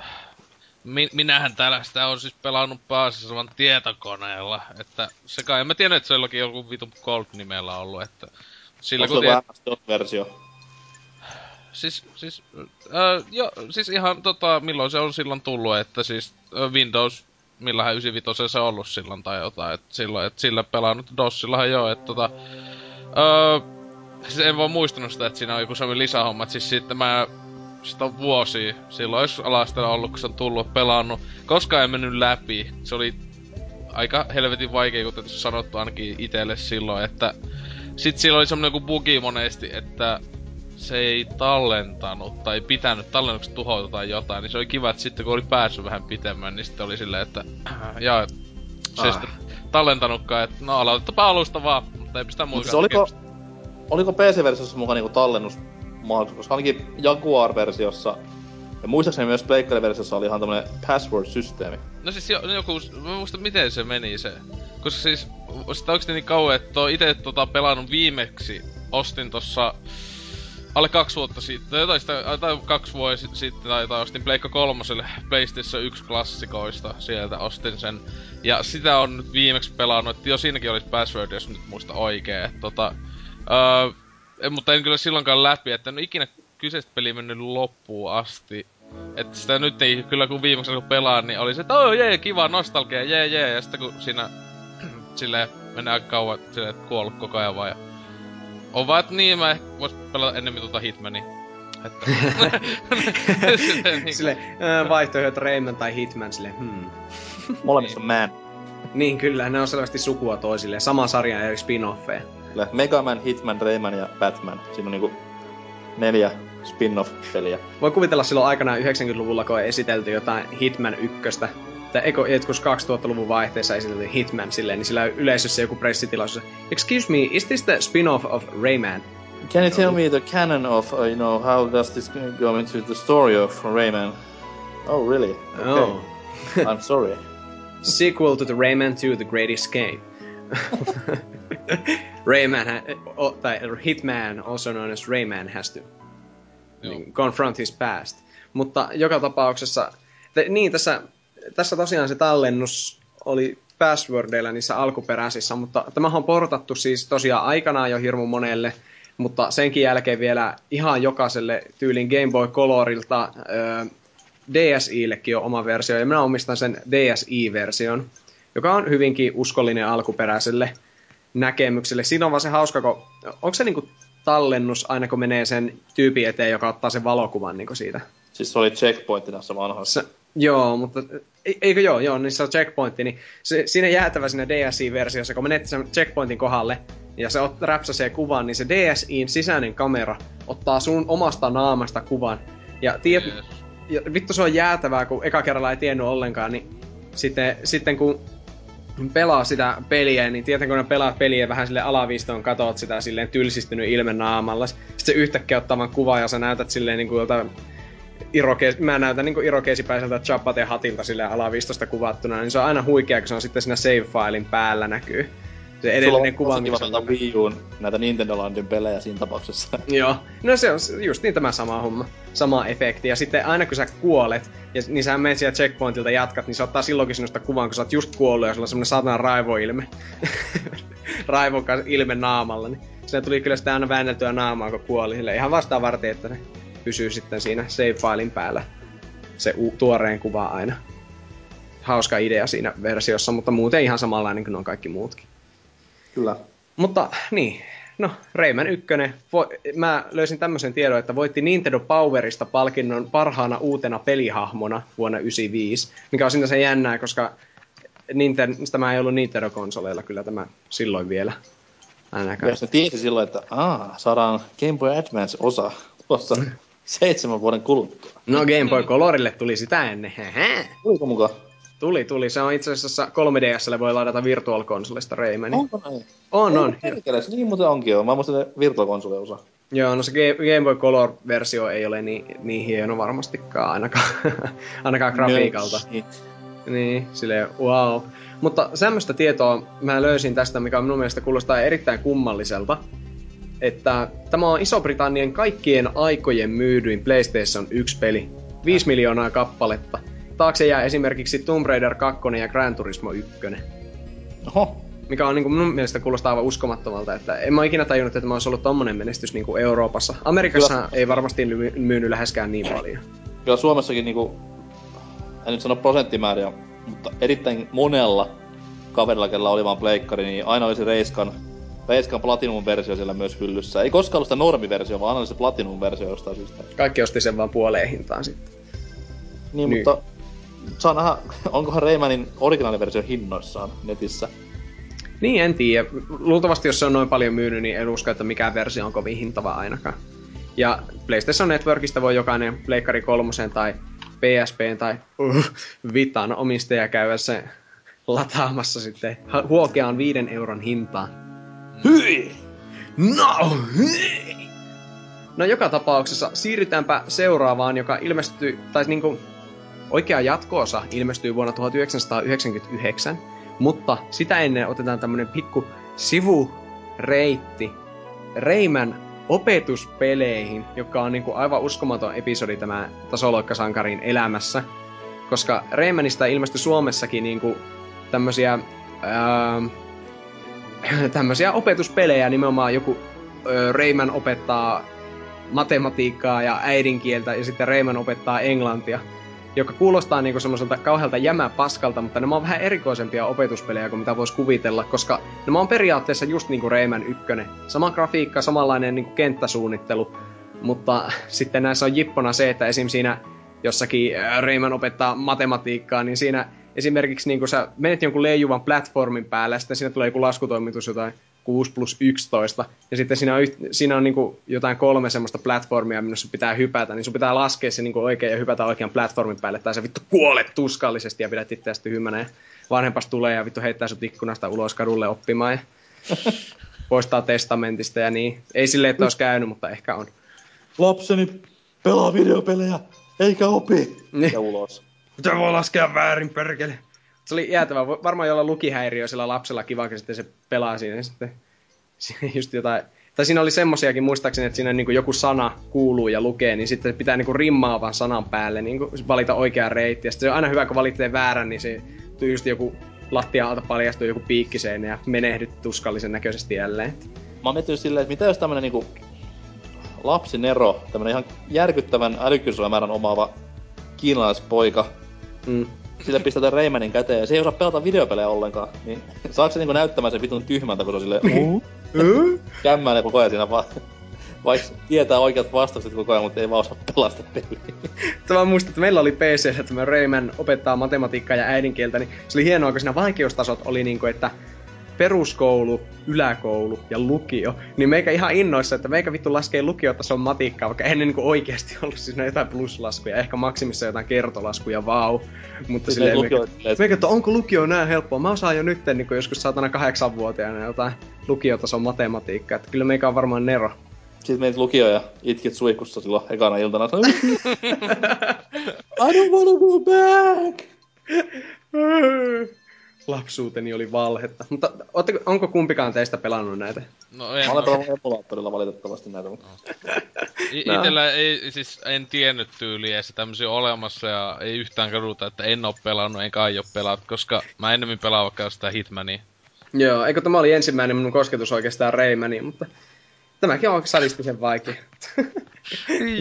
Minähän täällä sitä on siis pelannut pääasiassa vaan tietokoneella, että se kai, en mä tiedä, että se on jollakin joku vitu Gold-nimellä ollut, että... Sillä kun tiedät... versio? Siis, siis, äh, jo, siis ihan tota, milloin se on silloin tullut, että siis Windows, millähän yhdeksänkymmentäviisi se on ollut silloin tai jotain, että silloin, että sillä pelannut DOSillahan joo, että tota... Äh, siis en vaan muistanut sitä, että siinä on joku semmoinen lisähomma, että siis sitten mä... Sitä on vuosia. Silloin olisi ala-asteella ollut, kun se on tullut pelannut. Koskaan en mennyt läpi. Se oli aika helvetin vaikea, kuten sanottu ainakin itelle silloin, että... Sit silloin oli semmonen joku bugi monesti, että... Se ei tallentanut tai pitänyt tallennukset tuhouta tai jotain. Niin se oli kiva, että sitten kun oli päässyt vähän pitemmän, niin sitten oli silleen, että... Ja... Se ei ah. tallentanutkaan, että no aloitapa alusta vaan, mutta ei pistä muukaan. Se oliko... Oliko P C-versiossa mukaan niinku tallennus? Koska ainakin Jaguar-versiossa, ja muistaakseni myös Pleikkari-versiossa oli ihan tämmönen password-systeemi. No siis jo, joku, mä muistan miten se meni se. Koska siis, sitä oikeesti niin kauan, että oon ite tota pelannut viimeksi, ostin tossa alle kaksi vuotta sitten, jotain sitä, tai kaksi vuotta sitten, tai jotain, ostin Pleikka kolmoselle, PlayStation yksi klassikoista, sieltä ostin sen. Ja sitä on nyt viimeksi pelannut, että jo siinäkin olis password, jos nyt muista oikee, että tota... Öö, En, mutta en kyllä silloinkaan läpi, että en ikinä kyseistä peliä mennyt loppuun asti. Että sitä nyt ei kyllä kun viimeksi kun pelaan, niin oli se, että oo jee, kiva nostalgia, jee jee. Ja sitten kun siinä silleen menee aika kauan, silleen et kuollut koko ajan vaan ja... On vaan, että niin mä ehkä vois pelata ennemmin tuota Hitmania. Että... silleen, silleen äh, vaihtoehdot Rayman tai Hitman, silleen hmm. Molemmissa on man. Niin kyllä, ne on selvästi sukua toisille, sama sarjan eri spin-offeja. Mega Man, Hitman, Rayman ja Batman. Siinä on niinku neljä spin-off-peliä. Voi kuvitella silloin aikanaan yhdeksänkymmentäluvulla, kun on esitelty jotain Hitman ykköstä. Tai eikö joskus kaksituhattaluvun vaihteessa esitelty Hitman silleen, niin sillä yleisössä joku pressitilaisuus. Excuse me, is this the spin-off of Rayman? Can you tell me the canon of, uh, you know, how does this go into the story of Rayman? Oh, really? Okay. Oh. I'm sorry. Sequel to the Rayman two, The Great Escape. Rayman, ha- tai Hitman, also known as Rayman, has to niin, confront his past. Mutta joka tapauksessa, te, niin tässä, tässä tosiaan se tallennus oli passwordeilla niissä alkuperäisissä, mutta tämähän on portattu siis tosiaan aikanaan jo hirmu monelle Mutta senkin jälkeen vielä ihan jokaiselle tyylin Game Boy Colorilta D S I:llekin on oma versio, ja minä omistan sen D S I-version, joka on hyvinkin uskollinen alkuperäiselle näkemykselle. Siinä on vaan se hauska, kun, onko se niinku tallennus aina, kun menee sen tyypin eteen, joka ottaa sen valokuvan niinku siitä? Siis se oli checkpointti tässä vanhassa. Se, joo, mutta eikö joo, joo, niin se on checkpointti, niin se, siinä jäätävä siinä D S I-versiossa, kun menet sen checkpointin kohdalle, ja se ot, räpsäsee kuvan, niin se D S I:n sisäinen kamera ottaa sun omasta naamasta kuvan. Ja tiet, yes. Ja vittu se on jäätävää, kun eka kerralla ei tiennyt ollenkaan, niin sitten, sitten kun pelaa sitä peliä, niin tietenkin kun pelaat peliä vähän sille alaviistoon, katot sitä silleen tylsistynyt ilme naamalla. Sitten se yhtäkkiä ottaa vaan kuvaa ja sä näytät silleen niinku jotain irokees, mä näytän niinku irokeesipäiseltä Chappaten hatilta silleen alaviistosta kuvattuna, niin se on aina huikea, kun se on sitten siinä save-failin päällä näkyy. Se edellinen kuva, on kiva pelata Wii U:n näitä Nintendo Landin pelejä siinä tapauksessa. Joo. No se on just niin tämä sama homma. Sama efekti. Ja sitten aina kun sä kuolet, ja niin sä menet siellä checkpointilta jatkat, niin se ottaa silloinkin sinusta kuvan, kun sä oot just kuollut ja sulla on semmonen satanan raivoilme. Raivokas ilme naamalla. Niin siinä tuli kyllä sitä aina väänneltyä naamaa, kun kuoli. Sille ihan vastaan varten, että ne pysyy sitten siinä save-failin päällä. Se u- tuoreen kuva aina. Hauska idea siinä versiossa, mutta muuten ihan samanlainen kuin on kaikki muutkin. Kyllä. Mutta niin, no Rayman yksi, vo- mä löysin tämmöisen tiedon, että voitti Nintendo Powerista palkinnon parhaana uutena pelihahmona vuonna yhdeksänkymmentäviisi, mikä on sinänsä jännää, koska Ninten- tämä ei ollut Nintendo-konsoleilla kyllä tämä silloin vielä. Ainakaan. Jos ne tiesi silloin, että aah, saadaan Game Boy Advance-osa tuossa seitsemän vuoden kuluttua. No Game Boy Colorille tuli sitä ennen. Tuliko mukaan? Tuli, tuli. Se on itse asiassa kolme D S:lle voi ladata Virtual Consolesta Rayman. Onko näin? On, ei, on. Perkeles, niin muuten onkin on. Mä muistan se Virtual Console osa. Joo, no se Game Boy Color-versio ei ole niin, niin hieno varmastikaan, ainakaan, ainakaan grafiikalta. No, niin, silleen wow. Mutta semmoista tietoa mä löysin tästä, mikä minun mielestä kuulostaa erittäin kummalliselta. Että tämä on Iso-Britannian kaikkien aikojen myydyin PlayStation yksi-peli. viisi miljoonaa kappaletta. Taakse jää esimerkiksi Tomb Raider kaksi ja Gran Turismo yksi. Oho. Mikä on niin kuin, minun mielestä kuulostaa aivan uskomattomalta. Että en mä ikinä tajunnut, että mä ois ollut tommonen menestys niin kuin Euroopassa. Amerikassa ei varmasti myynyt läheskään niin paljon. Kyllä Suomessakin, niin kuin, en nyt sano prosenttimääriä, mutta erittäin monella kaverilla, kellä oli vaan pleikkari, niin aina oli se Reiskan, Reiskan Platinum-versio siellä myös hyllyssä. Ei koskaan ollut sitä normiversio, vaan aina oli se Platinum-versio jostain syystä. Kaikki osti sen vaan puoleen hintaan sitten. Niin, niin. Mutta... saa nähdä, onkohan Raymanin originaaliversio hinnoissaan netissä? Niin, en tiedä. Luultavasti jos se on noin paljon myynyt, niin en usko, että mikään versio on kovin hintava ainakaan. Ja PlayStation Networkista voi jokainen Pleikkari kolmoseen tai P S P:n tai uh, Vitan omistaja käydä se lataamassa sitten huokeaan viiden euron hintaan. Hyi! No! Hyi! No joka tapauksessa siirrytäänpä seuraavaan, joka ilmestyy, tai niinku... Oikea jatko-osa ilmestyy vuonna tuhatyhdeksänsataayhdeksänkymmentäyhdeksän, mutta sitä ennen otetaan tämmönen pikku sivureitti Rayman opetuspeleihin, joka on niinku aivan uskomaton episodi tämä tasoloikkasankarin elämässä. Koska Raymanista ilmestyi Suomessakin niinku tämmösiä, ää, tämmösiä opetuspelejä, nimenomaan joku ää, Rayman opettaa matematiikkaa ja äidinkieltä ja sitten Rayman opettaa englantia. Joka kuulostaa niinku semmoiselta kauhealta jämäpaskalta, mutta nämä on vähän erikoisempia opetuspelejä kuin mitä voisi kuvitella, koska nämä on periaatteessa just niinku Rayman yksi. Sama grafiikka, samanlainen niinku kenttäsuunnittelu, mutta sitten näissä on jippona se, että esim. Siinä jossakin Rayman opettaa matematiikkaa, niin siinä esimerkiksi niinku sä menet jonkun leijuvan platformin päälle, ja sitten siinä tulee joku laskutoimitus jotain kuusi plus yksitoista, ja sitten siinä on, siinä on niin kuin jotain kolme semmoista platformia, minne sun pitää hypätä, niin sun pitää laskea se niin kuin oikein ja hypätä oikean platformin päälle, tai sä vittu kuolet tuskallisesti ja pidät itseäsi tyhmänä, ja vanhempas tulee ja vittu heittää sut ikkunasta ulos kadulle oppimaan, ja poistaa testamentista ja niin. Ei silleen, että ois käynyt, mutta ehkä on. Lapseni pelaa videopelejä, eikä opi! Ja ulos. Mitä voi laskea väärin, perkele? Se oli jäätävä. Varmaan jolla lukihäiriö sillä lapsella kiva, kun sitten se pelaa siinä sitten just jotain. Tai siinä oli semmosiakin muistaakseni, että siinä niin kuin joku sana kuuluu ja lukee, niin sitten pitää niin kuin rimmaavan sanan päälle niin kuin valita oikea reitti. Ja sitten se on aina hyvä, kun valitsee väärän, niin se just joku lattia alta paljastuu joku piikkiseen ja menehdyt tuskallisen näköisesti jälleen. Mä oon miettinyt silleen, että mitä jos tämmönen niinku lapsinero, tämmönen ihan järkyttävän älykkyysmäärän omaava kiinalaispoika. Mm. Sille pistetään Raymanin käteen, ja se ei osaa pelata videopelejä ollenkaan. Niin saatko se niinku näyttämään sen vitun tyhmältä, kun se on silleen kämmäinen koko ajan siinä vaan. Vaikka tietää oikeat vastaukset koko ajan, mutta ei vaan osaa pelata peliä. Tämä muistan, että meillä oli P C:ssä tämä Rayman opettaa matematiikkaa ja äidinkieltä, niin se oli hienoa, kun siinä vaikeustasot oli niinku, että peruskoulu, yläkoulu ja lukio. Niin meikä ihan innoissa, että meikä vittu laskee lukiotason matikkaa, vaikka ennen niinku oikeesti ollut siis jotain pluslaskuja, ehkä maksimissa jotain kertolaskuja, vau. Mutta silleen meikä, meikä, että onko lukio nää helppoa? Mä osaan jo nyt niin joskus saatana kahdeksanvuotiaana jotain lukiotason matematiikkaa, että kyllä meikä on varmaan nero. Sitten menit lukioon ja itkit suihkussa silloin ekana iltana. I don't wanna go back! Lapsuuteni oli valhetta. Mutta ootteko, onko kumpikaan teistä pelannut näitä? No en. Mä olen pelannut emulaattorilla valitettavasti näitä. Mutta... I- itellä ei, siis en tiennyt tyyliä, se tämmösiä olemassa ja ei yhtään kaduta, että en oo pelannut, enkä aio pelata, koska mä ennemmin pelaan vaikka sitä Hitmania. Joo, eikö tämä oli ensimmäinen mun kosketus oikeastaan Raymaniin, mutta... Tämäkin on sadistisen vaikea.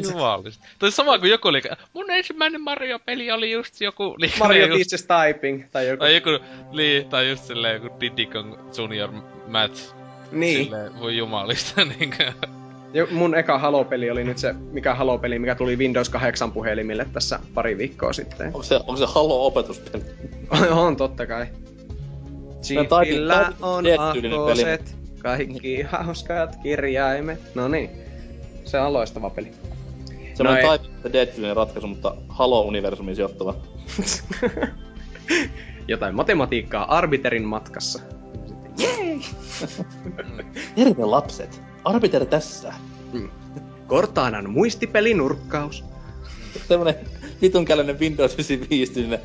Jumalista. Toi sama kuin joku oli... Mun ensimmäinen Mario-peli oli just joku... Mario Teaches just... Typing tai joku... Tai joku... Li, tai just silleen joku Diddy Kong Junior Match. Niin. Silleen, voi jumalista niinkään. Mun eka Halo-peli oli nyt se, mikä Halo-peli, mikä tuli Windows kahdeksan puhelimille tässä pari viikkoa sitten. Onko se, onko se Halo-opetuspeli? On, totta kai. Chipillä on ahkoset. Kaikki hauskat kirjaimet. No niin. Se on loistava peli. Se on no Type Dead-tyylinen ratkaisu, mutta Halo-universumiin sijoittava. Jotain matematiikkaa Arbiterin matkassa. Jei! Terve lapset. Arbiter tässä. Mm. Cortanan muistipelinurkkaus. Semmonen vitunkäläinen Windows yhdeksänkymmentäviisi-tyylinen.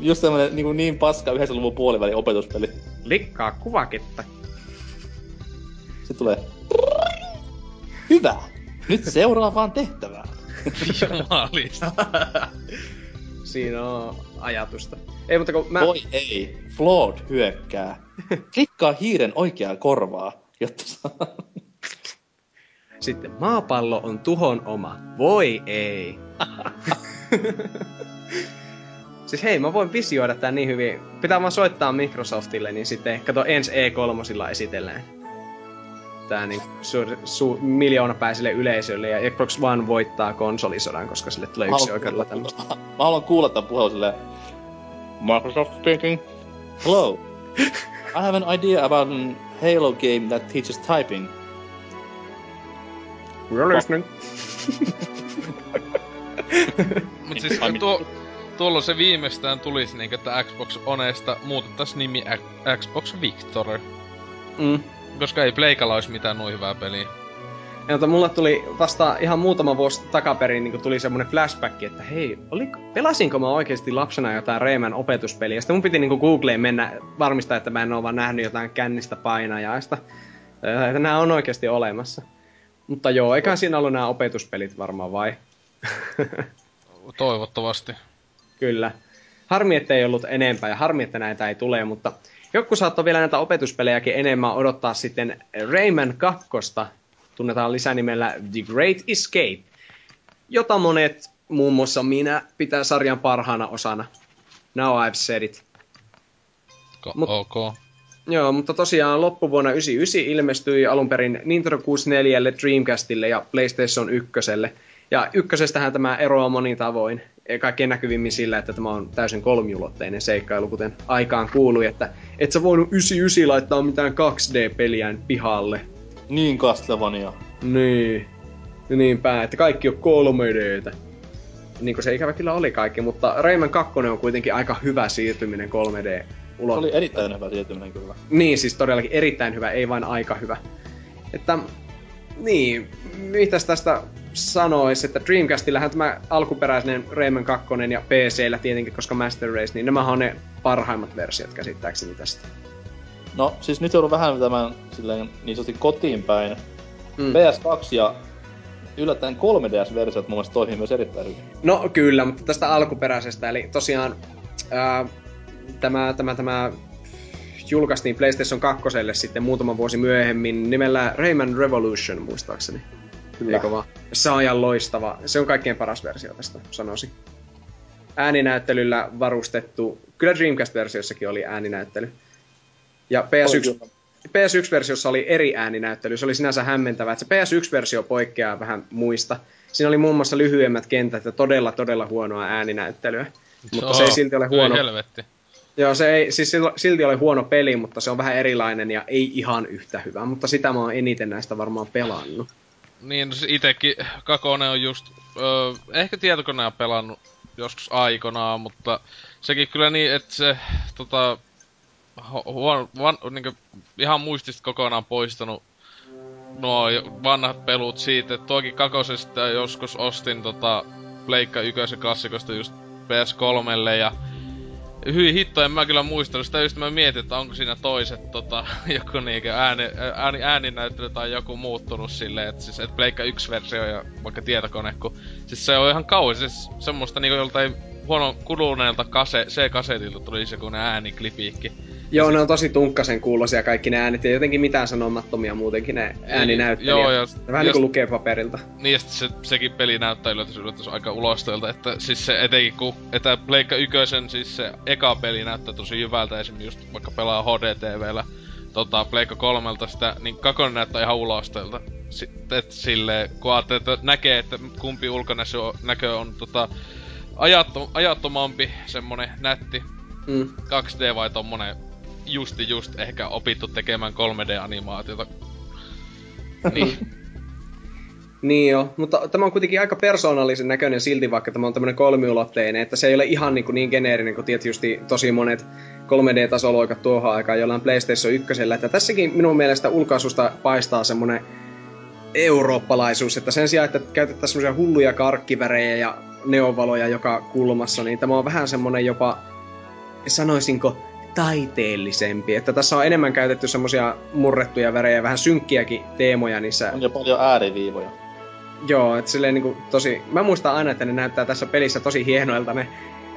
Just semmonen niin, niin paska yhdeksänkymmentäluvun puolivälin opetuspeli. Likkaa kuvaketta. Se tulee. Hyvä! Nyt seuraavaan tehtävään. Jumalista. Siinä on ajatusta. Ei, mutta kun mä... Voi ei. Flood hyökkää. Klikkaa hiiren oikeaa korvaa, jotta saa... Sitten maapallo on tuhon oma. Voi ei. Siis hei, mä voin visioida tän niin hyvin. Pitää vaan soittaa Microsoftille, niin sitten kato ensi E kolme esitellään. Tää niin su- su- miljoonapäiselle yleisölle ja Xbox One voittaa konsolisodan, koska sille tulee yksi oikeudella tämmöstä. Mä haluan kuulla tän puhelu silleen... Microsoft speaking. Hello. I have an idea about a Halo game that teaches typing. We are listening. Mut siis tuo, tuolla se viimeistään tulis niinkö, että Xbox Onesta muutettais nimi Xbox Victor. Mm. Koska ei pleikalla ois mitään noin hyvää peliä. Ja mutta mulla tuli vasta ihan muutama vuosi takaperin niinku tuli semmonen flashback, että hei, oliko, pelasinko mä oikeesti lapsena jotain Rayman opetuspeliä? Ja sitten mun piti niinku Googleen mennä varmistaa, että mä en oo vaan nähny jotain kännistä painajaista. Että nää on oikeesti olemassa. Mutta joo, eiköhän siinä ollu nää opetuspelit varmaan vai? Toivottavasti. Kyllä. Harmi, ettei ollut enempää ja harmi, että näitä ei tule, mutta... Joku saattoi vielä näitä opetuspelejäkin enemmän odottaa sitten Rayman kakkosta, tunnetaan lisänimellä The Great Escape, jota monet, muun muassa minä, pitää sarjan parhaana osana. Now I've said it. Mut, ok. Joo, mutta tosiaan loppuvuonna yhdeksänkymmentäyhdeksän ilmestyi alun perin Nintendo kuusikymmentäneljälle, Dreamcastille ja PlayStation ykköselle. Ja ykkösestähän tämä eroaa monin tavoin. Kaikkein näkyvimmin sillä, että tämä on täysin kolmiulotteinen seikkailu, kuten aikaan kuului, että et sä voinut yhdeksänkymmentäyhdeksän laittaa mitään kaksi D-peliä pihalle. Niin Castlevania. Niin. Niinpä, että kaikki on kolme D:tä. Niin kuin se ikävä kyllä oli kaikki, mutta Rayman kaksi on kuitenkin aika hyvä siirtyminen kolme D-ulotteeseen. Oli erittäin hyvä siirtyminen kyllä. Niin, siis todellakin erittäin hyvä, ei vain aika hyvä. Että, niin, mitäs tästä... sanois, että Dreamcastillähän tämä alkuperäinen Rayman kaksi ja P C:llä tietenkin, koska Master Race, niin nämähän on ne parhaimmat versiot käsittääkseni tästä. No, siis nyt joudun vähän tämän silleen niin sanotusti kotiin päin. Mm. P S kaksi ja yllättäen kolme D S-versiot mun mielestä toimii myös erittäin hyvin. No kyllä, mutta tästä alkuperäisestä, eli tosiaan ää, tämä, tämä, tämä julkaistiin PlayStation kaksi sitten muutama vuosi myöhemmin nimellä Rayman Revolution muistaakseni. Kyllä. Eikö vaan? Saajan loistava. Se on kaikkein paras versio tästä, sanoisin. Ääninäyttelyllä varustettu. Kyllä Dreamcast-versiossakin oli ääninäyttely. Ja P S yksi, P S yksi-versiossa oli eri ääninäyttely. Se oli sinänsä hämmentävää, että se P S yksi-versio poikkeaa vähän muista. Siinä oli muun muassa lyhyemmät kentät ja todella, todella huonoa ääninäyttelyä. Mutta Oho, se ei silti ole huono. Helvetti. Joo, se ei siis silti ole huono peli, mutta se on vähän erilainen ja ei ihan yhtä hyvä. Mutta sitä mä oon eniten näistä varmaan pelannut. Niin, itsekin Kakone on just... Öö, ehkä tietokoneen pelannut joskus aikanaan, mutta sekin kyllä niin, että se tota, huono, van, niin kuin, ihan muistista kokonaan poistanut nuo vanhat pelut siitä. Tuokin Kakosesta joskus ostin tota, Pleikka Ykösen klassikosta just P S kolmelle ja hyi hitto, en mä kyllä muistanut sitä, just mä mietin, että onko siinä toiset tota, joku niinkö ääni, ääni, ääninäyttely tai joku muuttunut silleen, että siis et Pleikka yksi-versio ja vaikka tietokone, kun siis se on ihan kauan, siis semmoista niinku joltain huonon kuluneelta kase, C-kasetilta tuli se kun ääniklipiikki. Joo, siis, ne on tosi tunkkasen kuulosia kaikki ne äänet ja jotenkin mitään sanomattomia muutenkin ne ääninäyttelijät. Joo, ja, vähän niinku lukee paperilta. Niin ja se, sekin peli näyttää yllätys yllätys aika ulosteelta, että siis se etenkin kun että Pleikka Ykösen siis se eka peli näyttää tosi hyvältä, esimerkiksi just vaikka pelaa H D T V:llä tota Pleikka kolmelta sitä, niin kakon näyttää ihan ulosteelta. Sitten et silleen, kun ajattelee, että näkee, että kumpi ulkonäkö on, näkö on tota ajattom, ajattomampi, semmonen nätti mm. kaksi D vai tommonen justi just ehkä opittu tekemään kolme D-animaatiota. Niin. Niin joo, mutta tämä on kuitenkin aika persoonallisen näköinen silti, vaikka tämä on tämmönen kolmiulotteinen, että se ei ole ihan niin, niin geneerinen kuin tietysti tosi monet kolme D-tasoloikat tuohon aikaan jollain PlayStation yksi. Että tässäkin minun mielestä ulkaisusta paistaa semmonen eurooppalaisuus, että sen sijaan, että käytettäisiin semmoisia hulluja karkkivärejä ja neonvaloja joka kulmassa, niin tämä on vähän semmonen jopa, sanoisinko, taiteellisempi. Että tässä on enemmän käytetty semmosia murrettuja värejä, vähän synkkiäkin teemoja niissä. On jo paljon ääriviivoja. Joo, et silleen niinku tosi... Mä muistan aina, että ne näyttää tässä pelissä tosi hienoilta ne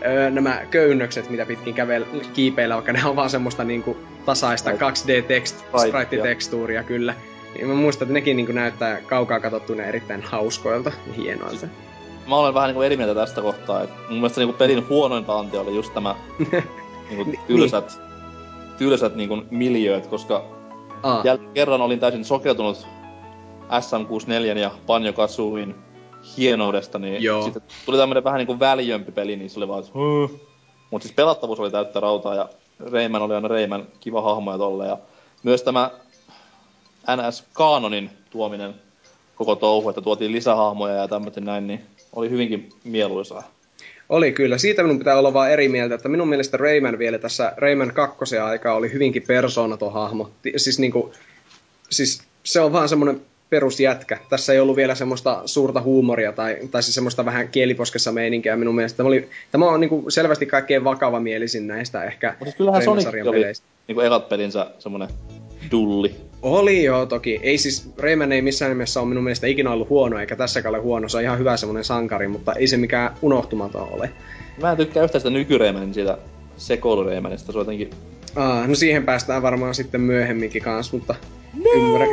öö, nämä köynnökset, mitä pitkin kävel... kiipeillä, vaikka ne on vaan semmoista niinku tasaista kaksi D-tekst-sprite-tekstuuria kyllä. Niin mä muistan, että nekin niinku näyttää kaukaa katsottuna erittäin hauskoilta ja hienoilta. Mä olen vähän niinku eri mieltä tästä kohtaa, että mun mielestä niinku pelin huonointa antia oli just tämä... Niinku tylsät, niin. tylsät niinku miljööt, koska Aa. jälleen kerran olin täysin sokeutunut S M kuusikymmentäneljä ja Banjo Kazooien hienoudesta, niin Joo. sitten tuli tämmönen vähän niinku väljempi peli, niin se oli vaan, Hö. mut siis pelattavuus oli täyttä rautaa ja Rayman oli aina Rayman, kiva hahmo ja tolleen, ja myös tämä N S-kaanonin tuominen koko touhu, että tuotiin lisähahmoja ja tämmöten näin, niin oli hyvinkin mieluisaa. Oli kyllä. Siitä minun pitää olla vaan eri mieltä, että minun mielestä Rayman vielä tässä Rayman kakkosen aikaa oli hyvinkin persoonaton hahmo. Siis, niinku, siis se on vaan semmoinen perusjätkä. Tässä ei ollut vielä semmoista suurta huumoria tai, tai siis semmoista vähän kieliposkessa meininkiä minun mielestä. Tämä, oli, tämä on niinku selvästi kaikkein vakavamielisin näistä ehkä Rayman-sarjan peleistä. Niin kuin ekat pelinsä semmoinen dulli. Oli joo toki. Ei siis, Rayman ei missään nimessä ole minun mielestä ikinä ollut huono, eikä tässäkään ole huono. Se on ihan hyvä semmoinen sankari, mutta ei se mikään unohtumaton ole. Mä en tykkää yhtään sitä nyky-Raymanin siitä sekoilu-Raymanista. Se on jotenkin... Aa, no siihen päästään varmaan sitten myöhemminkin kans, mutta no! ymmärrän,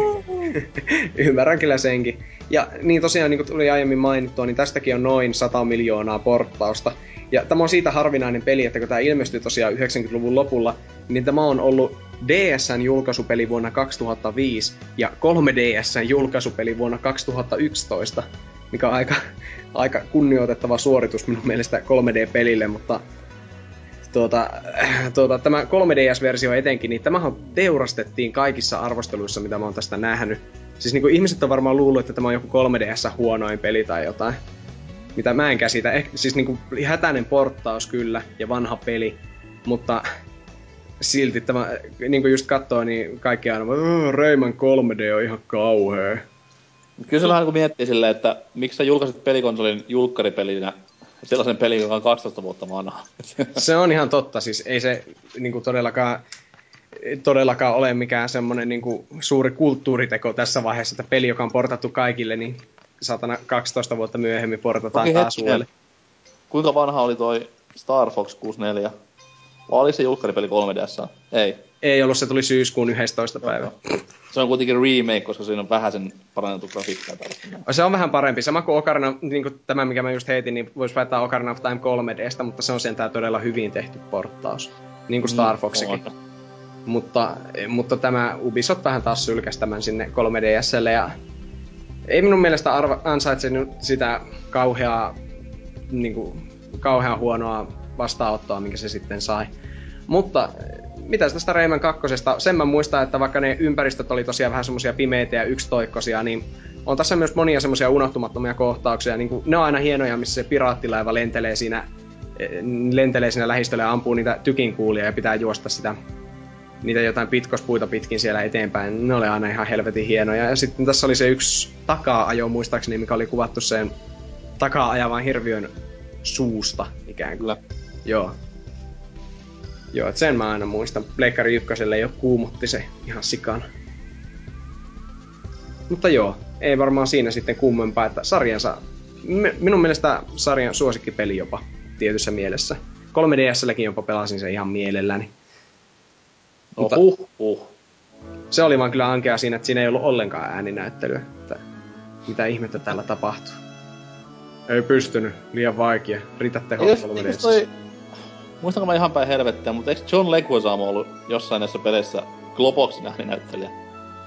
ymmärrän kyllä senkin. Ja niin tosiaan, niin kuin tuli aiemmin mainittua, niin tästäkin on noin sata miljoonaa porttausta. Ja tämä on siitä harvinainen peli, että kun tämä ilmestyi tosiaan yhdeksänkymmentäluvun lopulla, niin tämä on ollut D S:n julkaisupeli vuonna kaksituhattaviisi ja kolme D S:n julkaisupeli vuonna kaksituhattayksitoista, mikä on aika, aika kunnioitettava suoritus minun mielestä kolme D-pelille, mutta tuota, tuota, tämä kolme D S-versio etenkin, niin tämähän teurastettiin kaikissa arvosteluissa, mitä mä oon tästä nähnyt. Siis niin kuin ihmiset on varmaan luullut, että tämä on joku kolme D S huonoin peli tai jotain. Mitä mä en käsitä. Eh, siis niinku hätäinen porttaus kyllä ja vanha peli, mutta silti tämä, niinku just kattoo, niin kaikki aina vaan Rayman kolme D on ihan kauhea. Kyllä se vähän kun miettii silleen, että miksi sä julkaisit pelikonsolin julkkaripelinä sellaisen pelin, joka on kaksitoista vuotta vanha. Se on ihan totta, siis ei se niinku todellakaan... todellakaan ole mikään semmonen niinku suuri kulttuuriteko tässä vaiheessa, että peli, joka on portattu kaikille, niin satana kaksitoista vuotta myöhemmin portataan Okei, taas hetkinen. Uudelle. Kuinka vanha oli toi Star Fox kuusikymmentäneljä? Oli se julkkaripeli kolme D S? Ei. Ei ollut, se tuli syyskuun yhdestoista päivä. Se on kuitenkin remake, koska siinä on vähän sen parannettu grafiikkaa. Se on vähän parempi. Sama kuin Ocarina, niin kuin tämä mikä mä just heitin, niin voisi väittää Ocarina of Time kolme D:stä, mutta se on sentään todella hyvin tehty porttaus. Niin kuin Star Foxikin. Mm, mutta, mutta tämä Ubisoft vähän taas sylkäsi tämän sinne kolme D S:lle ja ei minun mielestä arva, ansaitse sitä kauheaa, niin kuin, kauhean huonoa vastaanottoa, minkä se sitten sai. Mutta mitäs tästä Rayman kakkosesta? Sen mä muistan, että vaikka ne ympäristöt oli tosiaan vähän semmosia pimeitä ja yksitoikkoisia, niin on tässä myös monia semmosia unohtumattomia kohtauksia. Niin kuin, ne on aina hienoja, missä se piraattilaiva lentelee siinä, lentelee siinä lähistöllä ja ampuu niitä tykinkuulia ja pitää juosta sitä, niitä jotain pitkospuita pitkin siellä eteenpäin. Ne oli aina ihan helvetin hienoja. Ja sitten tässä oli se yksi takaa-ajo muistaakseni, mikä oli kuvattu sen takaa ajavan hirviön suusta ikään kuin. Joo. Joo, et sen mä aina muistan. Pleikkari ykköselle jo kuumotti se ihan sikana. Mutta joo, ei varmaan siinä sitten kummempaa, että sarjansa... Minun mielestä sarjan suosikkipeli jopa, tietyssä mielessä. kolme D S:lläkin jopa pelasin sen ihan mielelläni. No huh, huh. Se oli vaan kyllä ankea siinä, että siinä ei ollut ollenkaan ääninäyttelyä. Että mitä ihmettä täällä tapahtuu. Ei pystynyt, liian vaikea. Ritä teho kolme D S:ssä. Muistanko mä ihan päin helvettiä, mutta eikö John Leguizamo ollut jossain näissä peleissä Globoksin ääninäyttelijä?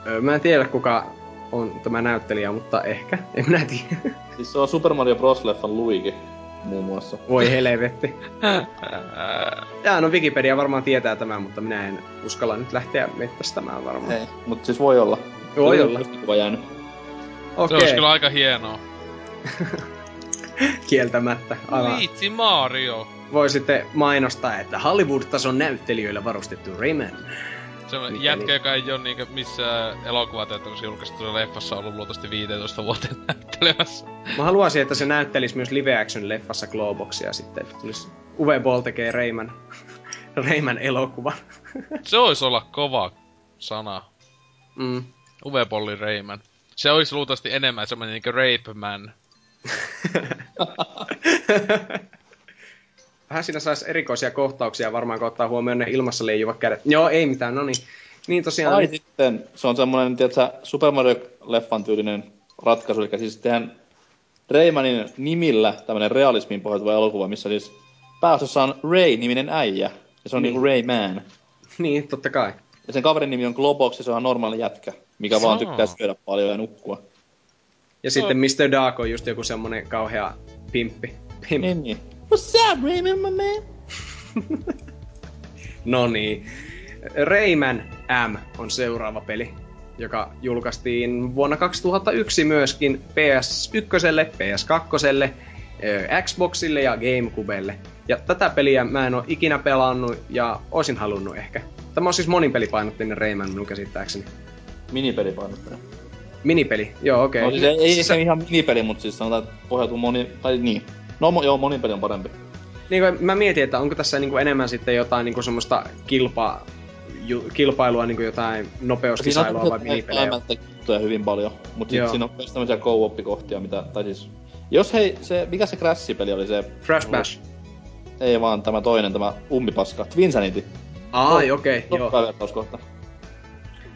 Öö, mä en tiedä kuka on tämä näyttelijä, mutta ehkä. En minä tiedä. Siis se on Super Mario Bros. Leffan Luigi, muun muassa. Voi helvetti. Jaa, no Wikipedia varmaan tietää tämän, mutta minä en uskalla nyt lähteä mettästämään varmaan. Ei, mutta siis voi olla. Voi olla. Kuva jäänyt. Okei. Se olisi kyllä aika hienoa. Kieltämättä. Viitsi Mario. Voi sitten mainostaa, että Hollywood-tason näyttelijöillä varustettu Rayman. Se on jätkä, joka ei oo niinkö missä elokuvateatterissa julkaistussa leffassa ollut luultavasti viisitoista vuoteen näyttelemässä. Mä haluaisin, että se näyttelisi myös live action leffassa Glowboxia sitten. Tulisi Uwe Boll tekee Rayman, Rayman elokuvan. Se ois olla kova sana. Mm. Uwe Bolli Rayman. Se ois luultavasti enemmän semmonen niinkö Rape Man. Vähän siinä saisi erikoisia kohtauksia varmaan, kun ottaa huomioon ne ilmassa leijuvat kädet. Joo, ei mitään, no niin. Niin tosiaan... Ai sitten, se on semmoinen, tiedätkö, Super Mario-leffan tyylinen ratkaisu, eli siis tehdään Raymanin nimillä tämmöinen realismiin pohjautuva elokuva, missä siis pääosassa on Ray-niminen äijä, ja se on niin. Niinku Rayman. Niin, totta kai. Ja sen kaverin nimi on Globox, ja se on normaali jätkä, mikä Sano. vaan tykkää syödä paljon ja nukkua. Ja no. Sitten mister Dark on just joku semmoinen kauhea pimppi. Pimp. Niin, niin. What's up, Rayman, my man? Noniin. Rayman M on seuraava peli, joka julkaistiin vuonna kaksituhattayksi myöskin P S yksi, P S kaksi, Xboxille ja Gamecubelle. Ja tätä peliä mä en oo ikinä pelannut ja oisin halunnut ehkä. Tämä on siis monipelipainotteinen Rayman minun käsittääkseni. Minipelipainotteinen. Minipeli, joo okei. Okay. No, siis ei se ihan minipeli, mutta siis sanotaan, että pohjautuu moni... tai niin. No joo, monin peli on parempi. Niin kuin mä mietin, että onko tässä niin kuin enemmän sitten jotain niin kuin semmoista kilpa, ju, kilpailua, niin kuin jotain nopeuskisailua vai minipelejä? Siinä on tietysti hyvin paljon, mutta siinä on myös tämmöisiä co-op-kohtia, mitä, tai siis... Jos hei, se, mikä se Crash-peli oli se... Crash Bash. Ei vaan tämä toinen, tämä ummipaska, Twinsanity. Ai, no, okei, okay, joo. Päivätauskohta.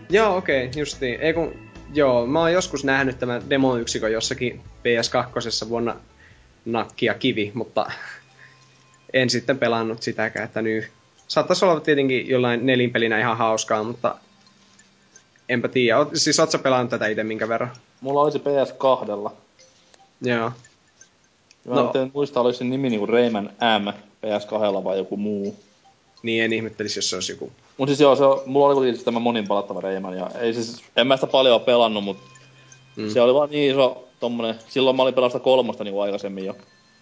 Joo, okei, okay, justiin. Ei kun, joo, mä oon joskus nähnyt tämän demoyksikön jossakin P S kaksi vuonna... nakki ja kivi, mutta en sitten pelannut sitäkään, että nyt saattaisi olla tietenkin jollain nelinpelinä ihan hauskaa, mutta enpä tiedä. O- siis ootko pelannut tätä ite minkä verran? Mulla olisi P S kaksi. Joo. Mä no. En muista, oliko se nimi niinku Rayman M P S kaksi vai joku muu. Niin, en ihmettelisi, jos se olisi joku. Mut siis joo, se on, mulla oli kuitenkin tämä monin palattava Rayman, ja ei siis, en mä sitä paljon pelannut, mut mm. se oli vaan niin iso... Tommonen. Silloin mä olin pelasta kolmosta niin aikaisemmin jo.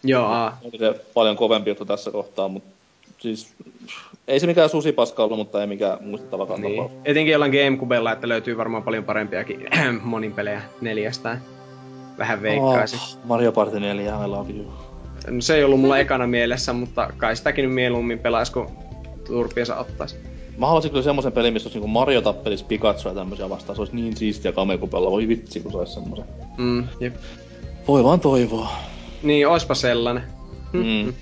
Joo, aa. Oli se paljon kovempi juttu tässä kohtaa, mutta siis... Ei se mikään susipaska ollut, mutta ei mikään muistettavakaan niin. Tapaus. Etenkin jollain Gamecubella, että löytyy varmaan paljon parempiakin monin pelejä neljästään. Vähän veikkaisin. Oh, Mario Party neljä, I love you. No, se ei ollut mulla ekana mielessä, mutta kai sitäkin nyt mieluummin pelaisi, kun turpiensa ottaisi. Mä haluaisin kyllä semmosen pelin, missä olisi niinku Mario tappelis Pikachu ja tämmösiä vastaan. Se olisi niin siistiä Gamecubella. Voi vitsi, kun se olisi semmosen. Mm, jep. Voi vaan toivoa. Niin, oispa sellanen. Mm.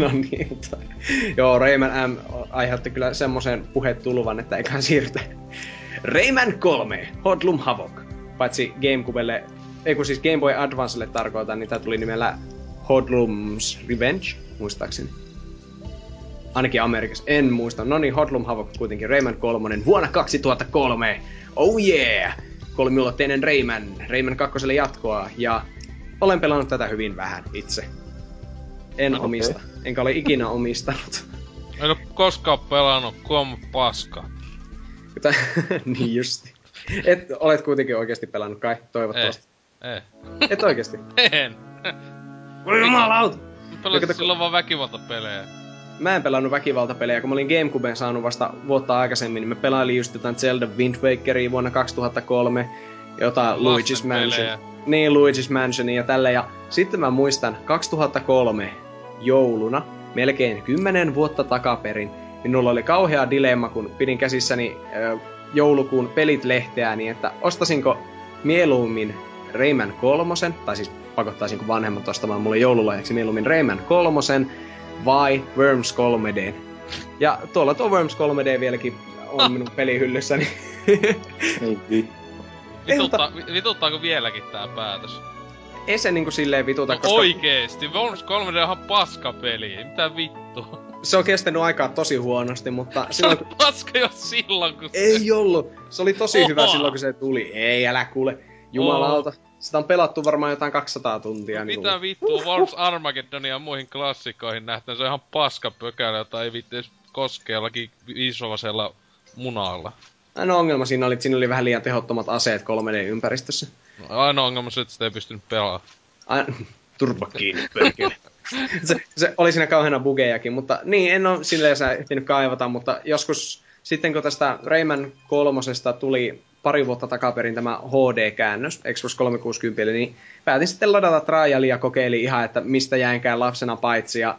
No niin, mutta... Joo, Rayman M aiheutti kyllä semmosen puhetulvan, että eiköhän siirrytä. Rayman kolme, Hoodlum Havoc. Paitsi Gamecubelle, ei kun siis Game Boy Advancelle tarkoitan, niin tää tuli nimellä Hoodlum's Revenge, muistaakseni. Ainakin Amerikassa, en muista. No niin, Hoodlum Havoc kuitenkin, Rayman kolme, vuonna kaksituhattakolme. Oh yeah! Kolmiulotteinen Rayman, Rayman kakkoselle jatkoa, ja olen pelannut tätä hyvin vähän itse. En okay. omista, enkä ole ikinä omistanut. En ole koskaan pelannut, kom paska. Niin justi. Et olet kuitenkin oikeesti pelannut kai, toivottavasti. Ei, ei. Et oikeesti? En. Voi jumalauta! Pelasin silloin vaan väkivaltapelejä. Mä en pelannut väkivaltapelejä, kun mä olin Gamecuben saanut vasta vuotta aikaisemmin, niin mä pelailin just jotain Zelda Wind Wakeria vuonna kaksituhattakolme, jotain Luigi's Mansion. Niin, Luigi's Mansionia ja tälleen, ja sitten mä muistan kaksituhattakolme jouluna, melkein kymmenen vuotta takaperin, minulla oli kauhea dilemma, kun pidin käsissäni ö, joulukuun pelit-lehteä, niin että ostasinko mieluummin Rayman kolmosen, tai siis pakottaisinko vanhemmat ostamaan mulle joululahjaksi mieluummin Rayman kolmosen, vai Worms kolme D. Ja tuolla tuo Worms kolme D vieläkin on minun pelihyllyssäni. Vituttaa, vituttaako vieläkin tää päätös? Ei se niinku silleen vituta, no koska... oikeesti! Worms kolme D onhan paskapeli, mitä vittua? Se on kestänyt aikaa tosi huonosti, mutta... Silloin, se oli paska jo silloin, kun se... Ei ollu! Se oli tosi Oha. hyvä silloin, kun se tuli. Ei, älä kuule. Jumalauta. Oh. Sitä on pelattu varmaan jotain kaksisataa tuntia. No, niin mitä vittua, Worms Armageddonia ja muihin klassikoihin nähtäen. Se on ihan paskapökälä, jota ei vittu edes koskea jollakin isovasella munalla. Ainoa ongelma siinä oli, että siinä oli vähän liian tehottomat aseet kolme D-ympäristössä. No, ainoa ongelma se, että sitä ei pystynyt pelaamaan. Ai... Turpa kiinni, pörkele. se, se oli siinä kauheena bugejakin, mutta niin, en oo silleen sä ehtinyt kaivata, mutta joskus sitten kun tästä Rayman kolmosesta tuli pari vuotta takaperin tämä H D-käännös, Xbox kolmesataakuusikymmentä, niin päätin sitten ladata trialia ja kokeilin ihan, että mistä jäinkään lapsena paitsi, ja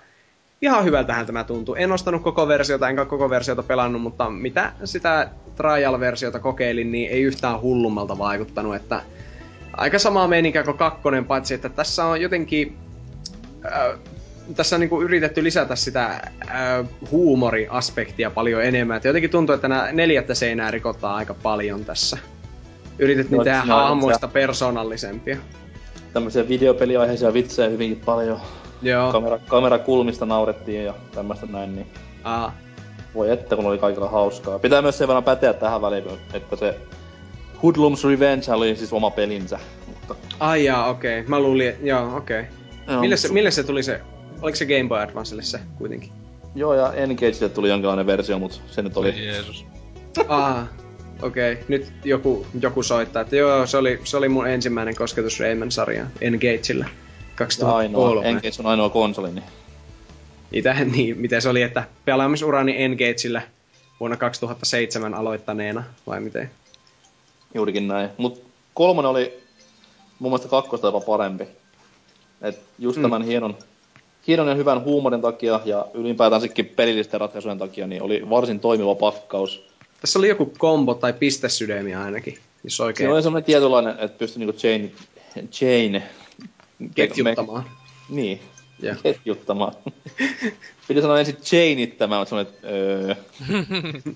ihan hyvältähän tämä tuntuu. En ostanut koko versiota, enkä koko versiota pelannut, mutta mitä sitä trial-versiota kokeilin, niin ei yhtään hullummalta vaikuttanut, että aika samaa meininkiä kuin kakkonen, paitsi että tässä on jotenkin äh, tässä on niinku yritetty lisätä sitä äh, huumoriaspektia paljon enemmän. Et jotenkin tuntuu, että nämä neljättä seinää rikotaan aika paljon tässä. Yritetty no, tehdä hahmoista no, persoonallisempia. Tämmöisiä videopeliaiheisia vitsejä hyvinkin paljon. Joo. Kamera, kamerakulmista naurettiin ja tämmöistä näin, niin Aa. voi että kun oli kaikilla hauskaa. Pitää myös sen verran päteä tähän väliin, että se Hoodlum's Revenge oli siis oma pelinsä, mutta... Ai jaa, okei. Okay. Mä luulin, joo, okei. Okay. Mille, su- mille se tuli se... Oliko se Game Boy Advancelle se kuitenkin? Joo, ja N-Gagelle tuli jonkinlainen versio, mut se nyt oli... Jeesus. Aa, okei. Okay. Nyt joku, joku soittaa, että joo, se oli, se oli mun ensimmäinen kosketus Rayman-sarjaan N-Gagelle. kaksituhattakolme. N-Gage on ainoa konsoli, niin... Itä, niin, miten se oli, että pelaamisurani N-Gagelle vuonna kaksituhattaseitsemän aloittaneena, vai miten? Juurikin näin. Mut kolmonen oli mun mielestä kakkosta jopa parempi. Et just mm. tämän hienon, hienon ja hyvän huumorin takia ja ylipäätänsäkin pelillisten ratkaisujen takia niin oli varsin toimiva pakkaus. Tässä oli joku kombo tai pistesydemi ainakin, jos oikein. Siinä oli semmoinen tietynlainen, että pystyi niinku chain... chain... Ketjuttamaan. Me... Niin. Yeah. Ketjuttamaan. Piti sanoa ensin chainittämään, mutta semmoinen, että öö...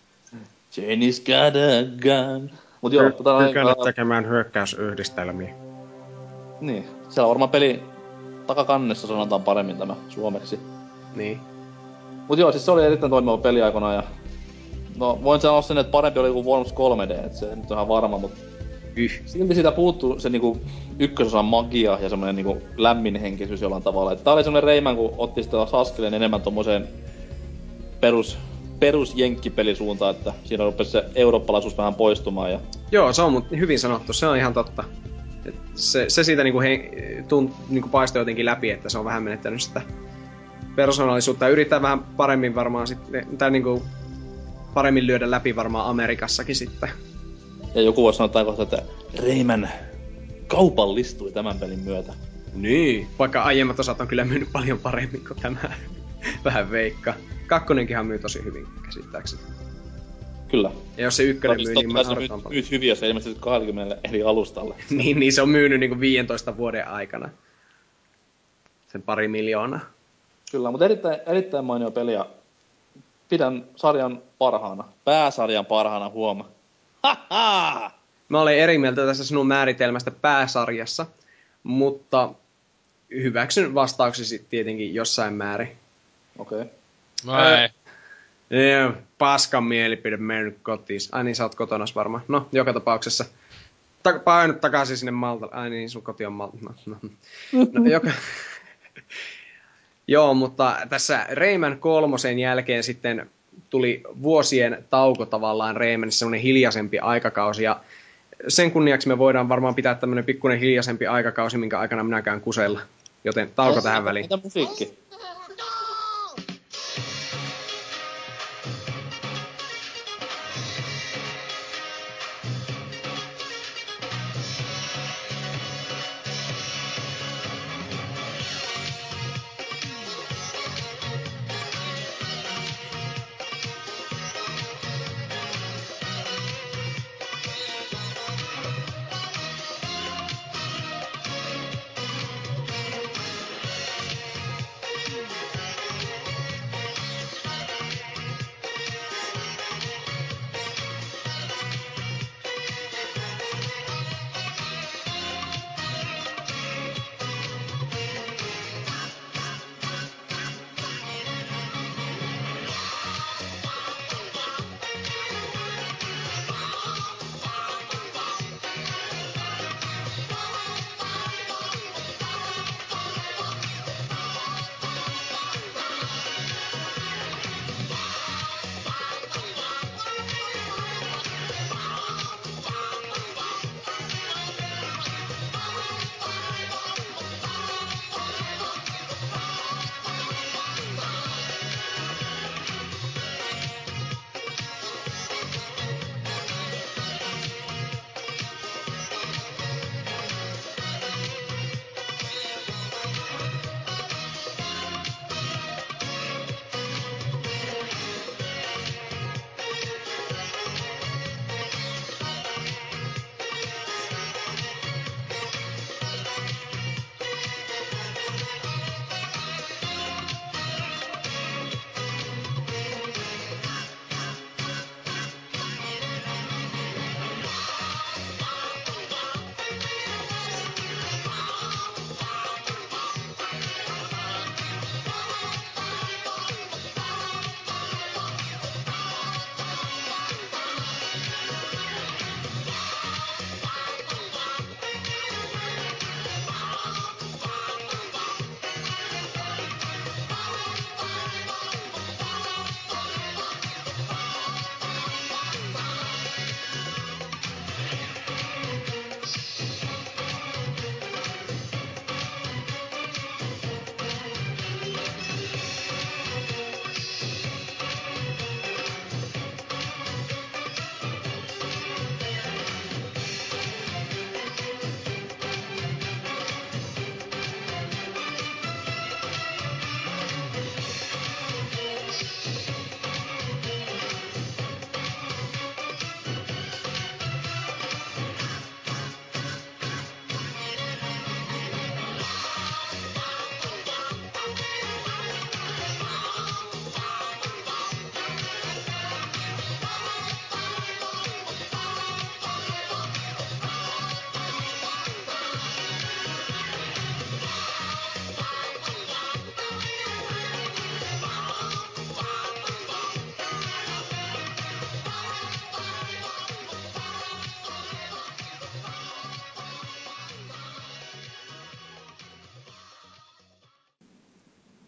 Chainis got a gun. Mut joo, kykenet tekemään hyökkäysyhdistelmiä. Niin. Siellä varmaan peli takakannessa sanotaan paremmin tämä suomeksi. Niin. Mut joo, siis se oli erittäin toimiva peli aikoinaan ja... No, voin sanoa sen, että parempi oli kuin Worms kolme D, et se nyt on ihan varma, mut... Yh. Silti siitä puuttuu se niinku ykkösosan magia ja semmonen niinku lämminhenkisyys jollain tavalla. Et tää oli semmonen Rayman, kun otti sitä askeleen enemmän tommoseen perus... perus jenkkipelisuunta, että siinä rupesi se eurooppalaisuus vähän poistumaan. Ja... Joo, se on hyvin sanottu, se on ihan totta. Et se, se siitä niinku he, tunt, niinku paistoi jotenkin läpi, että se on vähän menettänyt sitä persoonallisuutta. Ja yrittää vähän paremmin varmaan sitten, tai niinku paremmin lyödä läpi varmaan Amerikassakin sitten. Ja joku voisi sanoa kohta, että Rayman kaupallistui tämän pelin myötä. Niin, vaikka aiemmat osat on kyllä myynyt paljon paremmin kuin tämä. Vähän veikka. Kakkonenkinhan myy tosi hyvin, käsittääkseni. Kyllä. Ja jos se ykkönen myy, niin mä hartaan paljon. Myyt hyviä, se ilmestyy kaksikymmentä eri alustalle. niin, niin, se on myynyt niinku viidentoista vuoden aikana. Sen pari miljoonaa. Kyllä, mutta erittäin, erittäin mainio peli ja pidän sarjan parhaana. Pääsarjan parhaana huoma. Ha-ha! Mä olen eri mieltä tässä sinun määritelmästä pääsarjassa, mutta hyväksyn vastauksesi tietenkin jossain määrin. Okei. Okay. Vai. Äh, paskan mielipide mennyt kotiin. Ai niin, sä oot kotonas varmaan. No, joka tapauksessa. Ta- painut takaisin sinne Maltalle. Ai niin, sun koti on Maltalla. No, no. no joka... Joo, mutta tässä Rayman kolmosen jälkeen sitten tuli vuosien tauko tavallaan Raymanissa, semmoinen hiljaisempi aikakausi. Ja sen kunniaksi me voidaan varmaan pitää tämmöinen pikkuinen hiljaisempi aikakausi, minkä aikana minä käyn kusella. Joten tauko tähän on, väliin. Mitä musiikki?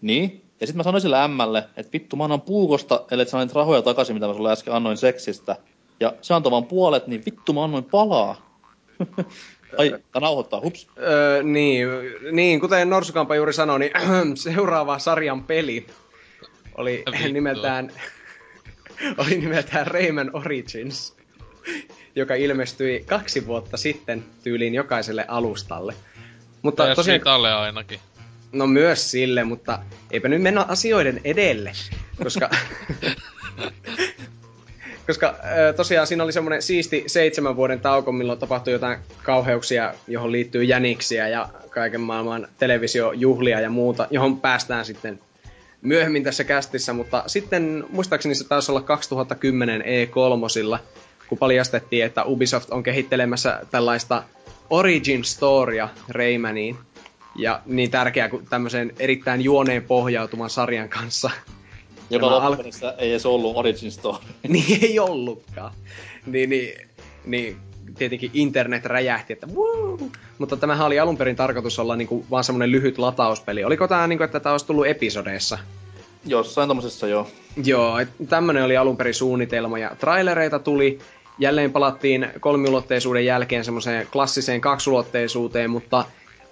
Niin, ja sit mä sanoin sille ämmälle, että vittu mä annan puukosta, ellei sä annit rahoja takaisin, mitä mä sulle äsken annoin seksistä. Ja se antoi vaan puolet, niin vittu mä annoin palaa. Ai, tää nauhoittaa, hups. Öö, niin, niin, kuten Norsukampa juuri sanoi, niin seuraava sarjan peli oli nimeltään, oli nimeltään Rayman Origins, joka ilmestyi kaksi vuotta sitten tyyliin jokaiselle alustalle. Mutta ja tosiaan... Talle ainakin. No myös sille, mutta eipä nyt mennä asioiden edelle, koska, koska tosiaan siinä oli semmoinen siisti seitsemän vuoden tauko, milloin tapahtui jotain kauheuksia, johon liittyy jäniksiä ja kaiken maailman televisiojuhlia ja muuta, johon päästään sitten myöhemmin tässä kästissä, mutta sitten muistaakseni se taisi olla kaksituhattakymmenen E kolmosilla, kun paljastettiin, että Ubisoft on kehittelemässä tällaista origin storya Raymaniin. Ja niin tärkeää kuin tämmöisen erittäin juoneen pohjautuman sarjan kanssa. Joka loppupeleissä al... ei edes ollut origin story. Niin ei ollutkaan. Niin, niin, niin tietenkin internet räjähti, että wuu! Mutta tämähän oli alun perin tarkoitus olla niinku vaan semmonen lyhyt latauspeli. Oliko tää niinku, että tää olisi tullut episodeissa? Jossain tommosessa joo. Joo, et tämmönen oli alun perin suunnitelma ja trailereita tuli. Jälleen palattiin kolmiulotteisuuden jälkeen semmoseen klassiseen kaksulotteisuuteen, mutta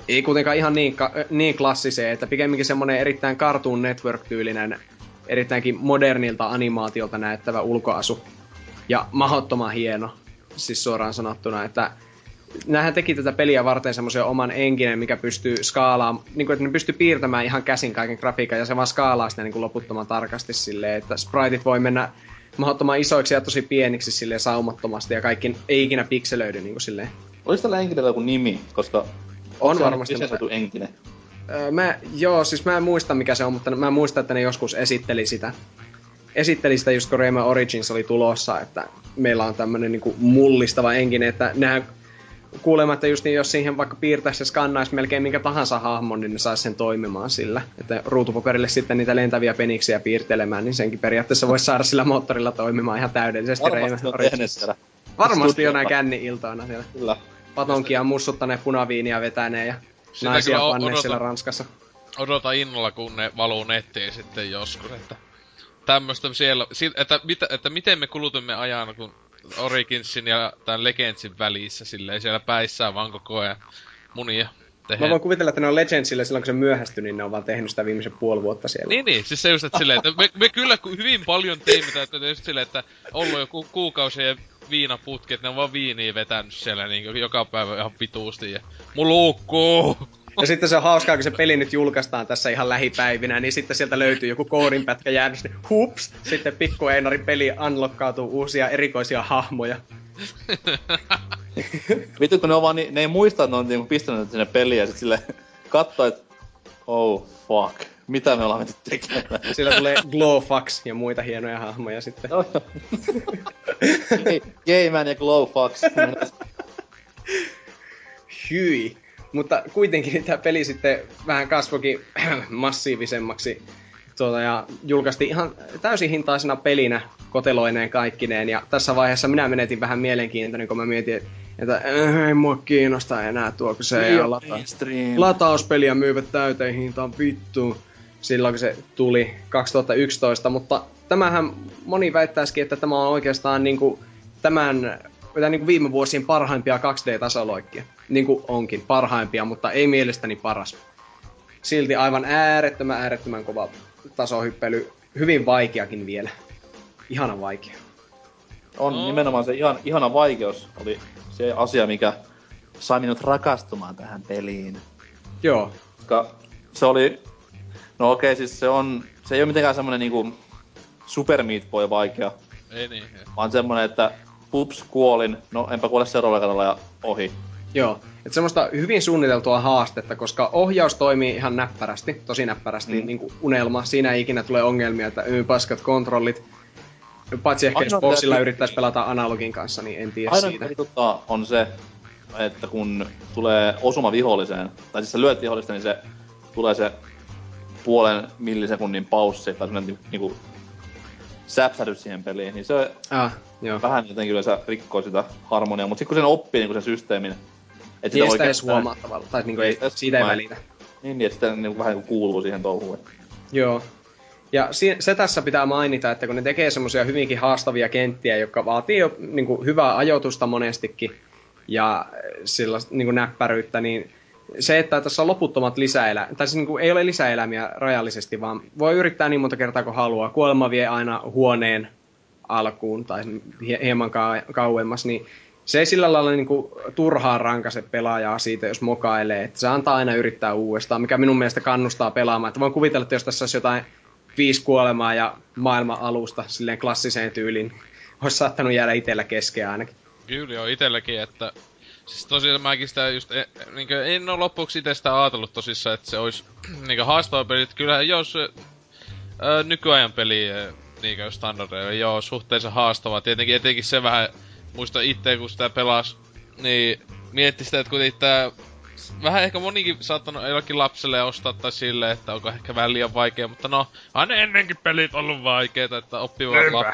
ei kuitenkaan ihan niin, niin klassiseen, että pikemminkin semmonen erittäin Cartoon Network-tyylinen, erittäinkin modernilta animaatiolta näyttävä ulkoasu. Ja mahdottoman hieno, siis suoraan sanottuna, että nämähän teki tätä peliä varten semmoisen oman enginen, mikä pystyy skaalaamaan, niin kuin, että ne pystyy piirtämään ihan käsin kaiken grafiikan, ja se vaan skaalaa sitä niin kuin loputtoman tarkasti silleen, että spriteit voi mennä mahdottoman isoiksi ja tosi pieniksi silleen saumattomasti, ja kaikki ei ikinä pikselöidy niin kuin silleen. Olis tällä enginellä joku nimi, koska... On varmasti kyseistetty enkinen. Öö, mä, joo, siis mä en muista mikä se on, mutta mä muistan, että ne joskus esitteli sitä. Esitteli sitä just kun Rayman Origins oli tulossa, että meillä on tämmönen niinku mullistava enkinen, että nehän kuulematta just niin, jos siihen vaikka piirtäisi ja skannaisi melkein minkä tahansa hahmon, niin ne saisi sen toimimaan sillä. Että ruutupaperille sitten niitä lentäviä peniksiä piirtelemään, niin senkin periaatteessa voisi saada sillä moottorilla toimimaan ihan täydellisesti Rayman Origins. Siellä. Varmasti on näin känni-iltoina siellä. Kyllä. Patonkia mussuttaneet, punaviinia vetäneen ja sitä naisia panneet siellä Ranskassa. Odota innolla, kun ne valuu nettiin sitten joskus, että tämmöstä siellä, että, että, että miten me kulutimme ajan, kun Originsin ja tämän Legendsin välissä silleen siellä päissään vaan koko ajan munia tehneet. Mä voin kuvitella, että ne on Legendsille silloin, kun se myöhästyi, niin ne on vaan tehnyt sitä viimeisen puoli vuotta siellä. Niin, niin. Siis se just, että silleen, että me, me kyllä hyvin paljon teimme tätä just silleen, että ollut joku kuukausi ja viinaputket, ne on vaan viiniä vetänyt siellä niin joka päivä ihan vituusti ja mun luukkuu! Ja sitten se on hauskaa, kun se peli nyt julkaistaan tässä ihan lähipäivinä, niin sitten sieltä löytyy joku koodinpätkä jäännös, niin hups! Sitten pikku Einarin peli unlockkautuu uusia erikoisia hahmoja. Vittu, kun ne on vaan niin, ne ei muista, että ne on niin pistänyt sinne peliä ja sit silleen kattoo, että oh fuck, mitä me ollaan mennyt tekemään? Sillä tulee Glowfax ja muita hienoja hahmoja sitten. No, Hei, Gayman ja Glowfax. Hyi. Mutta kuitenkin tämä peli sitten vähän kasvoikin massiivisemmaksi. Tuota, ja julkaistiin ihan täysin hintaisena pelinä koteloineen kaikkineen. Ja tässä vaiheessa minä menetin vähän mielenkiintoni, kun mä mietin, että ei mua kiinnosta enää tuo, kun se ei ole lata- latauspeliä myyvät täyteen hintaan vittu. Silloin kun se tuli kaksituhattayksitoista, mutta tämähän moni väittäisikin, että tämä on oikeastaan niinku tämän, niinku viime vuosien parhaimpia kaksi D-tasoloikkia. Niinku onkin parhaimpia, mutta ei mielestäni paras. Silti aivan äärettömän äärettömän kova tasohyppely. Hyvin vaikeakin vielä. Ihana vaikea. On no. Nimenomaan se ihan, ihana vaikeus oli se asia, mikä sai minut rakastumaan tähän peliin. Joo. Koska se oli... No okei, okay, siis se on... Se ei oo mitenkään semmonen niinku Super Meat Boy vaikea. Ei niin. Vaan semmonen, että hups, kuolin. No enpä kuole seuraavalla kerralla ja ohi. Joo. Et semmoista hyvin suunniteltua haastetta, koska ohjaus toimii ihan näppärästi. Tosi näppärästi. Mm. Niinku unelma. Siinä ei ikinä tule ongelmia, että yö paskat kontrollit. Paitsi ehkä jos boxilla yrittäis pelata analogin kanssa, niin en tiedä ainoa siitä. Ainoa on se, että kun tulee osuma viholliseen, tai siis sä lyöt vihollista, niin se tulee se puolen millisekunnin paussi, tai semmonen niinku säpsähdys siihen peliin, niin se ah, vähän jotenkin yleensä rikkoo sitä harmoniaa, mut sit kun sen oppii niinku sen systeemin, et sitä oikeastaan... Ei sitä huomaa tavallaan, tai niinku ei, siitä ei välitä. Niin, niin, et sitä niinku vähän niinku kuuluu siihen touhuun. Joo. Ja se tässä pitää mainita, että kun ne tekee semmoisia hyvinkin haastavia kenttiä, jotka vaatii jo niin kuin hyvää ajoitusta monestikin ja sillä niin kuin näppäryyttä, niin se, että tässä on loputtomat lisäelämiä, tai siis niin kuin ei ole lisäelämiä rajallisesti, vaan voi yrittää niin monta kertaa kuin haluaa. Kuolema vie aina huoneen alkuun tai hieman kauemmas, niin se ei sillä lailla niin kuin turhaan rankaise pelaajaa siitä, jos mokailee. Että se antaa aina yrittää uudestaan, mikä minun mielestä kannustaa pelaamaan. Että voin kuvitella, että jos tässä olisi jotain viisi kuolemaa ja maailman alusta silleen klassiseen tyyliin. Ois saattanut jäädä itellä keskeä ainakin. Kyllä joo, itelläkin, että... Siis tosiaan mäkin sitä just... E, niinkö, en oo loppuksi ite sitä ajatellut tosissaan, että se ois niinkö haastava peli. Kyllähän jos Öö, nykyajan pelien niinkö standardeille, joo, suhteellisen haastavaa. Tietenkin etenkin se vähän, muista itse kun sitä pelas, niin mietti sitä, että kuitenkin tää vähän ehkä monikin saattanut jollakin lapselle ostaa tai sille, että onko ehkä vähän liian vaikea, mutta no, aina ennenkin pelit ollut vaikeita, että oppivat lap,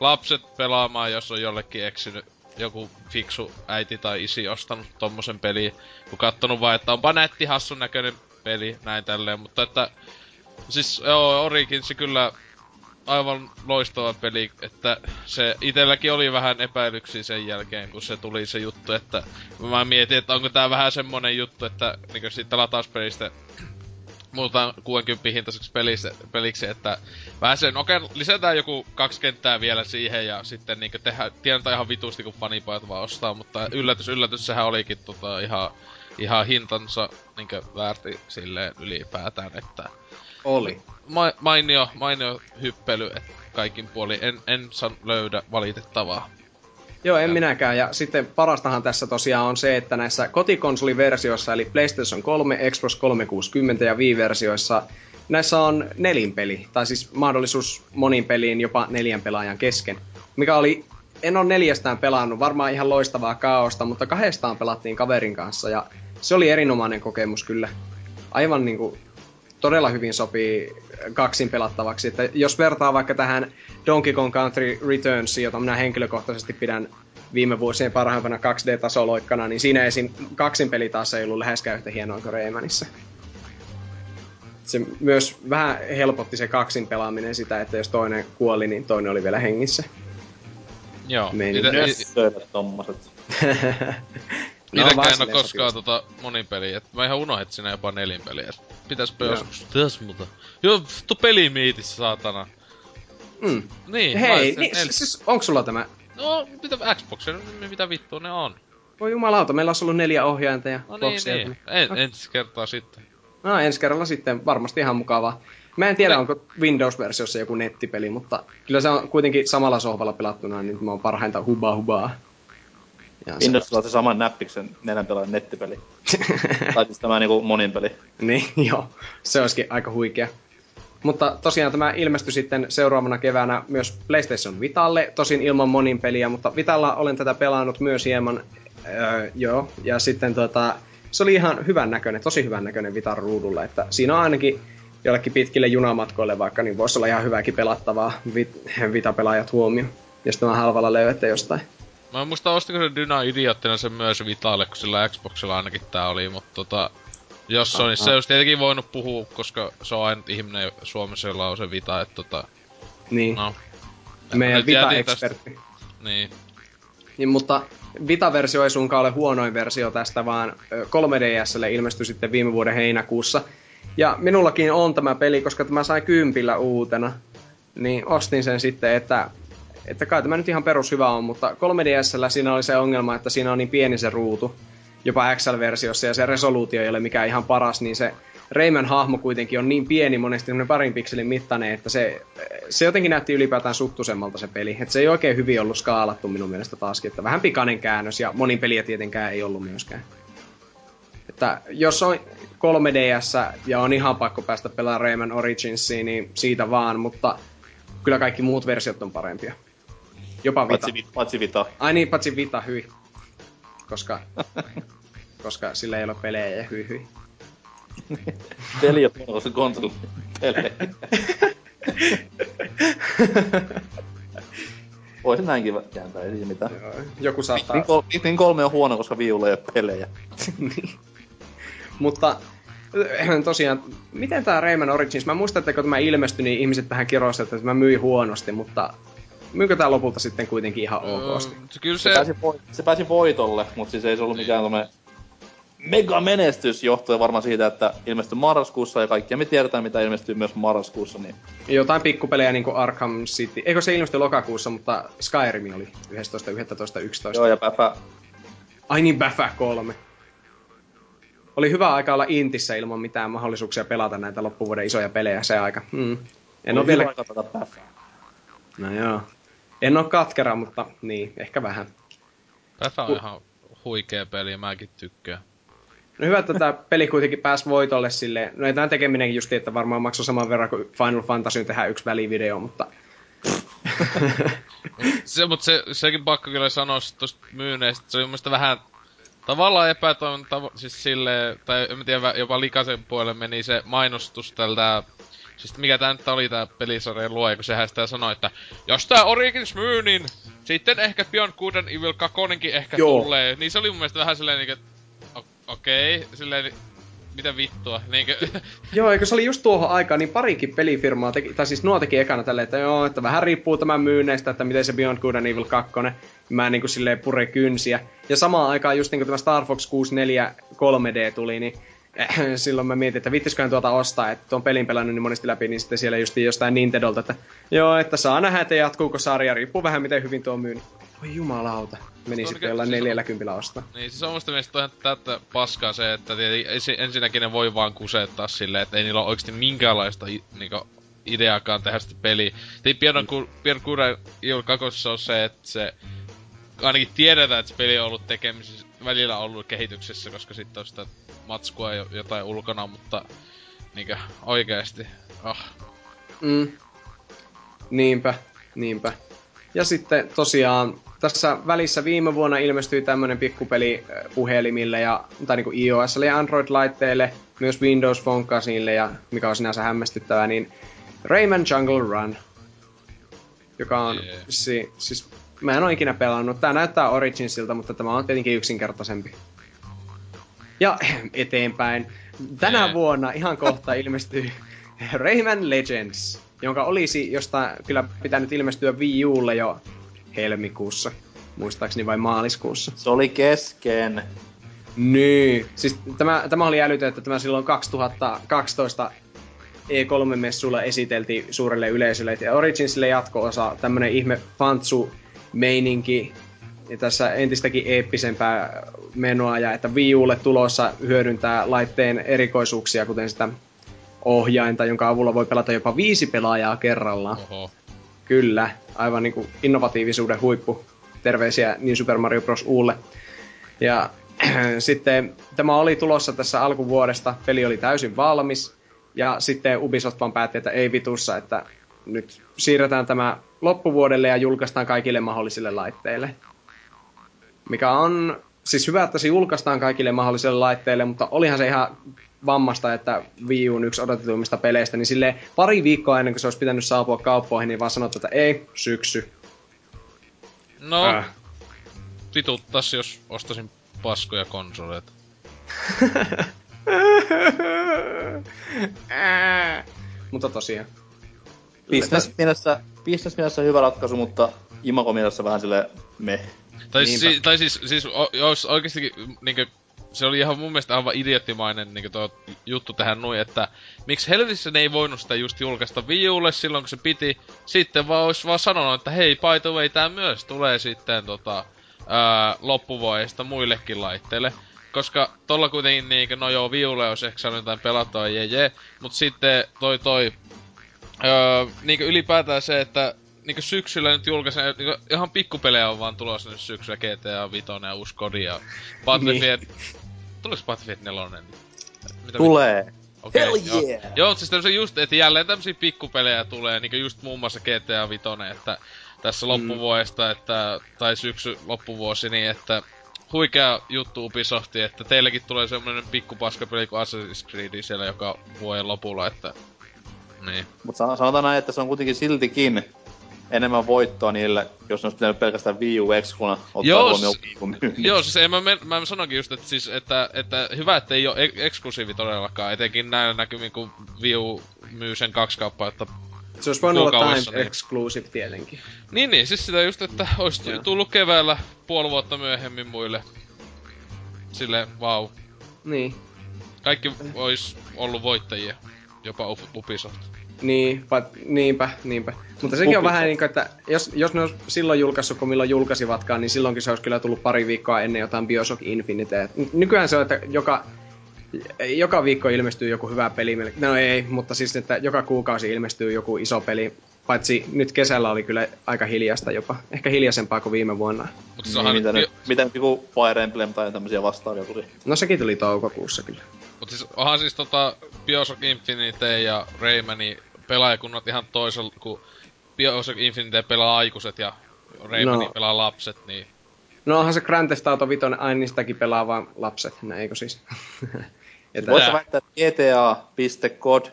lapset pelaamaan, jos on jollekin eksynyt joku fiksu äiti tai isi ostanut tommosen peliin, kun kattonut vaan, että onpa nätti hassun näköinen peli, näin tälleen, mutta että siis joo, Originsi kyllä aivan loistava peli, että se itelläkin oli vähän epäilyksiä sen jälkeen, kun se tuli se juttu, että mä mietin, että onko tää vähän semmonen juttu, että niinkö siitä latauspelistä muutaan kuusikymmentä hintaiseksi peliksi, peliksi, että vähän sen, okei, lisätään joku kaksi kenttää vielä siihen ja sitten niinkö tehdään, tientaa ihan vitusti, kun fanipajat vaan ostaa, mutta yllätys, yllätys, sehän olikin tota ihan, ihan hintansa niinkö väärti silleen ylipäätään, että oli. Ma- mainio, mainio hyppely kaikin puolin. En, en san löydä valitettavaa. Joo, en ja. minäkään. Ja sitten parastahan tässä tosiaan on se, että näissä kotikonsoliversioissa, eli PlayStation kolme, Xbox kolmesataakuusikymmentä ja Wii-versioissa, näissä on nelinpeli. Tai siis mahdollisuus monin peliin jopa neljän pelaajan kesken. Mikä oli, en ole neljästään pelannut, varmaan ihan loistavaa kaaosta, mutta kahdestaan pelattiin kaverin kanssa. Ja se oli erinomainen kokemus kyllä. Aivan niinku todella hyvin sopii kaksin pelattavaksi. Että jos vertaa vaikka tähän Donkey Kong Country Returns, jota minä henkilökohtaisesti pidän viime vuosien parhaimpana kaksi D-tasoloikkana, niin siinä esim. Kaksin peli taas ei ollut läheskään yhtä hienoa kuin Raymanissa. Se myös vähän helpotti se kaksin pelaaminen sitä, että jos toinen kuoli, niin toinen oli vielä hengissä. Joo. Myös töydät tommoset. Itekään en oo koskaan sopii. tota monin peliä, et mä ihan unohdin sinä jopa nelin peliä. Pitäis joskus tehdäs muuta. Joo, vittu pelimiitissä saatana. Mm. Niin, hei, ni, nel... siis onks sulla tämä? No, mitä Xboxilla, mitä vittua ne on? Voi jumalauta, meillä on ollut neljä ohjainta ja no, boksia. Niin, niin. En, okay. Ensi kertaa sitten. No, ensi kerralla sitten, varmasti ihan mukavaa. Mä en tiedä, ne. onko Windows-versiossa joku nettipeli, mutta kyllä se on kuitenkin samalla sohvalla pelattuna, niin mä oon parhainta hubaa hubaa. Windows on se saman näppiksen neljän pelaajan nettipeli. Tai siis tämä niinku monin peli. Niin, joo. Se olisikin aika huikea. Mutta tosiaan tämä ilmestyi sitten seuraavana keväänä myös PlayStation Vitalle. Tosin ilman monin peliä, mutta Vitalla olen tätä pelannut myös hieman. Öö, joo. Ja sitten tota, se oli ihan hyvän näköinen, tosi hyvän näköinen Vitan ruudulla. Että siinä on ainakin jollekin pitkille junamatkoille vaikka, niin voisi olla ihan hyvääkin pelattavaa. Vit- Vita-pelaajat huomioon, jos tämä halvalla löydätte jostain. Mä en muista, ostiko se Dyna idioottina sen myös Vitalle, kun sillä Xboxilla ainakin tää oli, mutta tota, jos se on, niin se olisi tietenkin voinut puhua, koska se on ainut ihminen Suomessa, jolla on se Vita, et tota... Niin. No. Meidän Vita-ekspertti. Niin. Niin, mutta Vita-versio ei suinkaan ole huonoin versio tästä, vaan kolme D S:lle ilmestyi sitten viime vuoden heinäkuussa. Ja minullakin on tämä peli, koska mä sain kympillä uutena, niin ostin sen sitten, että... Että kai tämä nyt ihan perushyvä on, mutta kolme D S:llä siinä oli se ongelma, että siinä on niin pieni se ruutu, jopa X L-versiossa, ja se resoluutio ei ole mikään ihan paras, niin se Rayman hahmo kuitenkin on niin pieni, monesti semmoinen parin pikselin mittainen, että se, se jotenkin näytti ylipäätään suttusemmalta se peli. Että se ei oikein hyvin ollut skaalattu minun mielestä taaskin, että vähän pikainen käännös, ja monin peliä tietenkään ei ollut myöskään. Että jos on kolme D S ja on ihan pakko päästä pelaamaan Rayman Originsiin, niin siitä vaan, mutta kyllä kaikki muut versiot on parempia. Jopa Vita. Patsi, patsi Vita. Ai niin, patsi Vita, hyi. Koska, koska sillä ei ole pelejä ja hyi hyi. Peli on se kontrolli. Pelejä. Voisin näinkin kääntää, ei mitään. Joo, joku saattaa... Niin kolme on huono, koska viulee pelejä. Niin. Mutta... Tosiaan, miten tää Rayman Origins, mä muistan, että kun tämä ilmestyi, niin ihmiset vähän kirjoisivat, että mä myin huonosti, mutta myykö tää lopulta sitten kuitenkin ihan okosti? Mm, se... Se, vo... se pääsi voitolle, mutta siis ei se ollut mikään tommoinen mega menestys johtuen varmaan siitä, että ilmestyi marraskuussa ja kaikki, ja me tiedetään, mitä ilmestyy myös marraskuussa. Niin... Jotain pikkupelejä niinku Arkham City, eikö se ilmestyi lokakuussa, mutta Skyrim oli yksitoista yksitoista yksitoista. Joo, ja Bäfä. Ai niin, Bäfä kolme. Oli hyvä aika olla Intissä ilman mitään mahdollisuuksia pelata näitä loppuvuoden isoja pelejä se aika. Mm. En ole vielä... No joo. En oo katkera, mutta niin, ehkä vähän. Päfä on U- ihan huikea peli ja mäkin tykkään. No hyvä, että tämä peli kuitenkin pääsi voitolle silleen. No ei tämän tekeminenkin justi, että varmaan maksoi saman verran kuin Final Fantasy tehdä yksi välivideo, mutta... se, mutta se, sekin pakko kyllä sanoa tuosta myyneestä, se oli mun mielestä vähän tavallaan epätoiminta, siis silleen, tai en tiedä, jopa likaisen puolelle meni se mainostus tältä... Siis mikä tää nyt oli tää pelisarjan luoja, kun sehän sitä sanoi, että jos tää Origins myy, niin sitten ehkä Beyond Good and Evil kakonenkin ehkä Joo. tulee. Niin se oli mun mielestä vähän silleen niinkö, okei, okay, silleen mitä vittua, niinkö. Joo, eikö se oli just tuohon aikaan, niin parikin pelifirmaa teki, tai siis nuo teki ekana tälleen, että joo, että vähän riippuu tämän myyneistä, että miten se Beyond Good and Evil kaksi, mä niinku silleen pure kynsiä. Ja samaan aikaan just niinku tämä Star Fox kuusikymmentäneljä kolme D tuli, niin silloin mä mietin, että vittisiköhän tuota ostaa, että tuon pelin pelannut niin monesti läpi, niin sitten siellä justiin jostain Nintendolta, että joo, että saa nähdä, että jatkuuko sarja, riippuu vähän miten hyvin tuo myy, niin oi jumalauta, meni sitten oikein, jollain siis neljälläkympillä ostaa. Niin, siis on musta mielestä ihan täyttä paskaa se, että ensinnäkin ne voi vaan kusettaa silleen, että ei niillä ole oikeesti minkäänlaista niinku ideaakaan tehdä sitä peliä. Beyond Good and Evil kaksi on se, että se ainakin tiedetään, että se peli on ollut tekemisissä, välillä ollut kehityksessä, koska sitten on sitä matskua ja jotain ulkona, mutta niinkö oikeesti, ah. Mm. Niinpä, niinpä. Ja sitten tosiaan tässä välissä viime vuonna ilmestyi tämmönen pikkupeli puhelimille ja, tai niinku iOSlle ja Android-laitteille, myös Windows Phonecasille ja mikä on sinänsä hämmästyttävää, niin Rayman Jungle Run, joka on yeah. si, siis... Mä en oo ikinä pelannut. Tää näyttää Originsilta, mutta tämä on tietenkin yksinkertaisempi. Ja eteenpäin. Tänä nee. vuonna ihan kohta ilmestyy Rayman Legends, jonka olisi josta kyllä pitänyt ilmestyä Wii U:lle jo helmikuussa. Muistaakseni vai maaliskuussa. Se oli kesken. Niin. Siis tämä, tämä oli älytöntä, että tämä silloin kaksituhattakaksitoista E kolme -messuilla esiteltiin suurelle yleisölle. Ja Originsille jatko-osa, tämmönen ihme fantsu meininki, ja tässä entistäkin eeppisempää menoa, ja että Wii U:lle tulossa hyödyntää laitteen erikoisuuksia, kuten sitä ohjainta, jonka avulla voi pelata jopa viisi pelaajaa kerrallaan. Oho. Kyllä, aivan niinku innovatiivisuuden huippu. Terveisiä niin Super Mario Bros. U:lle. Ja sitten tämä oli tulossa tässä alkuvuodesta, peli oli täysin valmis, ja sitten Ubisoft vaan päätti, että ei vitussa, että nyt siirretään tämä loppuvuodelle ja julkaistaan kaikille mahdollisille laitteille. Mikä on siis hyvä, että se julkaistaan kaikille mahdollisille laitteille, mutta olihan se ihan vammasta, että Wii U:n yksi odotetuimmista peleistä, niin silleen pari viikkoa ennen kuin se olisi pitänyt saapua kauppoihin, niin vaan sanottu, että ei, syksy. No, äh. vituttas, jos ostaisin paskoja konsoleita. äh. Mutta tosiaan. Business-mielessä, business-mielessä hyvä ratkaisu, mutta imago-mielessä vähän silleen meh. Tai, si, tai siis, siis o, jos oikeesti niinkö, se oli ihan mun mielestä aivan idioottimainen niinkö tuo juttu tähän noin, että miksi helvetissä ne ei voinut sitä just julkaista Wii U:lle silloin kun se piti, sitten vaan ois vaan sanonut, että hei, by the way, tää myös tulee sitten tota, ää, loppuvuodesta muillekin laitteille. Koska tolla kuitenkin niinkö, no joo, Wii U:lle ois ehkä saanut jotain pelattua, jee jee, mut sitten toi toi Öö, niinku ylipäätään se, että niinku syksyllä nyt julkaisen, niinku ihan pikkupelejä on vaan tulossa nyt syksyllä, G T A viisi ja uusi Kodi ja Battlefield... Tuliko Battlefield nelonen? Mitä tulee! Mit... Okay, hell joo. yeah! Joo, siis tämmösen just, että jälleen tämmösiä pikkupelejä tulee, niinku just muun muassa G T A viisi, että tässä loppuvuodesta, mm. että, tai syksy loppuvuosi, niin että huikea juttu Ubisofti, että teillekin tulee semmonen pikkupaskapeli kuin Assassin's Creed siellä joka vuoden lopulla, että... Niin. Mutta sanotaan näin, että se on kuitenkin siltikin enemmän voittoa niille, jos ne olisi pitänyt pelkästään Wii U X-kuna ottaa huomioon myynnin. Joo, siis ei, mä, mä sanoinkin just, että, siis, että, että hyvä, että ei ole eksklusiivi todellakaan, etenkin näillä näkymin, kun Wii U myy sen kaksi kauppaa, että se olisi voinut olla time exclusive niin. Tietenkin. Niin, niin, siis sitä just, että olisi tullut keväällä puoli vuotta myöhemmin muille. Silleen, vau. Wow. Niin. Kaikki olisi ollut voittajia. Jopa Ubisoft. Niin, va, niinpä, niinpä. Mutta sekin Ubisoft on vähän niinku, että jos, jos ne olisi silloin julkaissut, kun milloin julkaisivatkaan, niin silloinkin se olisi kyllä tullut pari viikkoa ennen jotain Bioshock Infiniteä. Nykyään se on, että joka, joka viikko ilmestyy joku hyvä peli. No ei, mutta siis, että joka kuukausi ilmestyy joku iso peli Paitsi nyt kesällä oli kyllä aika hiljasta jopa. Ehkä hiljaisempaa kuin viime vuonna. Mutta se onhan niin, nyt... Miten, nyt, miten joku Fire Emblem tai tämmösiä vastaavia tuli? No sekin tuli toukokuussa kyllä. Mutta siis onhan siis tota Bioshock Infinite ja Raymani pelaajakunnat ihan toisella, kun Bioshock Infinite pelaa aikuiset ja Raymani no. pelaa lapset, niin... No onhan se Grand Theft Auto viisi aina niistäkin pelaa vaan lapset, ne eikö siis? Voisi väittää, että G T A piste C O D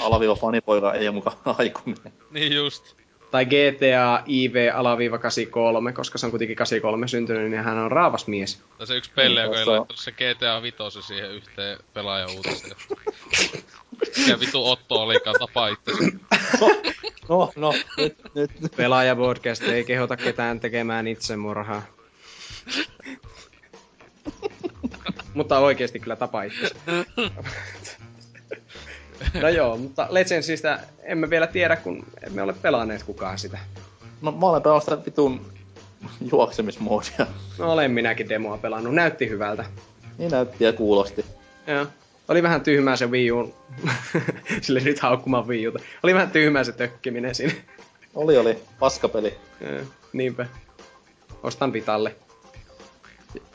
alaviiva fanipoika ei ole mukaan aikuinen. Niin just. Tai G T A I V alaviiva kahdeksankymmentäkolme, koska se on kuitenkin kahdeksankymmentäkolme syntynyt, niin hän on raavas mies. Tai se yksi pelle, joka ei laittanut se G T A viisi siihen yhteen pelaaja-uutiseen. Mikä vitu Otto olikaan, tapaa itsesi. No, no, nyt, nyt. Pelaaja-podcast ei kehota ketään tekemään itsemurhaa. Mutta oikeesti kyllä tapa itse. No joo, mutta Legendsista emme vielä tiedä, kun emme ole pelanneet kukaan sitä. No mä olen pelannut sitä vitun juoksemismoodia. No olen minäkin demoa pelannut, näytti hyvältä. Niin näytti ja kuulosti. Joo. Oli vähän tyhmää se Wii U:n, sille nyt haukkumaan Wii U:ta. Oli vähän tyhmää se tökkiminen siinä. Oli oli, paskapeli. Joo, niinpä. Ostan Vitalle.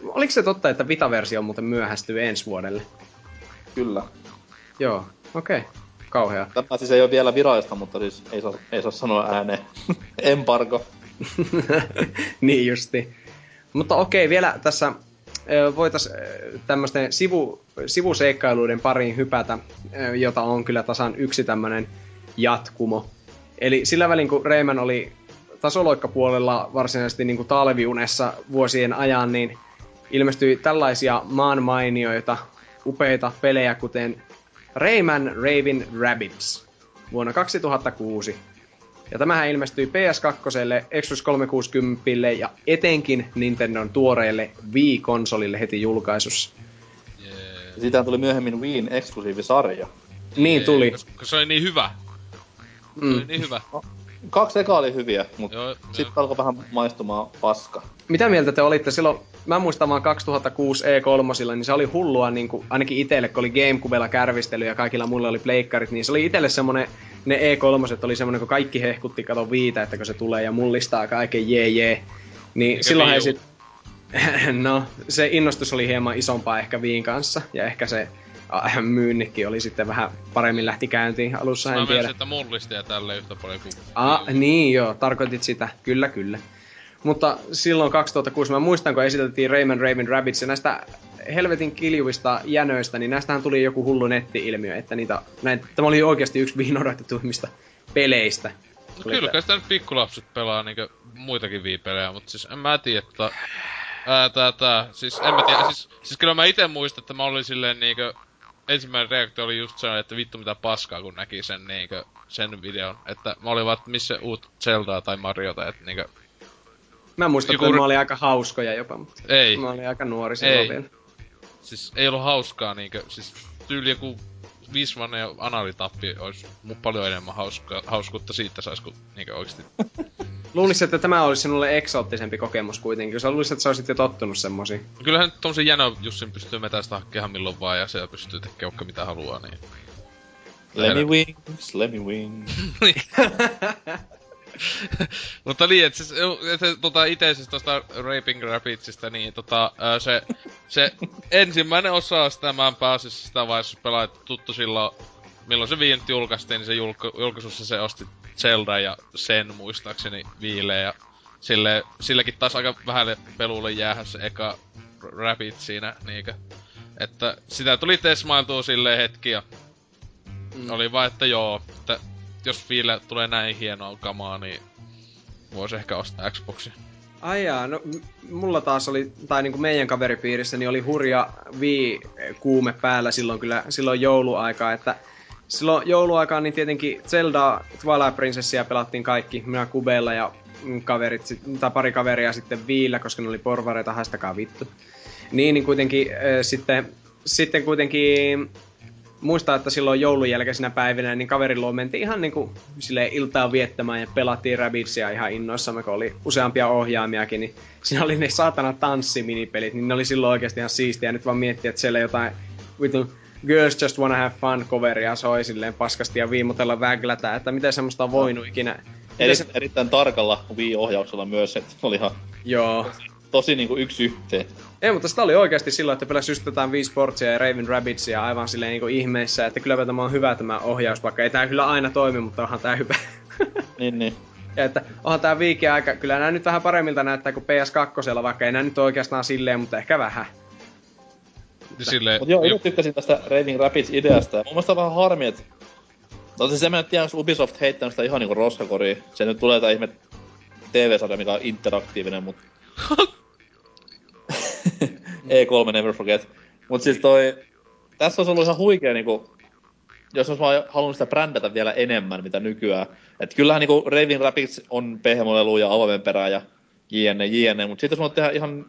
Oliko se totta, että Vita-versio muuten myöhästyy ensi vuodelle? Kyllä. Joo, okei. Okay. Kauhea. Tämä siis ei ole vielä virallista, mutta siis ei saa, ei saa sanoa ääneen. Embargo. Niin justi. Mutta okei, okay, vielä tässä voitaisiin tämmöisten sivu, sivuseikkailuiden pariin hypätä, jota on kyllä tasan yksi tämmöinen jatkumo. Eli sillä välin, kun Rayman oli tasoloikkapuolella varsinaisesti niin kuin talviunessa vuosien ajan, niin ilmestyi tällaisia maanmainioita, upeita pelejä, kuten Rayman Ravin Rabbids vuonna kaksituhattakuusi. Ja tämähän ilmestyi P S kaksi, Xbox kolmesataakuusikymmentä ja etenkin Nintendon tuoreelle Wii-konsolille heti julkaisussa. Yeah. Siitä tuli myöhemmin Wiin eksklusiivisarja. Niin tuli. Koska se oli niin hyvä. Mm. Se oli niin hyvä. Kaksi ekaa oli hyviä, mut joo, sit alkoi vähän maistumaan paska. Mitä mieltä te olitte silloin? Mä muistan vaan kaksituhattakuusi E kolme, niin se oli hullua niinku, ainakin itelle, kun oli GameCubella kärvistely ja kaikilla muilla oli pleikkarit, niin se oli itelle semmonen, ne E kolme oli semmonen, kun kaikki hehkutti, kato viitä, että kun se tulee ja mullistaa kaiken, jee jee. Niin eikä silloin ei sit... No, se innostus oli hieman isompaa ehkä Viin kanssa, ja ehkä se myynnikin oli sitten vähän paremmin lähti käyntiin alussa, en tiedä. Mä että mullisti ja tälle yhtä paljon kuin... Ah, niin joo, tarkoitit sitä, kyllä kyllä. Mutta silloin kaksituhattakuusi, mä muistan, kun esiteltiin Rayman Raven Rabbids, ja näistä helvetin kiljuvista jänöistä, niin näistähän tuli joku hullu netti-ilmiö, että niitä... Näin, tämä oli oikeasti yksi Viin odotetuimmista peleistä. No kyllä, kai sitä nyt pikkulapset pelaa niinkö muitakin Vii-pelejä, mutta siis en mä tiedä, että... Ää, tää, tää, siis en mä tiedä, siis, siis kyllä mä ite muistan, että mä olin silleen niinkö... Ensimmäinen reaktio oli just se, että vittu mitä paskaa, kun näki sen niinkö, sen videon. Että mä olin vaan, että missä uut Zeldaa tai Mariota, että niinkö... Mä muistan, joku... että mä olin aika hauskoja jopa, mutta ei. Mä olin aika nuori silloin vielä. Siis ei ollut hauskaa niinkö, siis tyyli joku viisivuotiaan ja analitappi olisi paljon enemmän hauskaa, hauskuutta siitä sais, kun niinkö oikeesti... Luulisin, että tämä olisi sinulle eksoottisempi kokemus kuitenkin, jos luulisin, että sä olisit jo tottunut semmosiin. Kyllähän nyt tommosen jäno Jussin pystyy metästä hakkeahan milloin vaan, ja se pystyy tekemään vaikka mitä haluaa, niin... Lemmy wings, lemmy wings. Mutta niin, et siis, et, et, tota, ite siis tosta Raping Rabbidsista, niin tota, ää, se... Se ensimmäinen osa sitä, mä en pääse sitä vaiheessa pelaa, että tuttu silloin... Milloin se Wii julkaistiin, niin se julka- julkaisussa se osti Zelda ja sen muistaakseni Wiille ja sille, silläkin taas aika vähälle pelulle jäähän se eka Rabbids siinä niinkö. Että sitä tuli tesmailtua silleen hetki ja mm. oli vaan, että joo, että jos Wiille tulee näin hienoa kamaa, niin voisi ehkä ostaa Xboxi. Ai jaa, no mulla taas oli, tai niinku meidän kaveripiirissä, niin oli hurja Wii kuume päällä silloin kyllä, silloin jouluaikaa, että silloin jouluaikaan niin tietenkin Zelda Twilight Princessia pelattiin kaikki, minä Kubeilla ja kaverit, tai pari kaveria sitten Viillä, koska ne oli porvareita, haistakaa vittu. Niin, niin kuitenkin äh, sitten, sitten kuitenkin muistaa, että silloin joulun jälkeisinä päivinä, niin kaverin luo mentiin ihan niinku silleen iltaa viettämään ja pelattiin Rabbidsia ihan innoissamme, kun oli useampia ohjaamiakin, niin siinä oli ne saatana tanssiminipelit, niin ne oli silloin oikeasti ihan siistiä, ja nyt vaan miettii, että siellä jotain vittu... Girls Just Wanna Have Fun -coveria soi silleen paskasti ja viimotella väglätään, että miten semmoista on voinut ikinä Eri, se... Erittäin tarkalla Wii-ohjauksella myös, että oli ihan joo. tosi, tosi niinku yksi yhteen. Ei, mutta sitä oli oikeasti silloin, että pelä systytään Wii Sportsia ja Raven Rabbitsia aivan silleen niinku ihmeessä, että kylläpä tämä on hyvä tämä ohjaus, vaikka ei tää kyllä aina toimi, mutta onhan tää hyvä. niin, niin. Ja että onhan tää viikin aika, kyllä nää nyt vähän paremmilta näyttää kuin P S kaksi, vaikka ei nää nyt oikeastaan silleen, mutta ehkä vähän. Silleen, Mut joo, jo. tykkäsin tästä Raving Rapids-ideasta. Mun mielestä on vähän harmi, että... Tosi se mä en tiedä, onko Ubisoft heittänyt sitä ihan niinku roskakoriin. Se nyt tulee tää ihme T V-sarja, mikä on interaktiivinen, mut... E kolme, never forget. Mut siis toi... Tässä on ollut ihan huikea niinku... Jos ois vaan halunnut sitä brändätä vielä enemmän, mitä nykyään. Et kyllähän niinku Raving Rapids on pehmolelu ja avaimenperää ja jne jne, mut sit jos mä tehdä ihan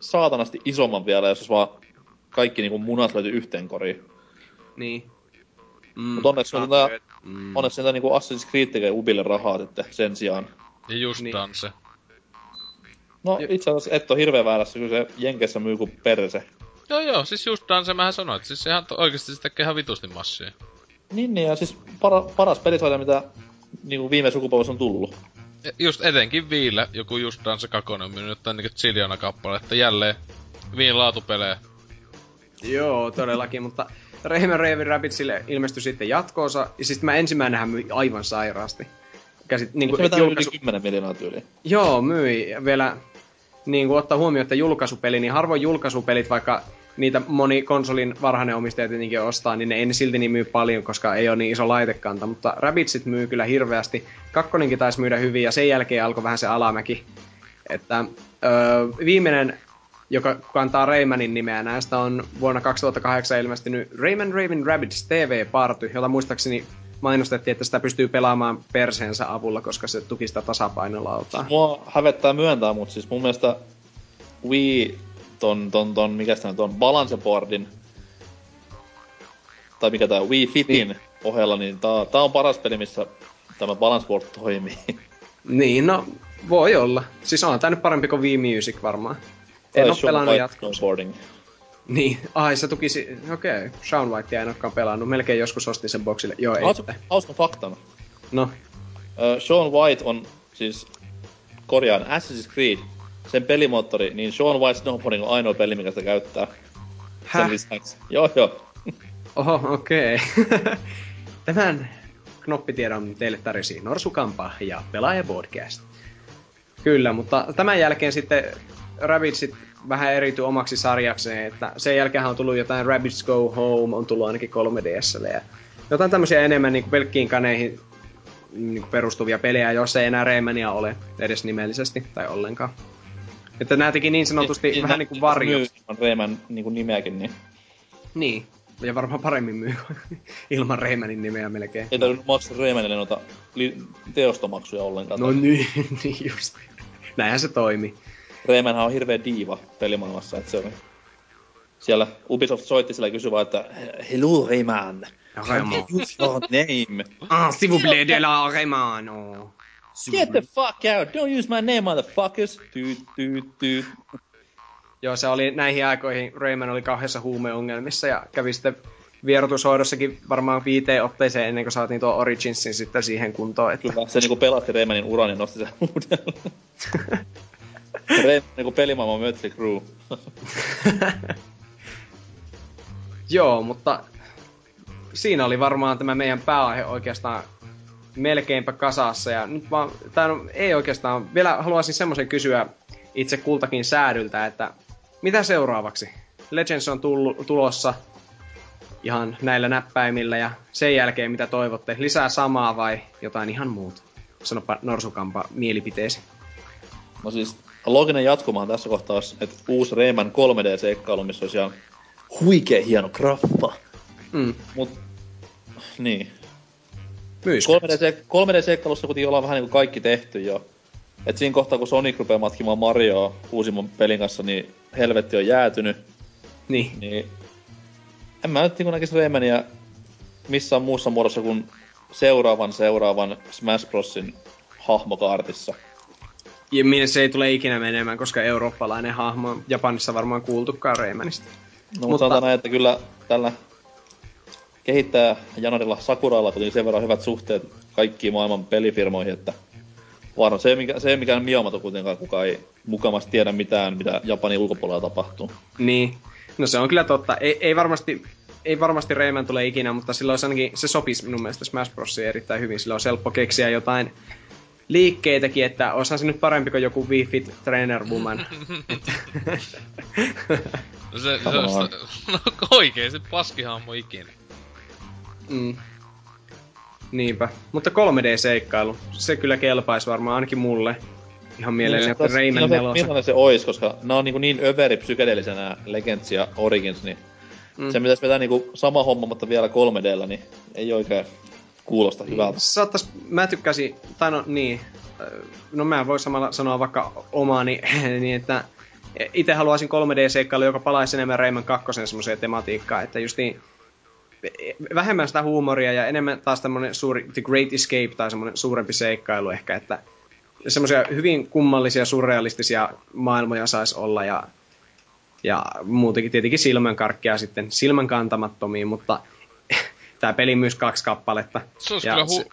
saatanasti isomman vielä, jos ois vaan... Kaikki niinku munat löytyy yhteen koriin. Niin. Mm, Mut onneksi on tää... Mm. Onneksi sieltä niinku Assassin's Creed tekee Ubille rahaa sitten sen sijaan. Ja just niin. Se. No itse asiassa et oo hirveen väärässä, kyllä se Jenkeissä myy ku perse. Joo joo, siis just se mähän sanoit. Siis sehän to, oikeesti se tekee ihan vitusti massia. Niin niin, ja siis para, paras pelisarja mitä niinku viime sukupolvessa on tullu. Ja just etenkin Viillä, joku just se kakone on myynyt jotain niinku ziljoona kappaletta jälleen. Viin laatupelejä. Joo, todellakin, mutta Rayman Raving Rabbidsille ilmestyi sitten jatko-osa, ja siis mä ensimmäinenhän myi aivan sairaasti. Käsit, niin kuin, se vetää julkaisu... yli kymmenen miljoonaa tyyliä. Joo, myi. Vielä niin kuin ottaa huomioon, että julkaisupeli, niin harvoin julkaisupelit, vaikka niitä moni konsolin varhainen omistaja tietenkin ostaa, niin ne ei ne silti niin myy paljon, koska ei ole niin iso laitekanta, mutta Rabbidsit myy kyllä hirveästi. Kakkonenkin taisi myydä hyvin, ja sen jälkeen alkoi vähän se alamäki. Että öö, viimeinen... joka kantaa Raymanin nimeä. Näistä on vuonna kaksituhattakahdeksan ilmestynyt Rayman Raving Rabbids T V-party, jolla muistaakseni mainostettiin, että sitä pystyy pelaamaan perseensä avulla, koska se tuki sitä tasapainolautaa. Mua hävettää myöntää, mutta siis mun mielestä Wii, ton, ton, ton, mikä sitä nyt on, balanceboardin, tai mikä tää Wii Fitin niin. ohella, niin tää, tää on paras peli, missä tämä balanceboard toimii. Niin, no voi olla. Siis on tää nyt parempi kuin Wii Music varmaan. En oo pelannut jatkoa. Niin, ai se tukisi... Okei, okay. Shaun Whitea en ookaan pelannut. Melkein joskus ostin sen boksille. Joo, ei. Hauska, hauska faktana. No? Uh, Shaun White on siis... Korjaan Assassin's Creed. Sen pelimoottori, niin Shaun White Snowboarding on ainoa peli, mikä sitä käyttää. Häh? Sen lisäksi. Joo, joo. Oho, okei. Okay. Tämän knoppitiedon teille tarjosi Norsukampa ja Pelaaja-podcast. Kyllä, mutta tämän jälkeen sitten... Rabbids vähän eriytyy omaksi sarjakseen, että sen jälkeen on tullut jotain Rabbids Go Home, on tullut ainakin kolme D S:lle ja jotain tämmösiä enemmän niinku pelkkiin kaneihin niinku perustuvia pelejä, jos ei enää Raymania ole edes nimellisesti tai ollenkaan. Että nää teki niin sanotusti e, vähän niinku varjot. Rayman niinku nimeäkin, niin. Niin, ja varmaan paremmin myy ilman Raymanin nimeä melkein. Ei tarvinnut maksaa Raymanille noita li- teostomaksuja ollenkaan. No niin, niin just. Näinhän se toimi. Raymanhan on hirveä diiva pelimaailmassa, että se on... Siellä Ubisoft soitti sillä ja kysyi vaan, että... Hello, Rayman! Rayman! Your name! Ah, s'il vous plaît, de la Rayman! Oh. Get the fuck out! Don't use my name, motherfuckers! Tyy, tyy, tyy. Joo, se oli näihin aikoihin. Rayman oli kahdessa huumeongelmissa ja kävi sitten vierotushoidossakin varmaan viiteen otteeseen ennen kuin saatiin tuo Originsin sitten siihen kuntoon, että... Kyllä, se niinku pelasti Raymanin uran ja nosti sen uudelleen. Rayman niinku pelimaailman Mötley Crüe. Joo, mutta siinä oli varmaan tämä meidän pääaihe oikeastaan melkeinpä kasassa. Ja nyt vaan, tää on, ei oikeastaan, vielä haluaisin semmoisen kysyä itse kultakin säädyltä, että mitä seuraavaksi? Legends on tullu, tulossa ihan näillä näppäimillä ja sen jälkeen mitä toivotte? Lisää samaa vai jotain ihan muuta? Sanopa Norsukampa mielipiteesi. No siis looginen jatkumaan tässä kohtaa olisi, että uusi Rayman kolme D-seikkailu, missä olisi ihan huikee hieno graffa. Mm. Mut, niin. kolme D-seikkailussa kuitenkin ollaan vähän niin kuin kaikki tehty jo. Et siinä kohtaa, kun Sonic rupeaa matkimaan Marioa uusimman pelin kanssa, niin helvetti on jäätynyt. Niin. niin. En mä nyt niin näkisi Raymania missään muussa muodossa kuin seuraavan seuraavan Smash Brosin hahmokaartissa. Ja minne se ei tule ikinä menemään, koska eurooppalainen hahmo on Japanissa varmaan kuultukaan Raymanista. No mutta sanotaan näin, että kyllä tällä kehittäjä Janarilla Sakuralla tuli sen verran hyvät suhteet kaikkiin maailman pelifirmoihin, että varo. Se ei mikään miomato kuitenkaan, kukaan ei mukavasti tiedä mitään, mitä Japanin ulkopuolella tapahtuu. Niin. No se on kyllä totta. Ei, ei varmasti... Ei varmasti Rayman tule ikinä, mutta silloin ainakin se sopisi minun mielestä Smash Brosiin erittäin hyvin. Silloin on helppo keksiä jotain liikkeitäkin, että oishan se nyt parempi kuin joku Wii Fit Trainer Woman. No se, se on sitä, no oikein, se paskihammo ikinä. Mm. Niinpä. Mutta kolme D-seikkailu, se kyllä kelpaisi varmaan ainakin mulle. Ihan mielelläni, että Rayman nelosen. Millainen se ois, koska nää on niin, niin överipsykedeellisiä nää Legends ja Origins, niin... Mm. Se pitäisi vetää niinku sama homma, mutta vielä kolme D:llä, niin ei oikein kuulosta hyvältä. Saattais, mä tykkäsin, tai no niin, no mä voin samalla sanoa vaikka omaani, niin että itse haluaisin kolme D-seikkailu, joka palaisi enemmän Rayman kakkosen semmoseen tematiikkaan, että just niin, vähemmän sitä huumoria ja enemmän taas tämmönen suuri The Great Escape tai semmonen suurempi seikkailu ehkä, että semmosia hyvin kummallisia, surrealistisia maailmoja saisi olla ja Ja muutenkin tietenkin silmänkarkkia sitten silmänkantamattomiin, mutta tää peli myös kaksi kappaletta. Se olisi ja kyllä hu... Se...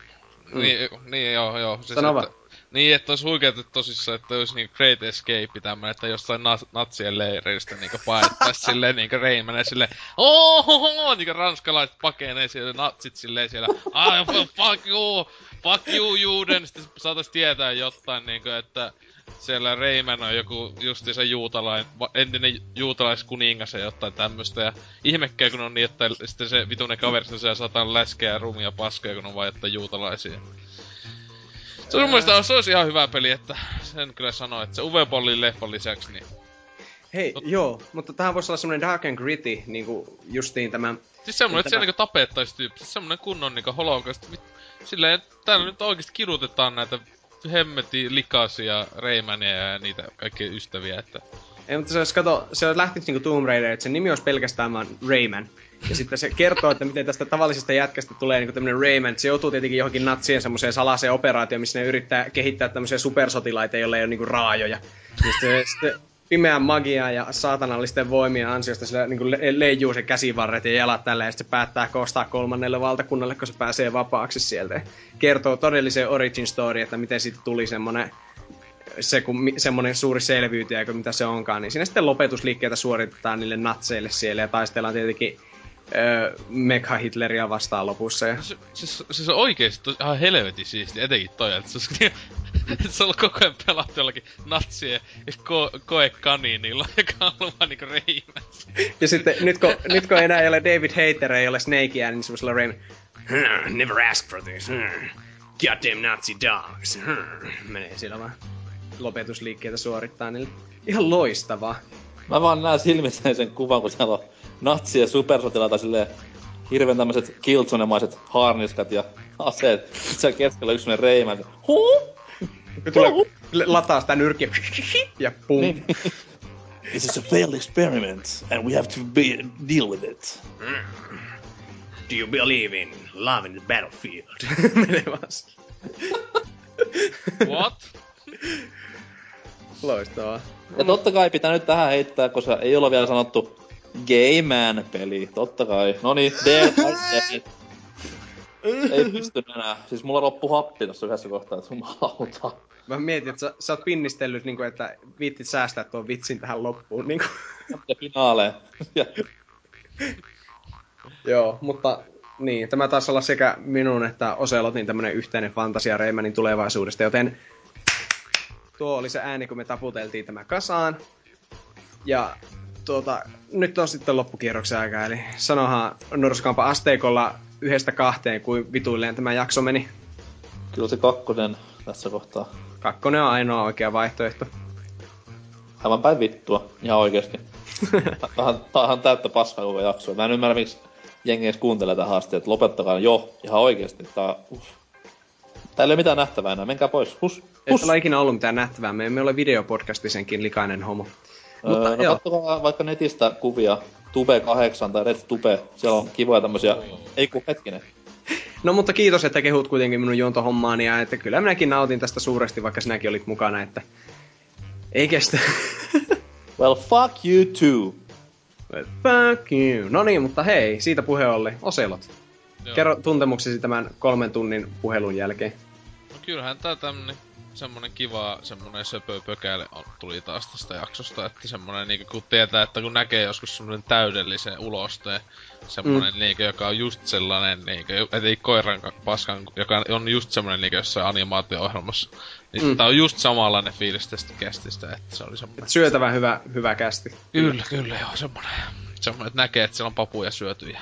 Mm. Niin, niin, joo, joo. Siis sano vaan. Niin, että olisi huikeeta tosissaan, että olisi niin Great Escape tämmönen, että jossain na- natsien leireistä niinku paettais silleen niinku Raymanen silleen ohohoho, niinku ranskalaiset pakenee siellä natsit silleen siellä ah, fuck you, fuck you Juden, sitten saatais tietää jotain niinku, että siellä Rayman on joku justiinsa juutalain, entinen juutalaiskuningas ja jotain tämmöstä ja ihmekkää kun on niin, että sitten se vitunen kaverista siellä saatan läskeä ja rumia paskoja kun on vaan jotain juutalaisia. Se on mielestäni, se olisi ihan hyvä peli, että sen kyllä sanoo, että se Uwe-Bollin leffan lisäksi niin... Hei, Tot... joo, mutta tähän voisi olla semmonen dark and gritty, niinku justiin tämä... Siis semmonen, että siellä niinku tapettais tyyppiset, semmonen kunnon niinku holokaust, mit... silleen, täällä nyt oikeesti kidutetaan näitä hemmetin likaisia Raymania ja niitä kaikkia ystäviä, että... Ei, mutta se olisi, kato, se olisi lähtenyt niinku Tomb Raider, että sen nimi olisi pelkästään vaan Rayman. Ja sitten se kertoo, että miten tästä tavallisesta jätkästä tulee niinku tämmönen Rayman. Se joutuu tietenkin johonkin natsien semmoseen salaseen operaatioon, missä ne yrittää kehittää tämmösiä supersotilaita, joilla ei ole niinku raajoja. Ja sitten, sitten pimeän magiaa ja saatanallisten voimien ansiosta sillä niinku le- leijuu sen käsivarret ja jalat tällä, ja sitten se päättää koostaa kolmannelle valtakunnalle, kun se pääsee vapaaksi sieltä. Ja kertoo todellisen origin story, että miten siitä tuli semmonen... se kun semmonen suuri selviytyjä, kun mitä se onkaan, niin siinä sitten lopetusliikkeitä suoritetaan niille natseille siellä ja taistellaan tietenkin öö, Mecha Hitleria vastaan lopussa. Ja... Se, se, se, se on oikeesti ihan helvetin siistiä, etenkin toi, että se on, että se on ollut koko ajan pelattu jollakin natsien ko- koekaniinilla, joka on ollut vaan niinku Reimässä. Ja sitten nyt kun, nyt kun enää ei ole David Hayter, ei ole Snakeä, niin semmoisella Reim... Never ask for this. Goddamn Nazi dogs. Menee siellä vaan. Lopetusliikkeitä suorittaa niille. Ihan loistavaa. Mä vaan näen silmissä sen kuvan, kun siellä on natsi ja supersotilaita silleen hirveen tämmöset Killzone-maiset haarniskat ja aseet. Siellä keskellä yks semmonen Rayman. Huu! Tulee lataa sitä nyrkiä ja pum. Niin. This is a failed experiment and we have to be- deal with it. Mm. Do you believe in love in the battlefield? Menee vasta. What? Loistavaa. Ja totta kai pitää nyt tähän heittää, koska ei ole vielä sanottu Gayman-peli. Totta kai. Noniin, D L C. Ei pysty enää. Siis mulla loppu happi tossa yhdessä kohtaa, että jumalauta. Mä mietin, että sä, sä oot pinnistellyt, niin kuin, että viittit säästää tuon vitsin tähän loppuun. Niin ja finaaleen. Joo, mutta... Niin, tämä taisi olla sekä minun että Oselotin tämmönen yhteinen fantasia Raymanin tulevaisuudesta, joten... Tuo oli se ääni, kun me taputeltiin tämä kasaan. Ja tuota, nyt on sitten loppukierroksen aika, eli sanohan Norskaanpa asteikolla yhdestä kahteen, kuin vituilleen tämä jakso meni. Kyllä se kakkonen tässä kohtaa. Kakkonen on ainoa oikea vaihtoehto. Aivan päin vittua, ihan oikeesti. Tämähän on täyttä paskaa koko jaksoa. Mä en ymmärrä, miksi jengi edes kuuntelee tämän haasteen, että lopettakaa jo, ihan oikeesti. Tää, täällä ei ole mitään nähtävää enää, menkää pois. Hus. Ei ole ikinä ollut mitään nähtävää, me emme ole videopodcastisenkin likainen homo. Öö, Mutta, no joo. Katsokaa vaikka netistä kuvia, Tube kahdeksan tai RedTube, siellä on kivoja tämmösiä, ei kun hetkinen. No mutta kiitos, että kehut kuitenkin minun juontohommaani ja että kyllä minäkin nautin tästä suuresti, vaikka sinäkin olit mukana, että ei kestä. Well fuck you too. Well fuck you. No niin, mutta hei, siitä puhe oli Oselot. Joo. Kerro tuntemuksesi tämän kolmen tunnin puhelun jälkeen. kyllähän tää tämmönen semmonen kiva, semmonen söpö pökäile tuli taas tästä jaksosta, että semmonen niinku kun tietää, että kun näkee joskus semmonen täydellisen ulosteen, semmonen mm. niinkö, joka on just sellainen niinkö, ettei koiran paskan, joka on just semmonen niinkö jossain animaatio-ohjelmassa, niin mm. tää on just samanlainen fiilis tästä kästistä, että se oli semmonen... Et syötävän hyvä, hyvä kästi. Kyllä, kyllä joo, semmonen, semmonen, että näkee, että siellä on papuja syöty ja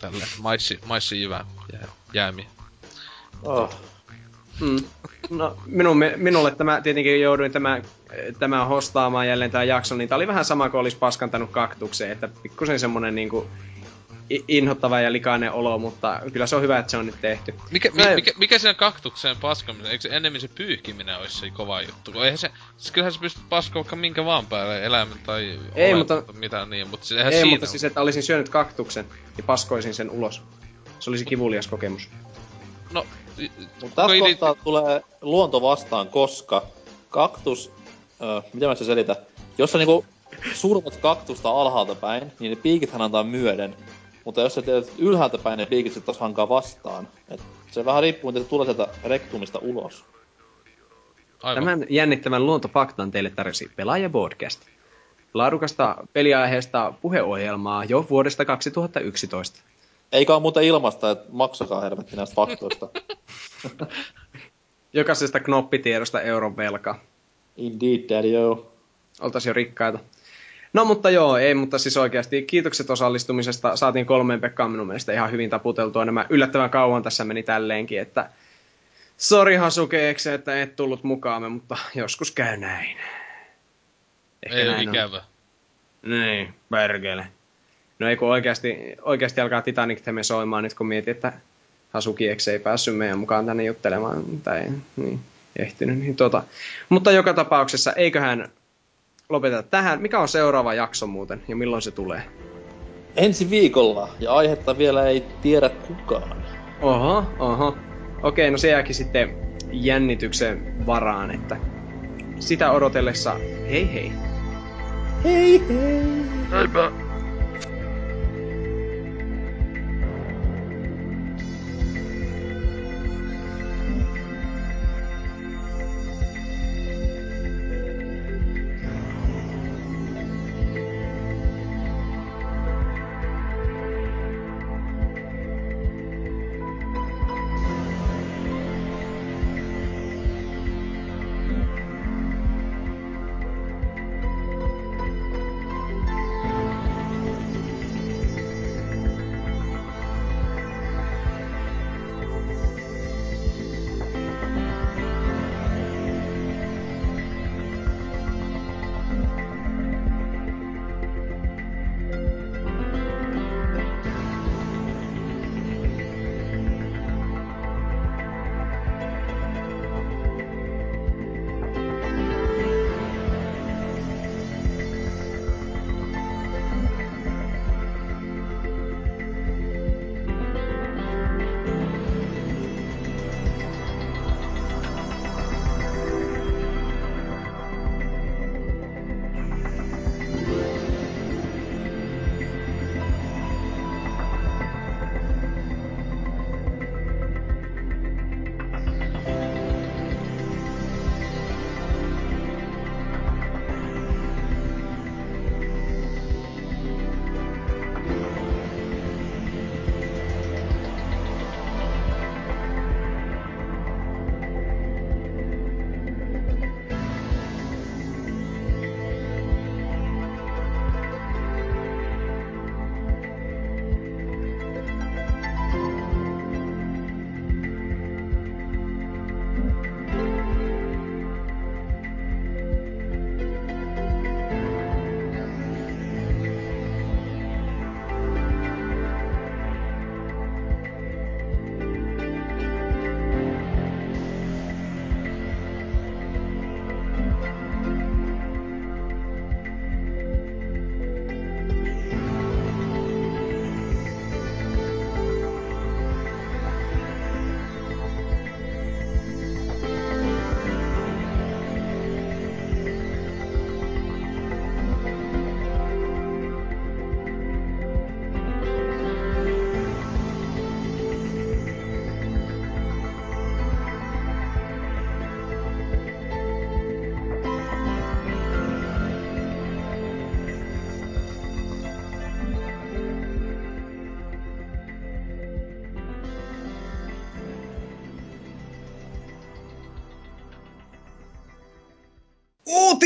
tälleen, maissi, maissi jyvä, jää, jäämiä. Oh. Mm. No, minun, minulle tämä, tietenkin jouduin tämän, tämän hostaamaan jälleen tämän jakson, niin tämä oli vähän sama kuin olisi paskantanut kaktukseen, että pikkusen semmoinen niin kuin inhottava ja likainen olo, mutta kyllä se on hyvä, että se on nyt tehty. Mikä, mi, mikä, mikä siinä kaktukseen paskaminen, eikö se ennemmin se pyyhkiminen olisi se kova juttu? Eihän se, siis kyllähän se pystyy paskoon vaikka minkä vaan päälle, eläimen tai ei, ole, mutta, mitään niin, mutta siis eihän ei, siinä... Ei, mutta siis että olisin syönyt kaktuksen ja paskoisin sen ulos. Se olisi kivulias kokemus. No... Mutta tässä kohtaa it... tulee luonto vastaan, koska kaktus, öö, mitä mä se selitän, jos sä niinku surmat kaktusta alhaalta päin, niin ne piikithän antaa myöden. Mutta jos sä teet ylhäältä päin, ne piikit sit taas hankaa vastaan. Et se vähän riippuu, että se tulee sieltä rektumista ulos. Aivan. Tämän jännittävän luontofaktan teille tarjosi Pelaaja-podcast. Laadukasta peliaiheesta puheohjelmaa jo vuodesta kaksituhattayksitoista. Eikä oo muuta ilmasta, et maksakaa hervetti näistä faktoista. Jokaisesta knoppitiedosta euron velka. Indeed, daddy, joo. Oltais jo rikkaita. No mutta joo, ei, mutta siis oikeasti kiitokset osallistumisesta. Saatiin kolmeen Pekkaan minun mielestä ihan hyvin taputeltua. Nämä yllättävän kauan tässä meni tälleenkin, että... Sori Hasuke, eikö, että et tullut mukaamme, mutta joskus käy näin. Ehkä ei näin ole ikävä. Niin, perkele. No ei kun oikeasti, oikeasti alkaa Titanic-teme soimaan nyt kun mietin, että Hasuki eks ei päässyt meidän mukaan tänne juttelemaan, tai niin, ehtinyt. Niin, tuota. Mutta joka tapauksessa, eiköhän lopeteta tähän. Mikä on seuraava jakso muuten ja milloin se tulee? Ensi viikolla, ja aihetta vielä ei tiedä kukaan. Oho, oho. Okei, no se jääkin sitten jännityksen varaan, että sitä odotellessa hei hei. Hei hei. Heipä.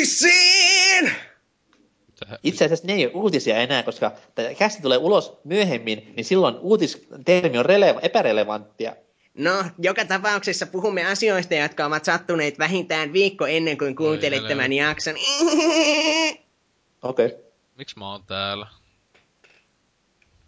uutisiin! Itse asiassa ne ei ole uutisia enää, koska kästi tulee ulos myöhemmin, niin silloin uutistermi on releva- epärelevanttia. No, joka tapauksessa puhumme asioista, jotka ovat sattuneet vähintään viikko ennen kuin kuuntelet tämän jakson. Okei. Okay. Miksi mä oon täällä?